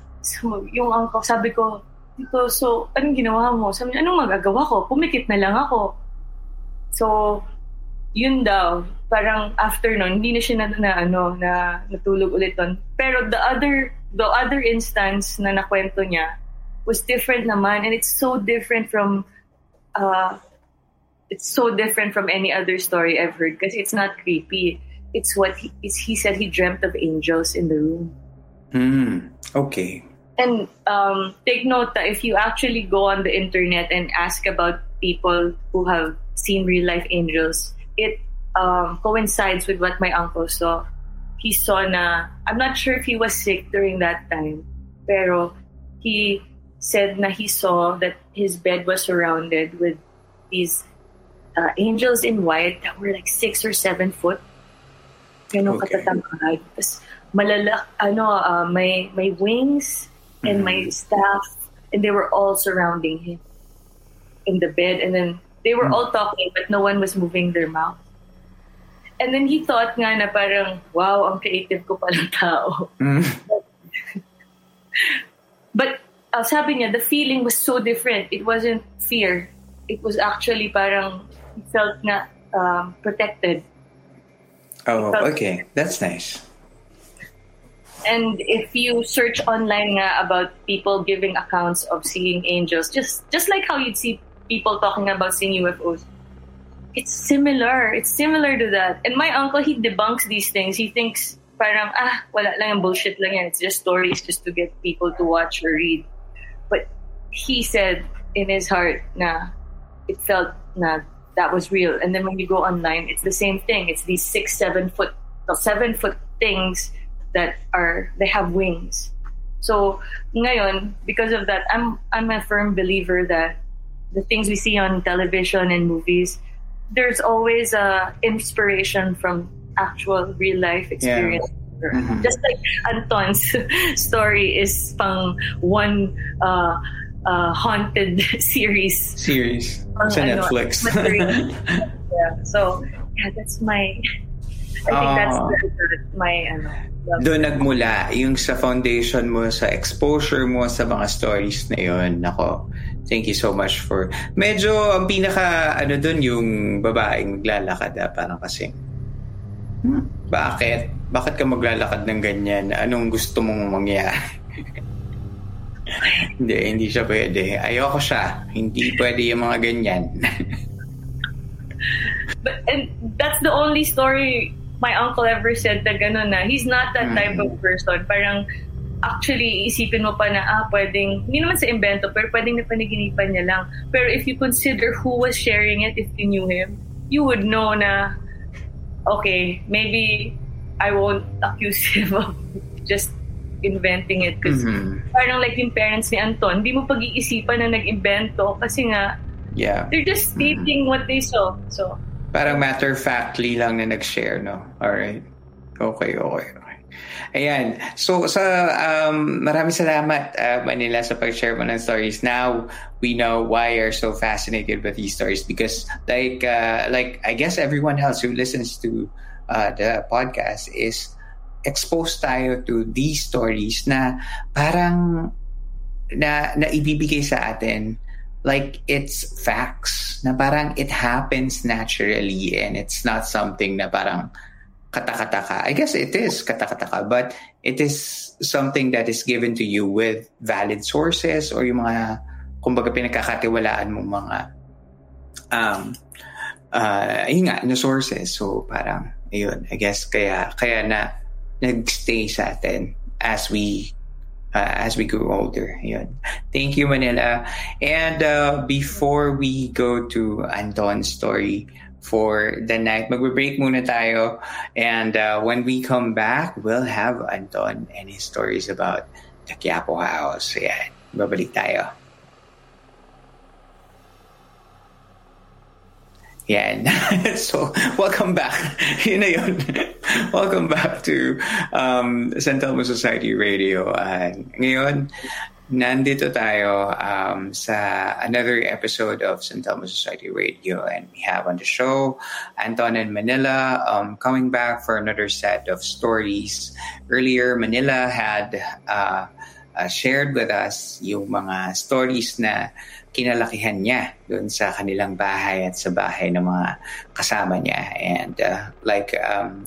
yung uncle, sabi ko, So, anong ginawa mo? Sabi niya, anong magagawa ko? Pumikit na lang ako. So, yun daw. Parang after nun, hindi na siya na natulog ulit nun. Pero the other instance na nakwento niya was different naman. And it's so different from any other story I've heard. Kasi it's not creepy. It's what he said he dreamt of angels in the room. Hmm. Okay. And take note that if you actually go on the internet and ask about people who have seen real-life angels, it coincides with what my uncle saw. He saw na, I'm not sure if he was sick during that time, pero he said na he saw that his bed was surrounded with these angels in white that were like 6 or 7 foot. Okay. Katatamahag. Tapos malala, may wings, and my staff, and they were all surrounding him in the bed, and then they were all talking but no one was moving their mouth. And then he thought nga na parang, wow, ang creative ko palang tao. But sabi niya, the feeling was so different. It wasn't fear. It was actually parang he felt na protected. Oh, okay. That's nice. And if you search online nga about people giving accounts of seeing angels, just like how you'd see people talking about seeing UFOs, it's similar. It's similar to that. And my uncle, he debunks these things. He thinks parang, wala lang yung bullshit lang yan. It's just stories just to get people to watch or read. But he said in his heart na it felt na that was real. And then when you go online, it's the same thing. It's these 6-7 foot 7-foot things that are, they have wings. So ngayon, because of that, I'm a firm believer that the things we see on television and movies, there's always inspiration from actual real life experience. Yeah. Mm-hmm. Just like Anton's story is pang one haunted series. It's on Netflix. Yeah. So yeah, that's my. I think that's my. Doon nagmula yung sa foundation mo, sa exposure mo sa mga stories na yun. Nako, thank you so much for. Medyo ang pinaka doon yung babaeng naglalakad, parang kasing Bakit ka maglalakad ng ganyan? Anong gusto mong mangyari? Hindi siya pwede. Ayoko siya. Hindi pwede yung mga ganyan. But, and that's the only story my uncle ever said na gano'n na. He's not that type of person. Parang, actually, isipin mo pa na, pwedeng, hindi naman sa invento, pero pwedeng napanaginipan niya lang. Pero if you consider who was sharing it, if you knew him, you would know na, okay, maybe I won't accuse him of just inventing it because parang like yung parents ni Anton, di mo pag-iisipan na nag-invento kasi nga they're just stating what they saw. So parang matter-of-factly lang na nag-share, no? Alright. Okay. Ayan. So sa maraming salamat Manila sa pag-share mo ng stories. Now we know why you're so fascinated with these stories because like I guess everyone else who listens to the podcast is exposed tayo to these stories na parang na ibibigay sa atin like it's facts na parang it happens naturally and it's not something na parang katakataka. I guess it is katakataka but it is something that is given to you with valid sources or yung mga kumbaga pinagkakatiwalaan mong mga na sources. So parang ayun, I guess kaya na nagstay sa atin as we grow older. Ayun. Thank you, Manila. And before we go to Anton's story for the night, magbe-break muna tayo. And when we come back, we'll have Anton and his stories about the Quiapo House. Ayan. Babalik tayo. Yeah. So welcome back. Welcome back to Santelmo Society Radio. Ngayon, nandito tayo sa another episode of Santelmo Society Radio, and we have on the show Anton and Manila coming back for another set of stories. Earlier, Manila had shared with us yung mga stories na kinalakihan niya doon sa kanilang bahay at sa bahay ng mga kasama niya. And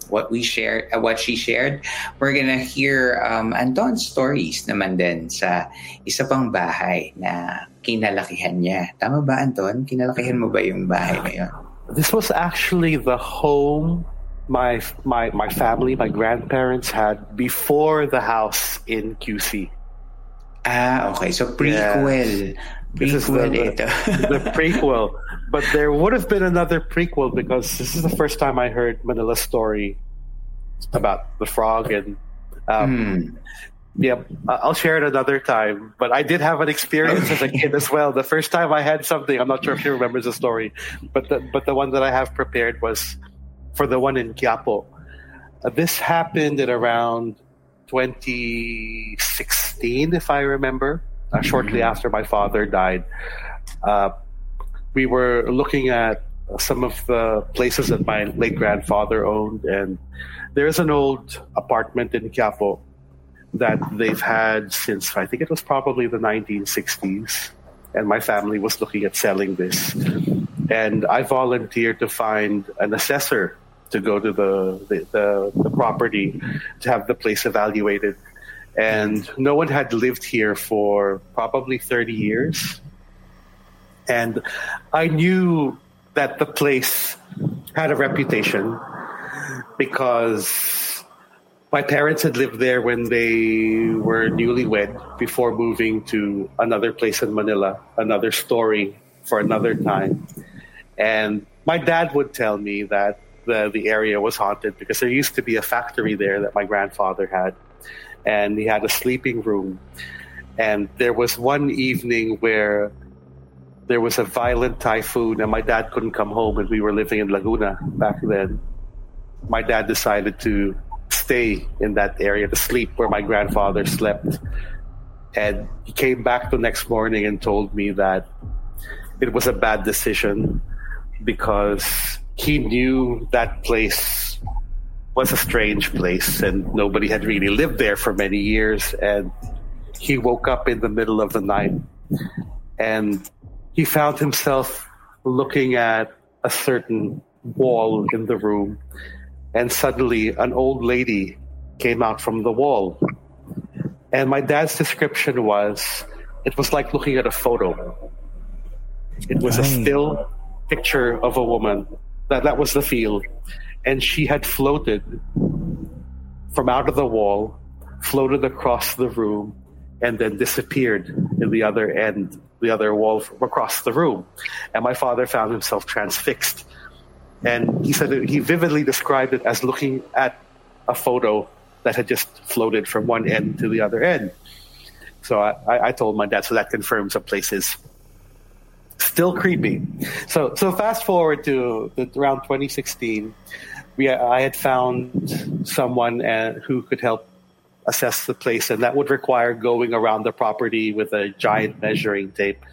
what she shared, we're gonna hear Anton's stories naman din sa isa pang bahay na kinalakihan niya. Tama ba, Anton? Kinalakihan mo ba yung bahay na yun? This was actually the home my family, my grandparents had before the house in QC. Okay. So prequel. Yes. This is the prequel. But there would have been another prequel because this is the first time I heard Manila's story about the frog. And I'll share it another time. But I did have an experience as a kid as well. The first time I had something, I'm not sure if she remembers the story, but the one that I have prepared was for the one in Quiapo. This happened at around 2016, if I remember. Shortly after my father died, we were looking at some of the places that my late grandfather owned, and there is an old apartment in Quiapo that they've had since, I think it was probably the 1960s, and my family was looking at selling this. And I volunteered to find an assessor to go to the property to have the place evaluated. And no one had lived here for probably 30 years. And I knew that the place had a reputation because my parents had lived there when they were newlywed before moving to another place in Manila, another story for another time. And my dad would tell me that the area was haunted because there used to be a factory there that my grandfather had, and he had a sleeping room. And there was one evening where there was a violent typhoon and my dad couldn't come home, and we were living in Laguna back then. My dad decided to stay in that area to sleep where my grandfather slept. And he came back the next morning and told me that it was a bad decision because he knew that place was a strange place and nobody had really lived there for many years. And he woke up in the middle of the night and he found himself looking at a certain wall in the room, and suddenly an old lady came out from the wall. And my dad's description was, it was like looking at a photo. It was a still picture of a woman. That was the feel. And she had floated from out of the wall, floated across the room, and then disappeared in the other end, the other wall from across the room. And my father found himself transfixed. And he said that he vividly described it as looking at a photo that had just floated from one end to the other end. So I told my dad, so that confirms the place is still creepy. So fast forward to around 2016, I had found someone who could help assess the place, and that would require going around the property with a giant measuring tape,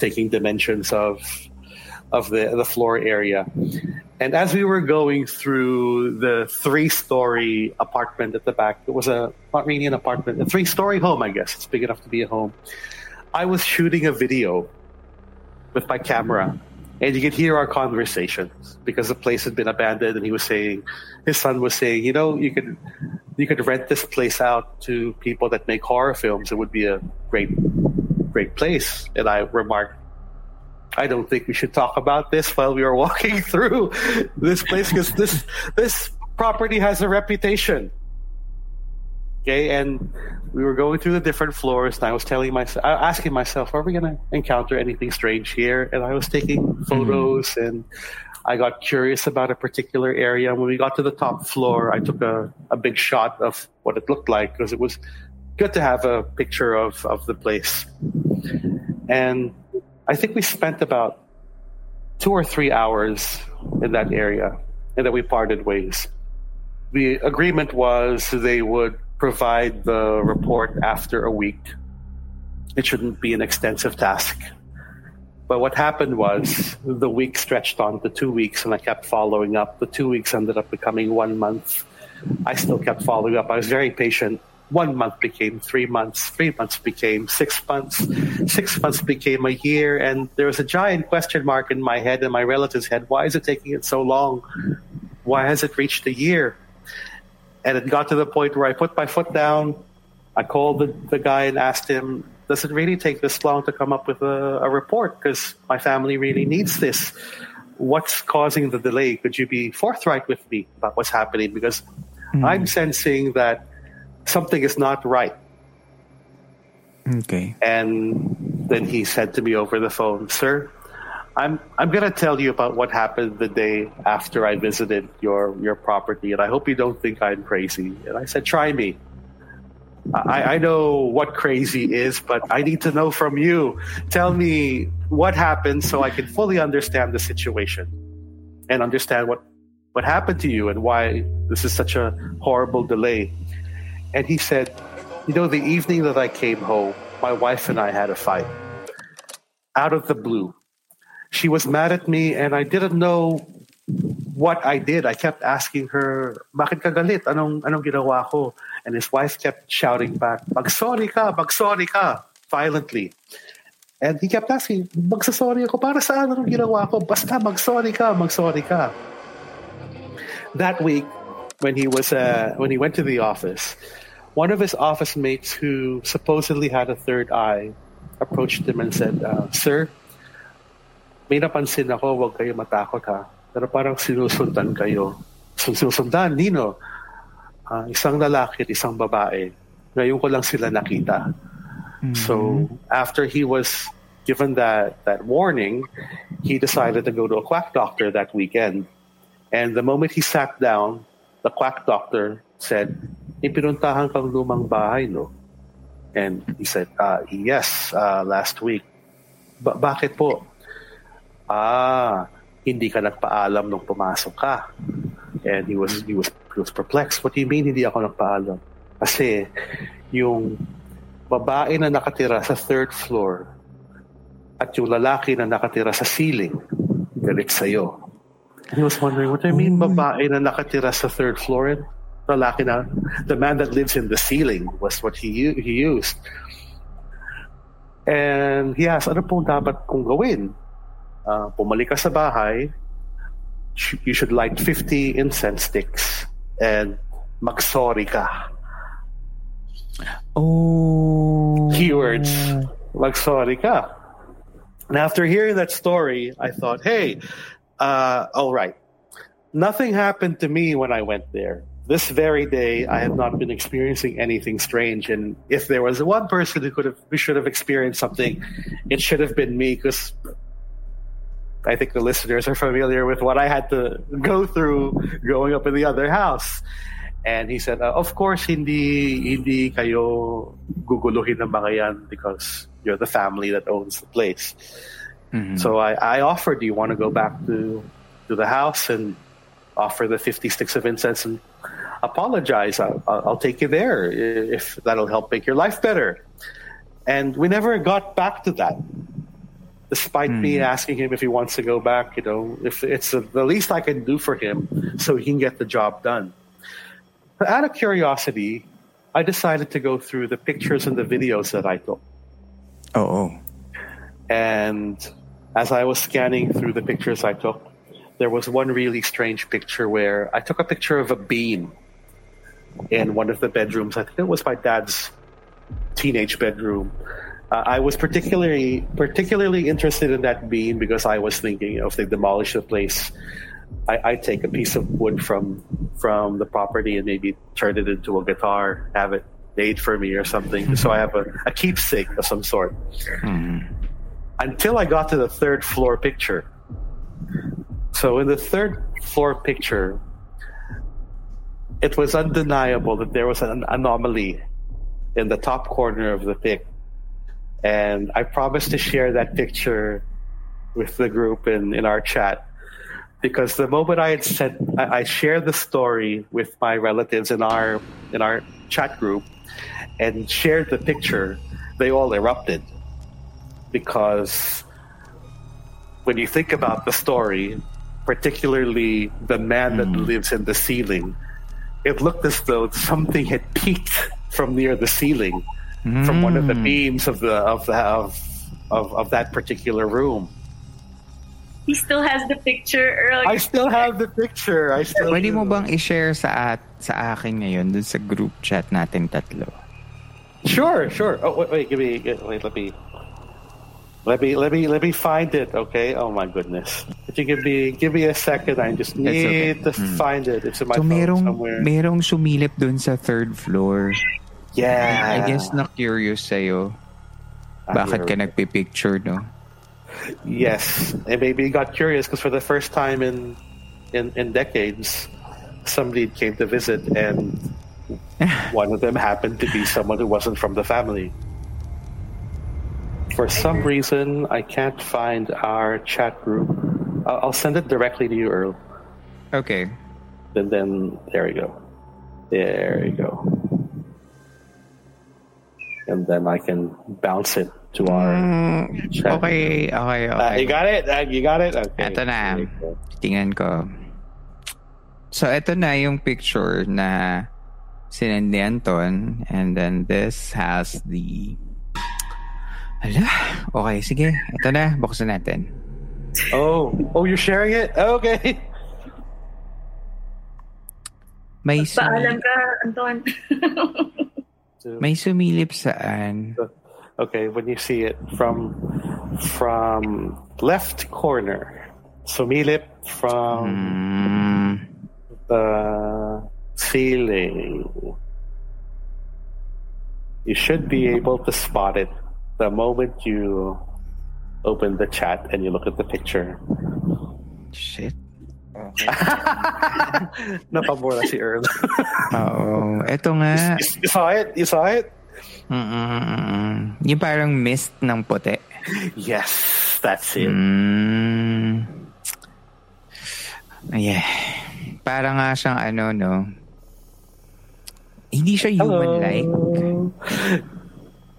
taking dimensions of the floor area. And as we were going through the 3-story apartment at the back, it was not really an apartment, a 3-story home, I guess. It's big enough to be a home. I was shooting a video with my camera, and you could hear our conversations because the place had been abandoned. And his son was saying, you know, you could rent this place out to people that make horror films. It would be a great place. And I remarked, I don't think we should talk about this while we are walking through this place because this property has a reputation. Okay, and we were going through the different floors, and I was asking myself, are we going to encounter anything strange here? And I was taking photos, and I got curious about a particular area. When we got to the top floor, I took a big shot of what it looked like because it was good to have a picture of the place. And I think we spent about 2 or 3 hours in that area, and then we parted ways. The agreement was they would provide the report after a week. It shouldn't be an extensive task. But what happened was the week stretched on to 2 weeks, and I kept following up. The 2 weeks ended up becoming 1 month. I still kept following up. I was very patient. 1 month became 3 months. 3 months became 6 months. 6 months became a year. And there was a giant question mark in my head and my relative's head. Why is it taking it so long? Why has it reached a year? And it got to the point where I put my foot down. I called the guy and asked him, does it really take this long to come up with a report? Because my family really needs this. What's causing the delay? Could you be forthright with me about what's happening? Because I'm sensing that something is not right. Okay. And then he said to me over the phone, sir, I'm going to tell you about what happened the day after I visited your property, and I hope you don't think I'm crazy. And I said, try me. I know what crazy is, but I need to know from you. Tell me what happened so I can fully understand the situation and understand what happened to you and why this is such a horrible delay. And he said, you know, the evening that I came home, my wife and I had a fight. Out of the blue. She was mad at me, and I didn't know what I did. I kept asking her, bakit ka galit? Anong ginawa ko? And his wife kept shouting back, mag-sorry ka, violently. And he kept asking, mag-sorry ako, para saan? Anong ginawa ko? Basta mag-sorry ka. That week, when he went to the office, one of his office mates who supposedly had a third eye approached him and said, sir, may napansin ako, huwag kayo matakot ha. Pero parang sinusundan kayo. Sinusundan, Nino. Isang lalaki at isang babae. Ngayon ko lang sila nakita. Mm-hmm. So after he was given that warning, he decided to go to a quack doctor that weekend. And the moment he sat down, the quack doctor said, "Pinuntahan kang lumang bahay, no?" And he said, yes, last week. Bakit po? Hindi ka nagpaalam nung pumasok ka. And he was perplexed. What do you mean hindi ako nagpaalam? Kasi yung babae na nakatira sa third floor at yung lalaki na nakatira sa ceiling, galit sa'yo. And he was wondering, what do I mean babae na nakatira sa third floor and lalaki na? The man that lives in the ceiling was what he used. And he asked, ano pong dapat kong gawin? Pumalik ka sa bahay, you should light 50 incense sticks and mag-sorry ka. Oh. Keywords, mag-sorry ka. And after hearing that story, I thought, hey, all right. Nothing happened to me when I went there. This very day, I have not been experiencing anything strange. And if there was one person who should have experienced something, it should have been me, because I think the listeners are familiar with what I had to go through growing up in the other house. And he said, of course, hindi kayo guguluhin ng mga yan because you're the family that owns the place. Mm-hmm. So I offered, do you want to go back to the house and offer the 50 sticks of incense and apologize? I'll take you there if that'll help make your life better. And we never got back to that. Despite me asking him if he wants to go back, if it's the least I can do for him so he can get the job done. But out of curiosity, I decided to go through the pictures and the videos that I took. Oh. And as I was scanning through the pictures I took, there was one really strange picture where I took a picture of a beam in one of the bedrooms. I think it was my dad's teenage bedroom. I was particularly interested in that beam because I was thinking, if they demolish the place, I take a piece of wood from the property and maybe turn it into a guitar, have it made for me or something. So I have a keepsake of some sort. Mm-hmm. Until I got to the third floor picture. So in the third floor picture, it was undeniable that there was an anomaly in the top corner of the pic. And I promised to share that picture with the group in our chat, because the moment I had said I shared the story with my relatives in our chat group and shared the picture, they all erupted. Because when you think about the story, particularly the man that lives in the ceiling, it looked as though something had peeked from near the ceiling, from one of the beams of that particular room. He still has the picture. Earlier. I still have the picture. Pwede mo bang i-share sa akin ngayon dun sa group chat natin tatlo? Sure. Oh, wait, let me find it. Okay. Oh my goodness. Could you give me a second? I just need to find it. It's in my phone somewhere. Merong sumilip dun sa third floor. Yeah. I guess na-curious sa'yo. Bakit ka nagpipicture, no? Yes. And maybe he got curious because for the first time in decades, somebody came to visit and one of them happened to be someone who wasn't from the family. For some reason, I can't find our chat group. I'll send it directly to you, Earl. Okay. And then, there we go. And then I can bounce it to our chat. Okay. You got it? Okay. Ito na. Tingnan ko. So, ito na yung picture na sinend ni Anton. And then this has the... Ala, okay, sige. Ito na. Buksan natin. Oh, you're sharing it? Okay. Paalam ka, Anton. May sumilip saan? Okay, when you see it from left corner, sumilip from the ceiling. You should be able to spot it the moment you open the chat and you look at the picture. Shit. Napabora si Earl. Oo. Eto nga. You saw it? You saw it? Mm-mm. Yung parang mist ng puti. Yes, that's it. Yeah. Para nga siyang ano, no? Hindi siya human-like.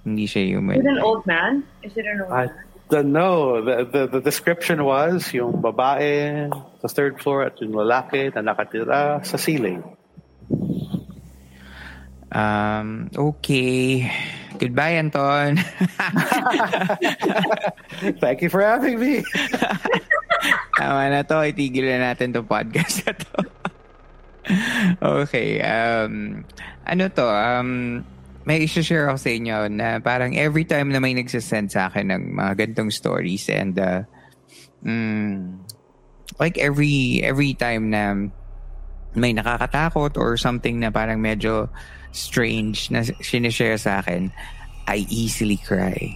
Hindi siya human-like. Is it an old man? Is it an old man? No, the description was yung babae sa third floor at yung lalaki na nakatira sa ceiling. Okay. Goodbye, Anton. Thank you for having me. Tama na to. Itigil na natin to podcast na to. Okay. May i-share ako sa inyo na parang every time na may nagsasend sa akin ng mga gantong stories and like every time na may nakakatakot or something na parang medyo strange na sinishare sa akin, I easily cry.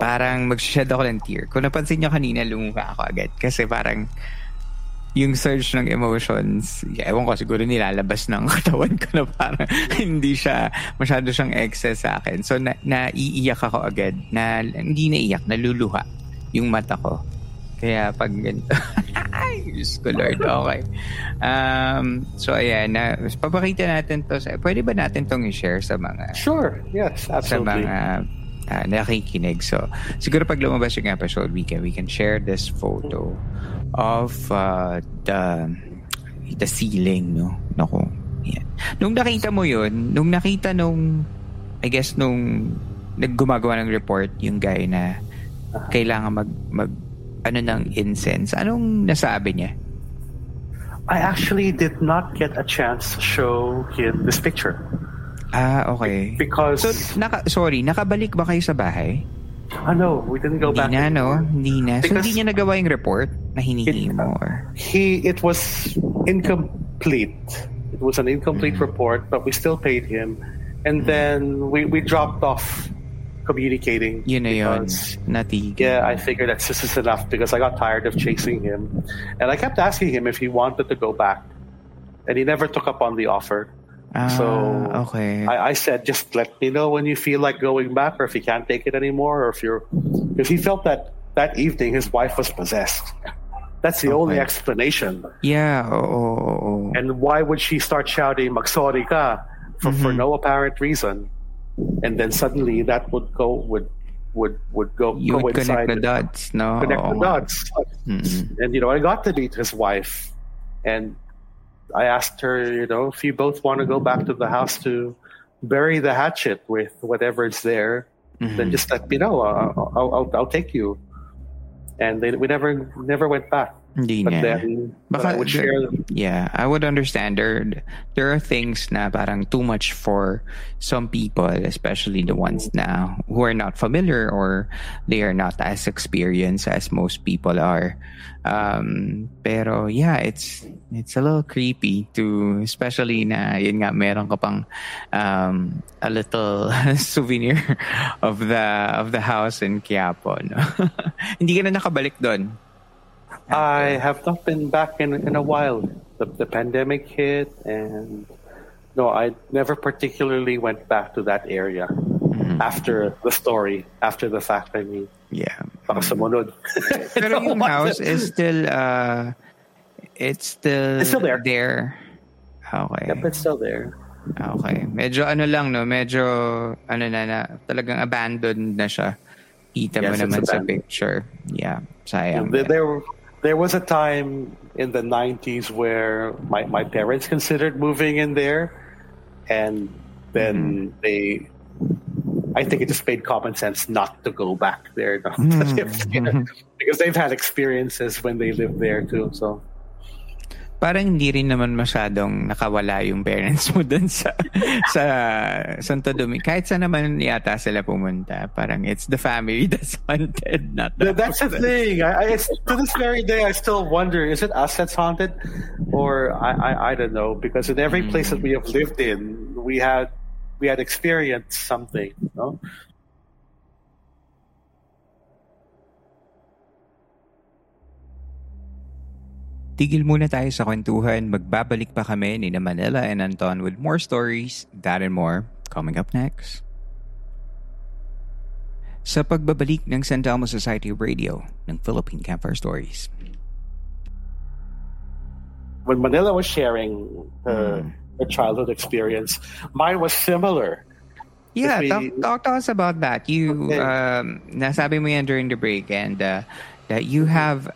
Parang mag-shed ako ng tear. Kung napansin nyo kanina, lumuha ako agad kasi parang yung surge ng emotions, ewan ko, siguro nilalabas ng katawan ko na parang hindi siya, masyado siyang excess sa akin. So, naiiyak ako agad. Hindi naiyak, naluluha yung mata ko. Kaya pag ganito, ay, Diyos ko Lord, okay. So, ayan, papakita natin to. Pwede ba natin tong i-share sa mga... Sure, yes, absolutely. Sa mga nakikinig. So, siguro pag lumabas yung episode, we can share this photo of the ceiling, no? Naku. Yan. Nung nakita mo yun, I guess, nung naggumagawa ng report, yung guy na kailangan mag ng incense, anong nasabi niya? I actually did not get a chance to show him this picture. Okay. Because... So, nakabalik ba kayo sa bahay? No, we didn't go back. Hindi na. So, hindi niya nagawa yung report na hinihingi mo? It was incomplete. It was an incomplete report, but we still paid him. And then, we dropped off communicating. Yun na yun. Natigil. Yeah, I figured that this is enough because I got tired of chasing him. And I kept asking him if he wanted to go back. And he never took up on the offer. So okay. I said, just let me know when you feel like going back, or if you can't take it anymore, or because he felt that evening his wife was possessed. That's the only explanation. Yeah. Oh. And why would she start shouting "Magsorry ka" for no apparent reason, and then suddenly that would go. You would connect the dots, no? Connect the dots, and I got to meet his wife, and I asked her, if you both want to go back to the house to bury the hatchet with whatever is there, then just let me know. I'll take you. And we never went back. I would understand. There are things na parang too much for some people, especially the ones now who are not familiar or they are not as experienced as most people are. Pero yeah, it's a little creepy too, especially na yun nga meron ka pang a little souvenir of the house in Quiapo, no? Hindi ka na nakabalik doon. I have not been back in a while. The pandemic hit, and no, I never particularly went back to that area after the story, after the fact. I mean, yeah. Pero yung house is still, it's still there. Okay. Yep, it's still there. Okay. Medyo ano lang, no? Medyo ano na talagang abandoned na siya. Kita mo naman sa picture. Yeah. Sayang. There was a time in the 90s where my parents considered moving in there, and then I think it just made common sense not to go back there, because they've had experiences when they lived there too. So, parang hindi rin naman masyadong nakawala yung parents mo dun sa Santo Domingo. Kahit saan naman yata sila pumunta, parang it's the family that's haunted. Not the that's the thing. It's, to this very day, I still wonder, is it us that's haunted? Or I don't know. Because in every place that we have lived in, we had experienced something, you know? Tigil muna tayo sa kwentuhan. Magbabalik pa kami ni Manila and Anton with more stories, that and more, coming up next. Sa pagbabalik ng Santelmo Society Radio ng Philippine Campfire Stories. When Manila was sharing her childhood experience, mine was similar. Yeah, talk to us about that. You, nasabi mo yan during the break and... that you have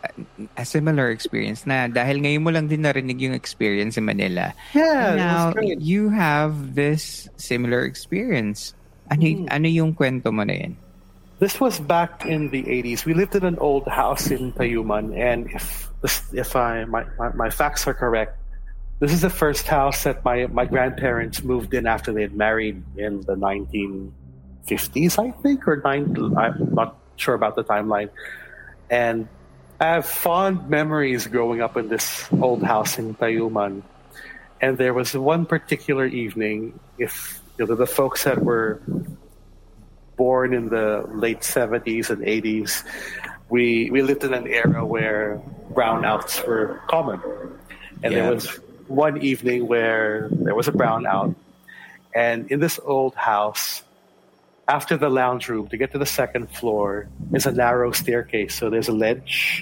a similar experience na dahil ngayon mo lang din narinig yung experience in Manila. Yeah, and now you have this similar experience. Ano yung kwento mo na yan? This was back in the 80s. We lived in an old house in Tayuman, and if my facts are correct, this is the first house that my grandparents moved in after they had married in the 1950s, I think, or I'm not sure about the timeline. And I have fond memories growing up in this old house in Tayuman. And there was one particular evening, if you know, the folks that were born in the late 70s and 80s, we lived in an era where brownouts were common. And there was one evening where there was a brownout. And in this old house, after the lounge room, to get to the second floor, is a narrow staircase. So there's a ledge,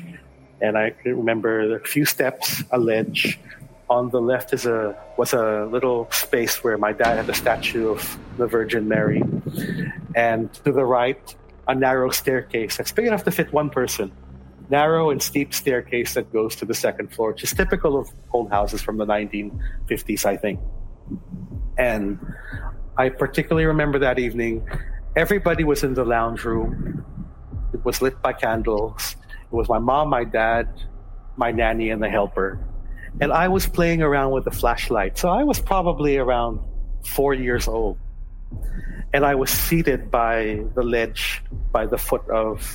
and I remember there are a few steps, a ledge. On the left was a little space where my dad had a statue of the Virgin Mary. And to the right, a narrow staircase that's big enough to fit one person. Narrow and steep staircase that goes to the second floor, which is typical of old houses from the 1950s, I think. And I particularly remember that evening. Everybody was in the lounge room. It was lit by candles. It was my mom, my dad, my nanny, and the helper. And I was playing around with the flashlight. So I was probably around 4 years old. And I was seated by the ledge, by the foot of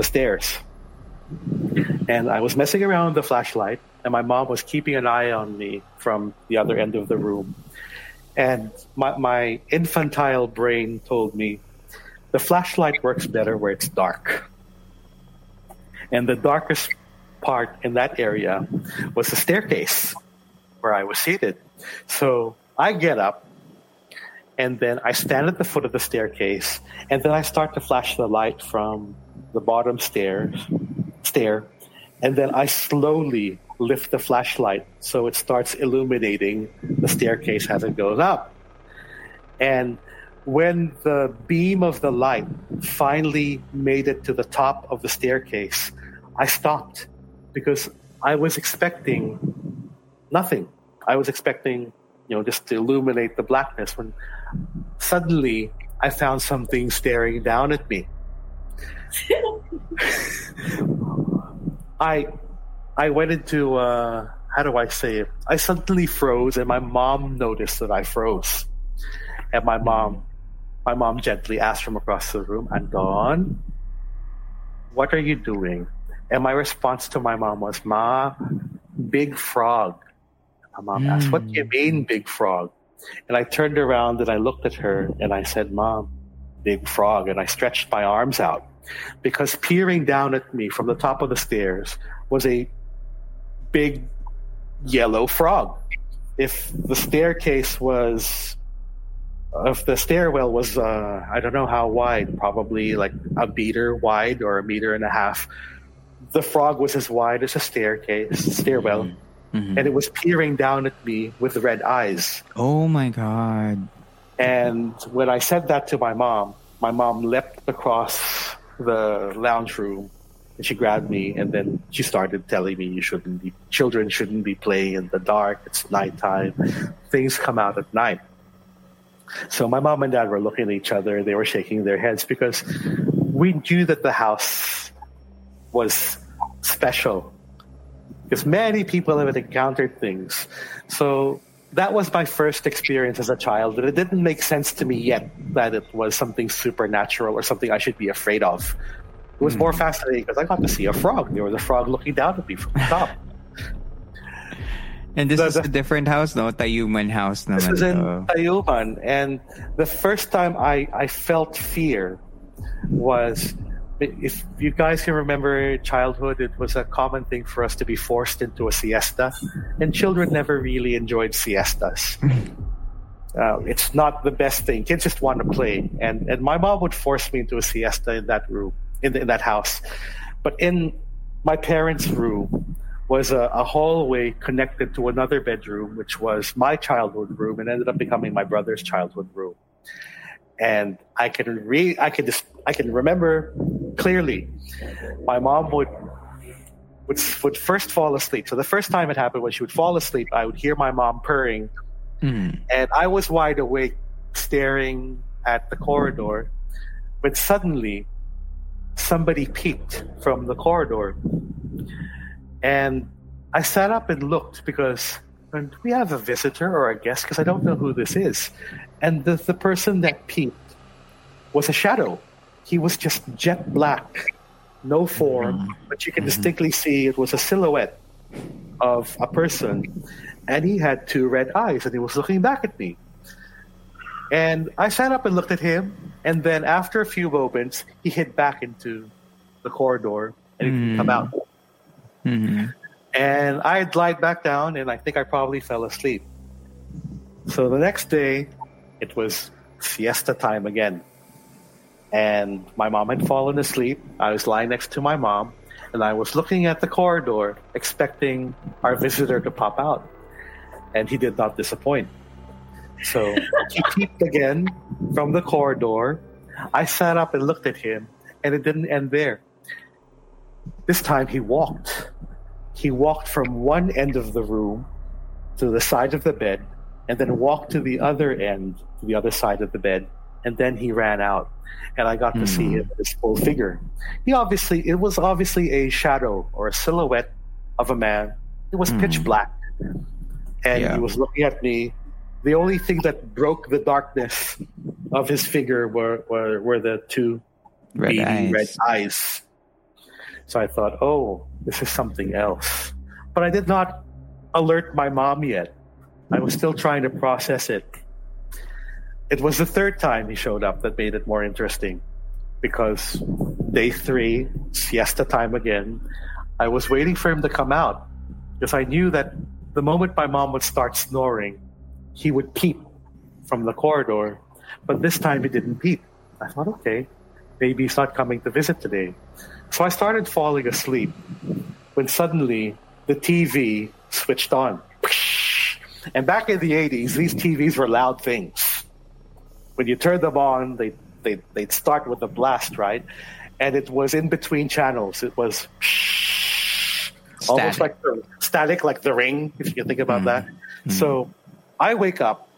the stairs. And I was messing around with the flashlight. And my mom was keeping an eye on me from the other end of the room. And my infantile brain told me, the flashlight works better where it's dark. And the darkest part in that area was the staircase where I was seated. So I get up, and then I stand at the foot of the staircase, and then I start to flash the light from the bottom stair, and then I slowly lift the flashlight so it starts illuminating the staircase as it goes up. And when the beam of the light finally made it to the top of the staircase, I stopped because I was expecting nothing. I was expecting, just to illuminate the blackness, when suddenly I found something staring down at me. I went into, how do I say it? I suddenly froze, and my mom noticed that I froze. And my mom gently asked from across the room, "Anton, what are you doing?" And my response to my mom was, "Ma, big frog." My mom asked, "What do you mean, big frog?" And I turned around and I looked at her and I said, "Mom, big frog." And I stretched my arms out, because peering down at me from the top of the stairs was a big yellow frog. If the staircase was, if the stairwell was, I don't know how wide, probably like a meter wide or a meter and a half, the frog was as wide as a stairwell, and it was peering down at me with red eyes. Oh my God. And when I said that to my mom leapt across the lounge room. And she grabbed me, and then she started telling me, children shouldn't be playing in the dark. It's nighttime. Things come out at night. So my mom and dad were looking at each other. They were shaking their heads because we knew that the house was special, because many people have encountered things. So that was my first experience as a child, but it didn't make sense to me yet that it was something supernatural or something I should be afraid of. It was more fascinating because I got to see a frog. There was a frog looking down at me from the top. And this is a different house, no? Tayuman house. This is in Tayuman. And the first time I felt fear was If you guys can remember childhood, it was a common thing for us to be forced into a siesta, and children never really enjoyed siestas. It's not the best thing. Kids just want to play, and my mom would force me into a siesta in that room, in that house. But in my parents' room was a hallway connected to another bedroom, which was my childhood room, and ended up becoming my brother's childhood room. And I can remember clearly, my mom would first fall asleep. So the first time it happened, when she would fall asleep, I would hear my mom purring, and I was wide awake, staring at the corridor. But suddenly, somebody peeked from the corridor, and I sat up and looked because, do we have a visitor or a guest? Because I don't know who this is. And the person that peeped was a shadow. He was just jet black, no form, but you can distinctly see it was a silhouette of a person. And he had two red eyes, and he was looking back at me. And I sat up and looked at him, and then after a few moments, he hid back into the corridor and he didn't come out. Mm-hmm. And I lied back down, and I think I probably fell asleep. So the next day, it was siesta time again. And my mom had fallen asleep. I was lying next to my mom, and I was looking at the corridor, expecting our visitor to pop out. And he did not disappoint. So he peeped again from the corridor. I sat up and looked at him, and it didn't end there. This time he walked. He walked from one end of the room to the side of the bed, and then walked to the other end, to the other side of the bed, and then he ran out. And I got to see him, his full figure. It was obviously a shadow or a silhouette of a man. It was pitch black, and he was looking at me. The only thing that broke the darkness of his figure were the two red eyes. So I thought, oh, this is something else. But I did not alert my mom yet. I was still trying to process it. It was the third time he showed up that made it more interesting, because day 3, siesta time again, I was waiting for him to come out, because I knew that the moment my mom would start snoring, he would peep from the corridor. But this time he didn't peep. I thought, okay, maybe he's not coming to visit today. So I started falling asleep when suddenly the TV switched on. And back in the 80s, these TVs were loud things. When you turned them on, they'd start with a blast, right? And it was in between channels. It was almost like static, like The Ring, if you can think about that. So I wake up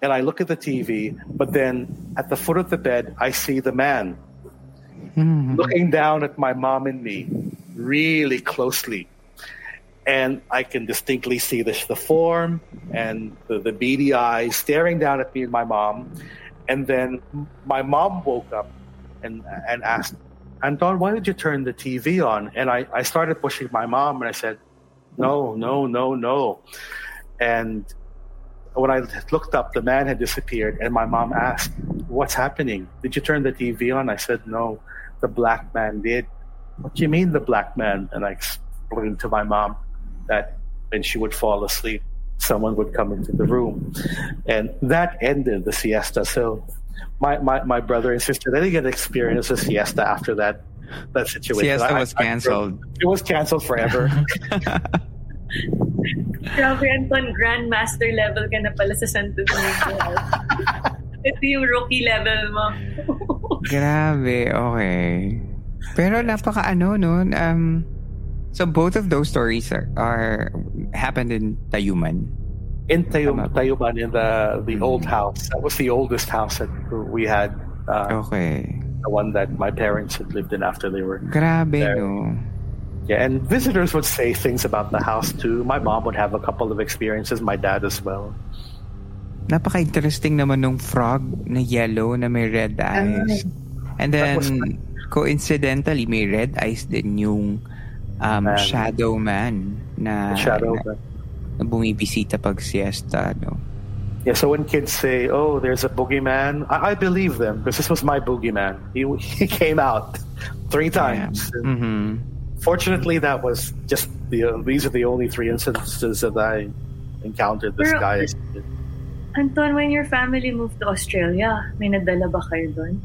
and I look at the TV, but then at the foot of the bed, I see the man looking down at my mom and me really closely. And I can distinctly see the form and the beady eyes staring down at me and my mom. And then my mom woke up and asked, Anton, why did you turn the TV on? And I started pushing my mom, and I said, no. And when I looked up, the man had disappeared, and my mom asked, what's happening? Did you turn the TV on? I said, no, the black man did. What do you mean, the black man? And I explained to my mom that when she would fall asleep, someone would come into the room. And that ended the siesta. So my brother and sister, they didn't get to experience a siesta after that situation. Siesta was canceled. It was canceled forever. Grabe, Anton, grandmaster level ka na pala sa Santo Domingo. Ito yung rookie level mo. Grabe, okay. Pero napaka no? So both of those stories are happened in Tayuman. In Tayuman, in the old house. That was the oldest house that we had. Okay. The one that my parents had lived in after they were Grabe, there. No? Yeah, and visitors would say things about the house too. My mom would have a couple of experiences, my dad as well. Napaka-interesting naman nung frog na yellow na may red eyes. And then, coincidentally, may red eyes din yung shadow man na bumibisita pag siesta, no? Yeah, so when kids say, oh, there's a boogeyman, I believe them, because this was my boogeyman. He came out. three times. Yeah. Mm-hmm. Fortunately, that was just these are the only three instances that I encountered this guy. Anton, when your family moved to Australia, may nadala ba kayo doon?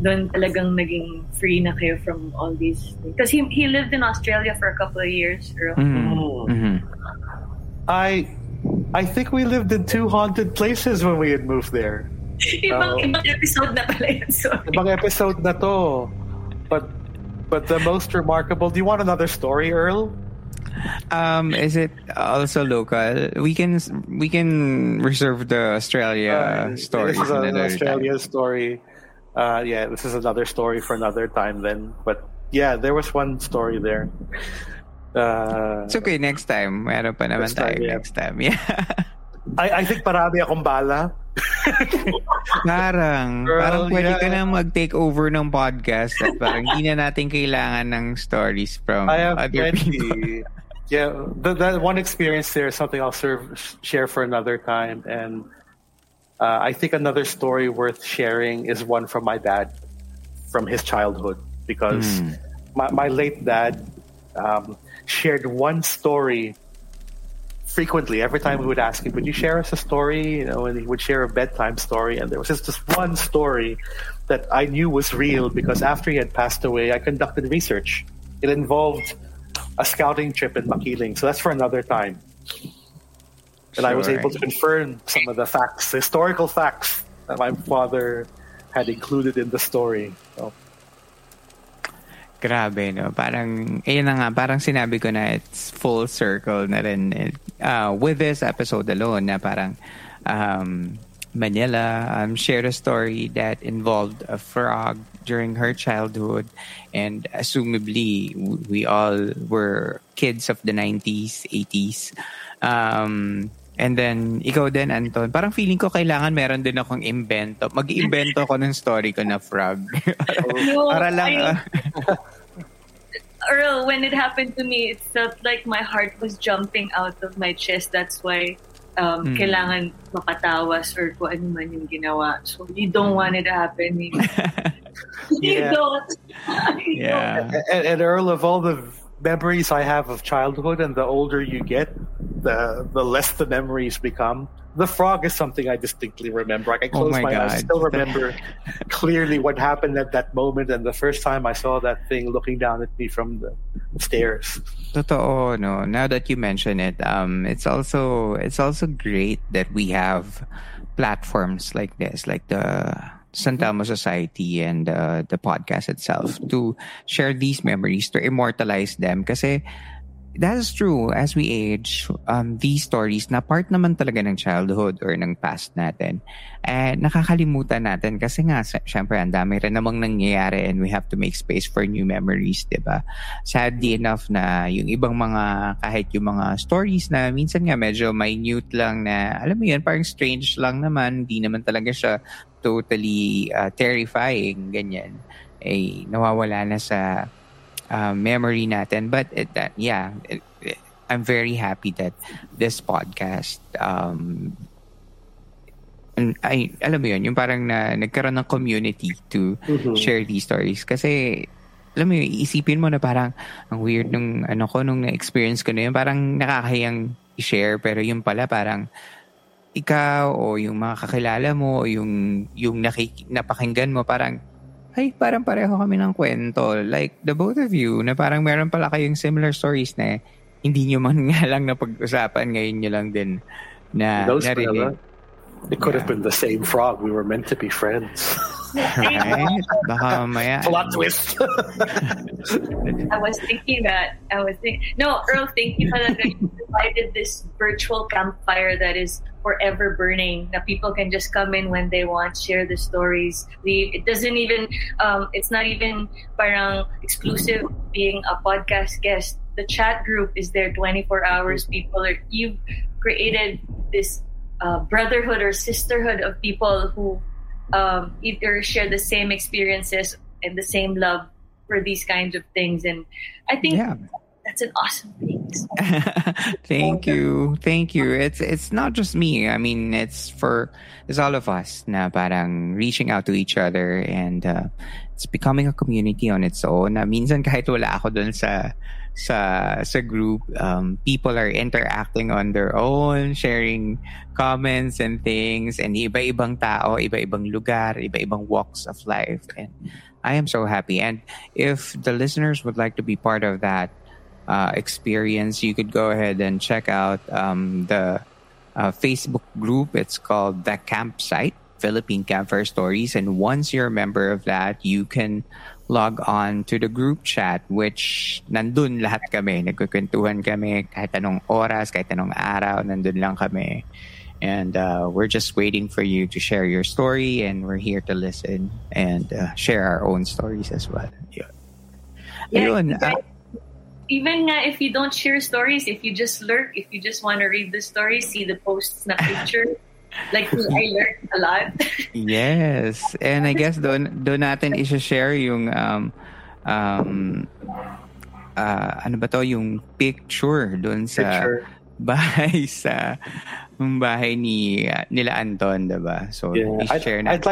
Doon talagang naging free na kayo from all these things? Because he lived in Australia for a couple of years. Mm-hmm. I think we lived in two haunted places when we had moved there. Ibang episode na pala yun, sorry. Ibang episode na to. But the most remarkable... Do you want another story, Earl? Is it also local? We can reserve the Australia story. This is an Australia story. Yeah, this is another story for another time then. But yeah, there was one story there. It's okay, next time. Meron pa naman tayo next time. Yeah. I think parami akong bala. Parang pwede ka na mag-take over ng podcast at parang hindi na natin kailangan ng stories from other people. Yeah, that one experience there is something I'll share for another time. And I think another story worth sharing is one from my dad, from his childhood. Because my late dad shared one story frequently. Every time we would ask him, would you share us a story? You know, and he would share a bedtime story. And there was just this one story that I knew was real because after he had passed away, I conducted research. It involved a scouting trip in Makiling. So that's for another time. And I was able to confirm some of the facts, historical facts that my father had included in the story. So, grabe, no? Parang, ayun na nga, parang sinabi ko na it's full circle na rin. With this episode alone, na parang Manila shared a story that involved a frog during her childhood. And assumably, we all were kids of the 90s, 80s. And then, ikaw din, Anton, parang feeling ko kailangan meron din akong invento. Mag-invento ako ng story ko na frog. Para lang... Earl, when it happened to me, it felt like my heart was jumping out of my chest. That's why kailangan mapatawas or kung ano man yung ginawa. So you don't want it to happen. You don't. You don't. And Earl, of all the memories I have of childhood, and the older you get, the less the memories become. The frog is something I distinctly remember. I can close my eyes. I still remember clearly what happened at that moment and the first time I saw that thing looking down at me from the stairs. Totoo, no? Now that you mention it, it's also great that we have platforms like this, like the Santelmo Society and the podcast itself, to share these memories, to immortalize them. Kasi that is true. As we age, these stories na part naman talaga ng childhood or ng past natin, nakakalimutan natin kasi nga, syempre, ang dami rin namang nangyayari and we have to make space for new memories, diba? Sadly enough na yung ibang mga, kahit yung mga stories na minsan nga medyo minute lang na, alam mo yun, parang strange lang naman, di naman talaga siya totally terrifying, ganyan, ay nawawala na sa memory natin. But I'm very happy that this podcast and I, alam mo yun, yung parang nagkaroon ng community to share these stories. Kasi alam mo yun, iisipin mo na parang ang weird nung nung na-experience ko na yun, parang nakakahiyang i-share, pero yun pala parang ikaw o yung mga kakilala mo o yung napakinggan mo, parang ay, parang pareho kami ng kwento. Like, the both of you, na parang meron pala kayong similar stories na hindi nyo man nga lang napag-usapan, ngayon nyo lang din na narinig. It could have been the same frog. We were meant to be friends. Right? Baka maya. Plot twist. I was thinking that. No, Earl, thank you for that. You provided this virtual campfire that is forever burning, that people can just come in when they want, share the stories, leave. It doesn't even, it's not even parang exclusive being a podcast guest. The chat group is there 24 hours. You've created this brotherhood or sisterhood of people who either share the same experiences and the same love for these kinds of things. And I think that's an awesome thing. Thank you. It's not just me. I mean, it's all of us na parang reaching out to each other and it's becoming a community on its own. Na minsan kahit wala ako dun sa group, people are interacting on their own, sharing comments and things, and iba-ibang tao, iba-ibang lugar, iba-ibang walks of life. And I am so happy. And if the listeners would like to be part of that experience, you could go ahead and check out the Facebook group. It's called The Campsite: Philippine Campfire Stories. And once you're a member of that, you can log on to the group chat, which nandun lahat kami. Nagkukwentuhan kami kahit anong oras, kahit anong araw, nandun lang kami. And we're just waiting for you to share your story, and we're here to listen and share our own stories as well. Yeah. Ayun, even if you don't share stories, if you just lurk, if you just want to read the stories, see the posts na picture. Like me, I learned a lot. Yes. And I guess doon natin i-share yung yung picture doon sa bahay ni nila Anton, 'di ba? So yeah, i-share natin. I'd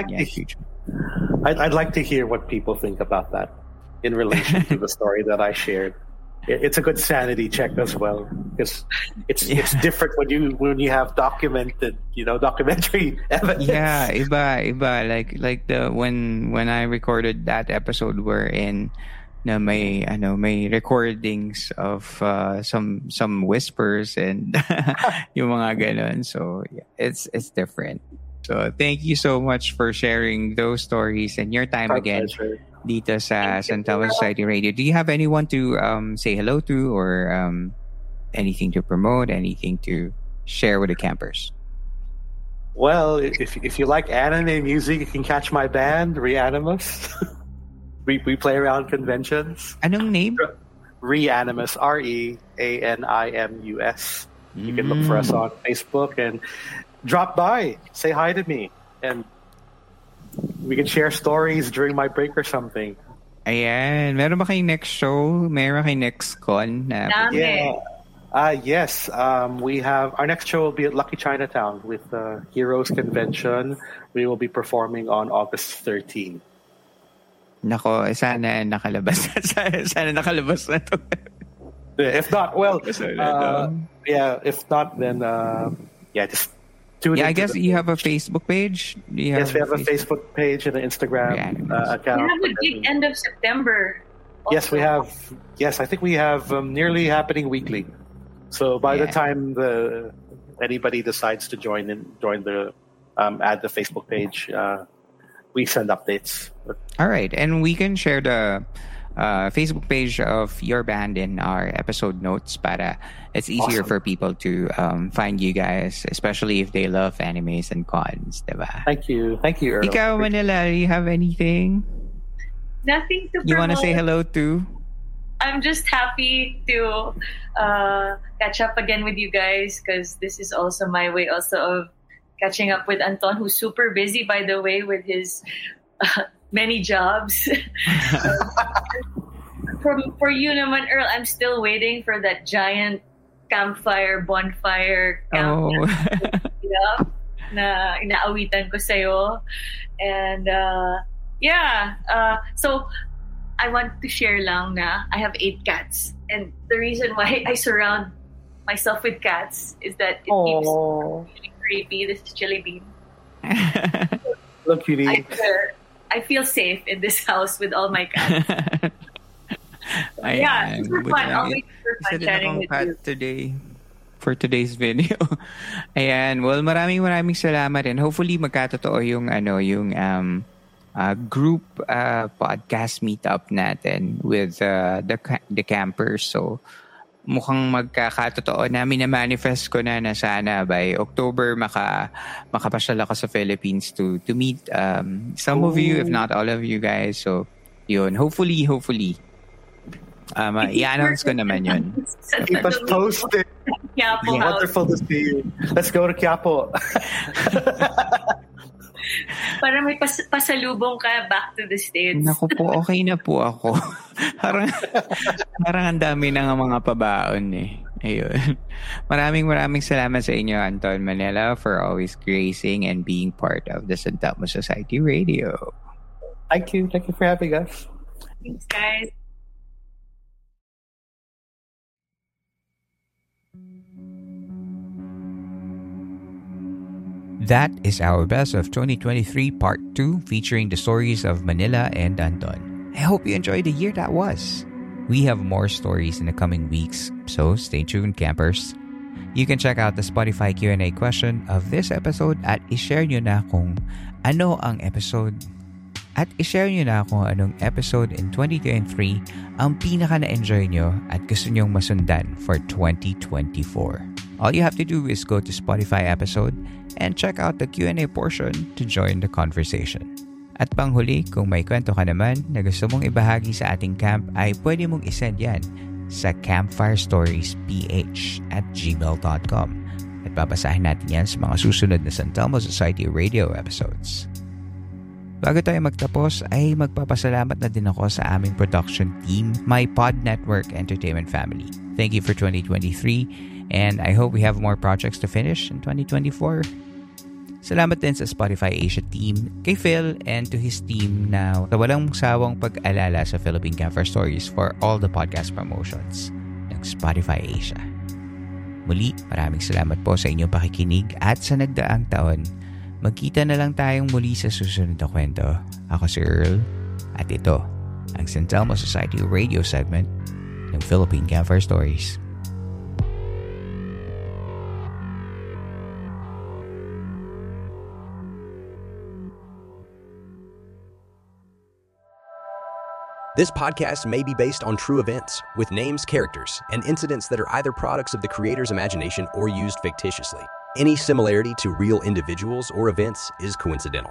like to hear what people think about that in relation to the story that I shared. It's a good sanity check as well, because it's different when you have documented, documentary evidence. Yeah, iba like the when I recorded that episode we're in, na may recordings of some whispers and yung mga ganun. So yeah, it's different. So thank you so much for sharing those stories and your time again. Pleasure. Dito sa Santelmo Society Radio. Do you have anyone to say hello to, or anything to promote, anything to share with the campers? Well, if you like anime music, you can catch my band, Reanimus. we play around conventions. Anong name? Reanimus, Reanimus. You can look for us on Facebook and drop by, say hi to me, and we can share stories during my break or something. Ayan. Meron ba kayong next show? Meron kayong next con? Yeah. Yes. We have our next show will be at Lucky Chinatown with the Heroes Convention. We will be performing on August 13. Nako, sana nakalabas na to. If not, well, if not, then just... I guess you have a Facebook page. We have a Facebook page and an Instagram account. You have a big end of September. Also. Yes, we have. Yes, I think we have nearly happening weekly. So by the time anybody decides to join the Facebook page, we send updates. All right, and we can share the Facebook page of your band in our episode notes para it's easier for people to find you guys, especially if they love animes and cons, diba? Thank you, Earl. Ikaw, Manila, do you have anything? Nothing to promote. You want to say hello to? I'm just happy to catch up again with you guys, because this is also my way also of catching up with Anton, who's super busy, by the way, with his... many jobs. So, for you naman, Earl, I'm still waiting for that giant bonfire camp na inaawitan ko sa'yo. And so I want to share lang na I have 8 cats, and the reason why I surround myself with cats is that it keeps really creepy. This is Jelly Bean. Look, cutie. I feel safe in this house with all my cats. Super fun. Always super fun chatting with you. Today, for today's video. Ayan. Well, maraming salamat, and hopefully magkatotoo yung group podcast meetup natin with the campers. So mukhang magkakatotoo namin, na-manifest ko na sana by October makapasyal ako sa Philippines to meet some of you, if not all of you guys. So yun, hopefully i-announce ko naman yun. Keep us posted. Quiapo house. Wonderful to see you. Let's go to Quiapo. Para may pasalubong ka back to the States. Naku po, okay na po ako. parang ang dami na nga mga pabaon eh. Ayun. Maraming salamat sa inyo, Anton, Manila, for always gracing and being part of the Santelmo Society Radio. Thank you. Thank you for having us. Thanks, guys. That is our Best of 2023 Part 2, featuring the stories of Manila and Anton. I hope you enjoyed the year that was. We have more stories in the coming weeks, so stay tuned, campers. You can check out the Spotify Q&A question of this episode at ishare nyo na kung ano ang episode. At ishare nyo na kung anong episode in 2023 ang pinaka na-enjoy nyo at gusto nyong masundan for 2024. All you have to do is go to Spotify episode and check out the Q&A portion to join the conversation. At panghuli, kung may kwento ka naman na gusto mong ibahagi sa ating camp ay pwede mong isend yan sa campfirestoriesph@gmail.com at babasahin natin yan sa mga susunod na Santelmo Society radio episodes. Bago tayo magtapos ay magpapasalamat na din ako sa aming production team, my Pod Network Entertainment family. Thank you for 2023 and I hope we have more projects to finish in 2024. Salamat din sa Spotify Asia team, kay Phil and to his team na walang sawang pag-alala sa Philippine Campfire Stories for all the podcast promotions ng Spotify Asia. Muli, maraming salamat po sa inyong pakikinig at sa nagdaang taon. Magkita na lang tayong muli sa susunod na kwento. Ako si Earl at ito ang Santelmo Society Radio segment ng Philippine Campfire Stories. This podcast may be based on true events with names, characters, and incidents that are either products of the creator's imagination or used fictitiously. Any similarity to real individuals or events is coincidental.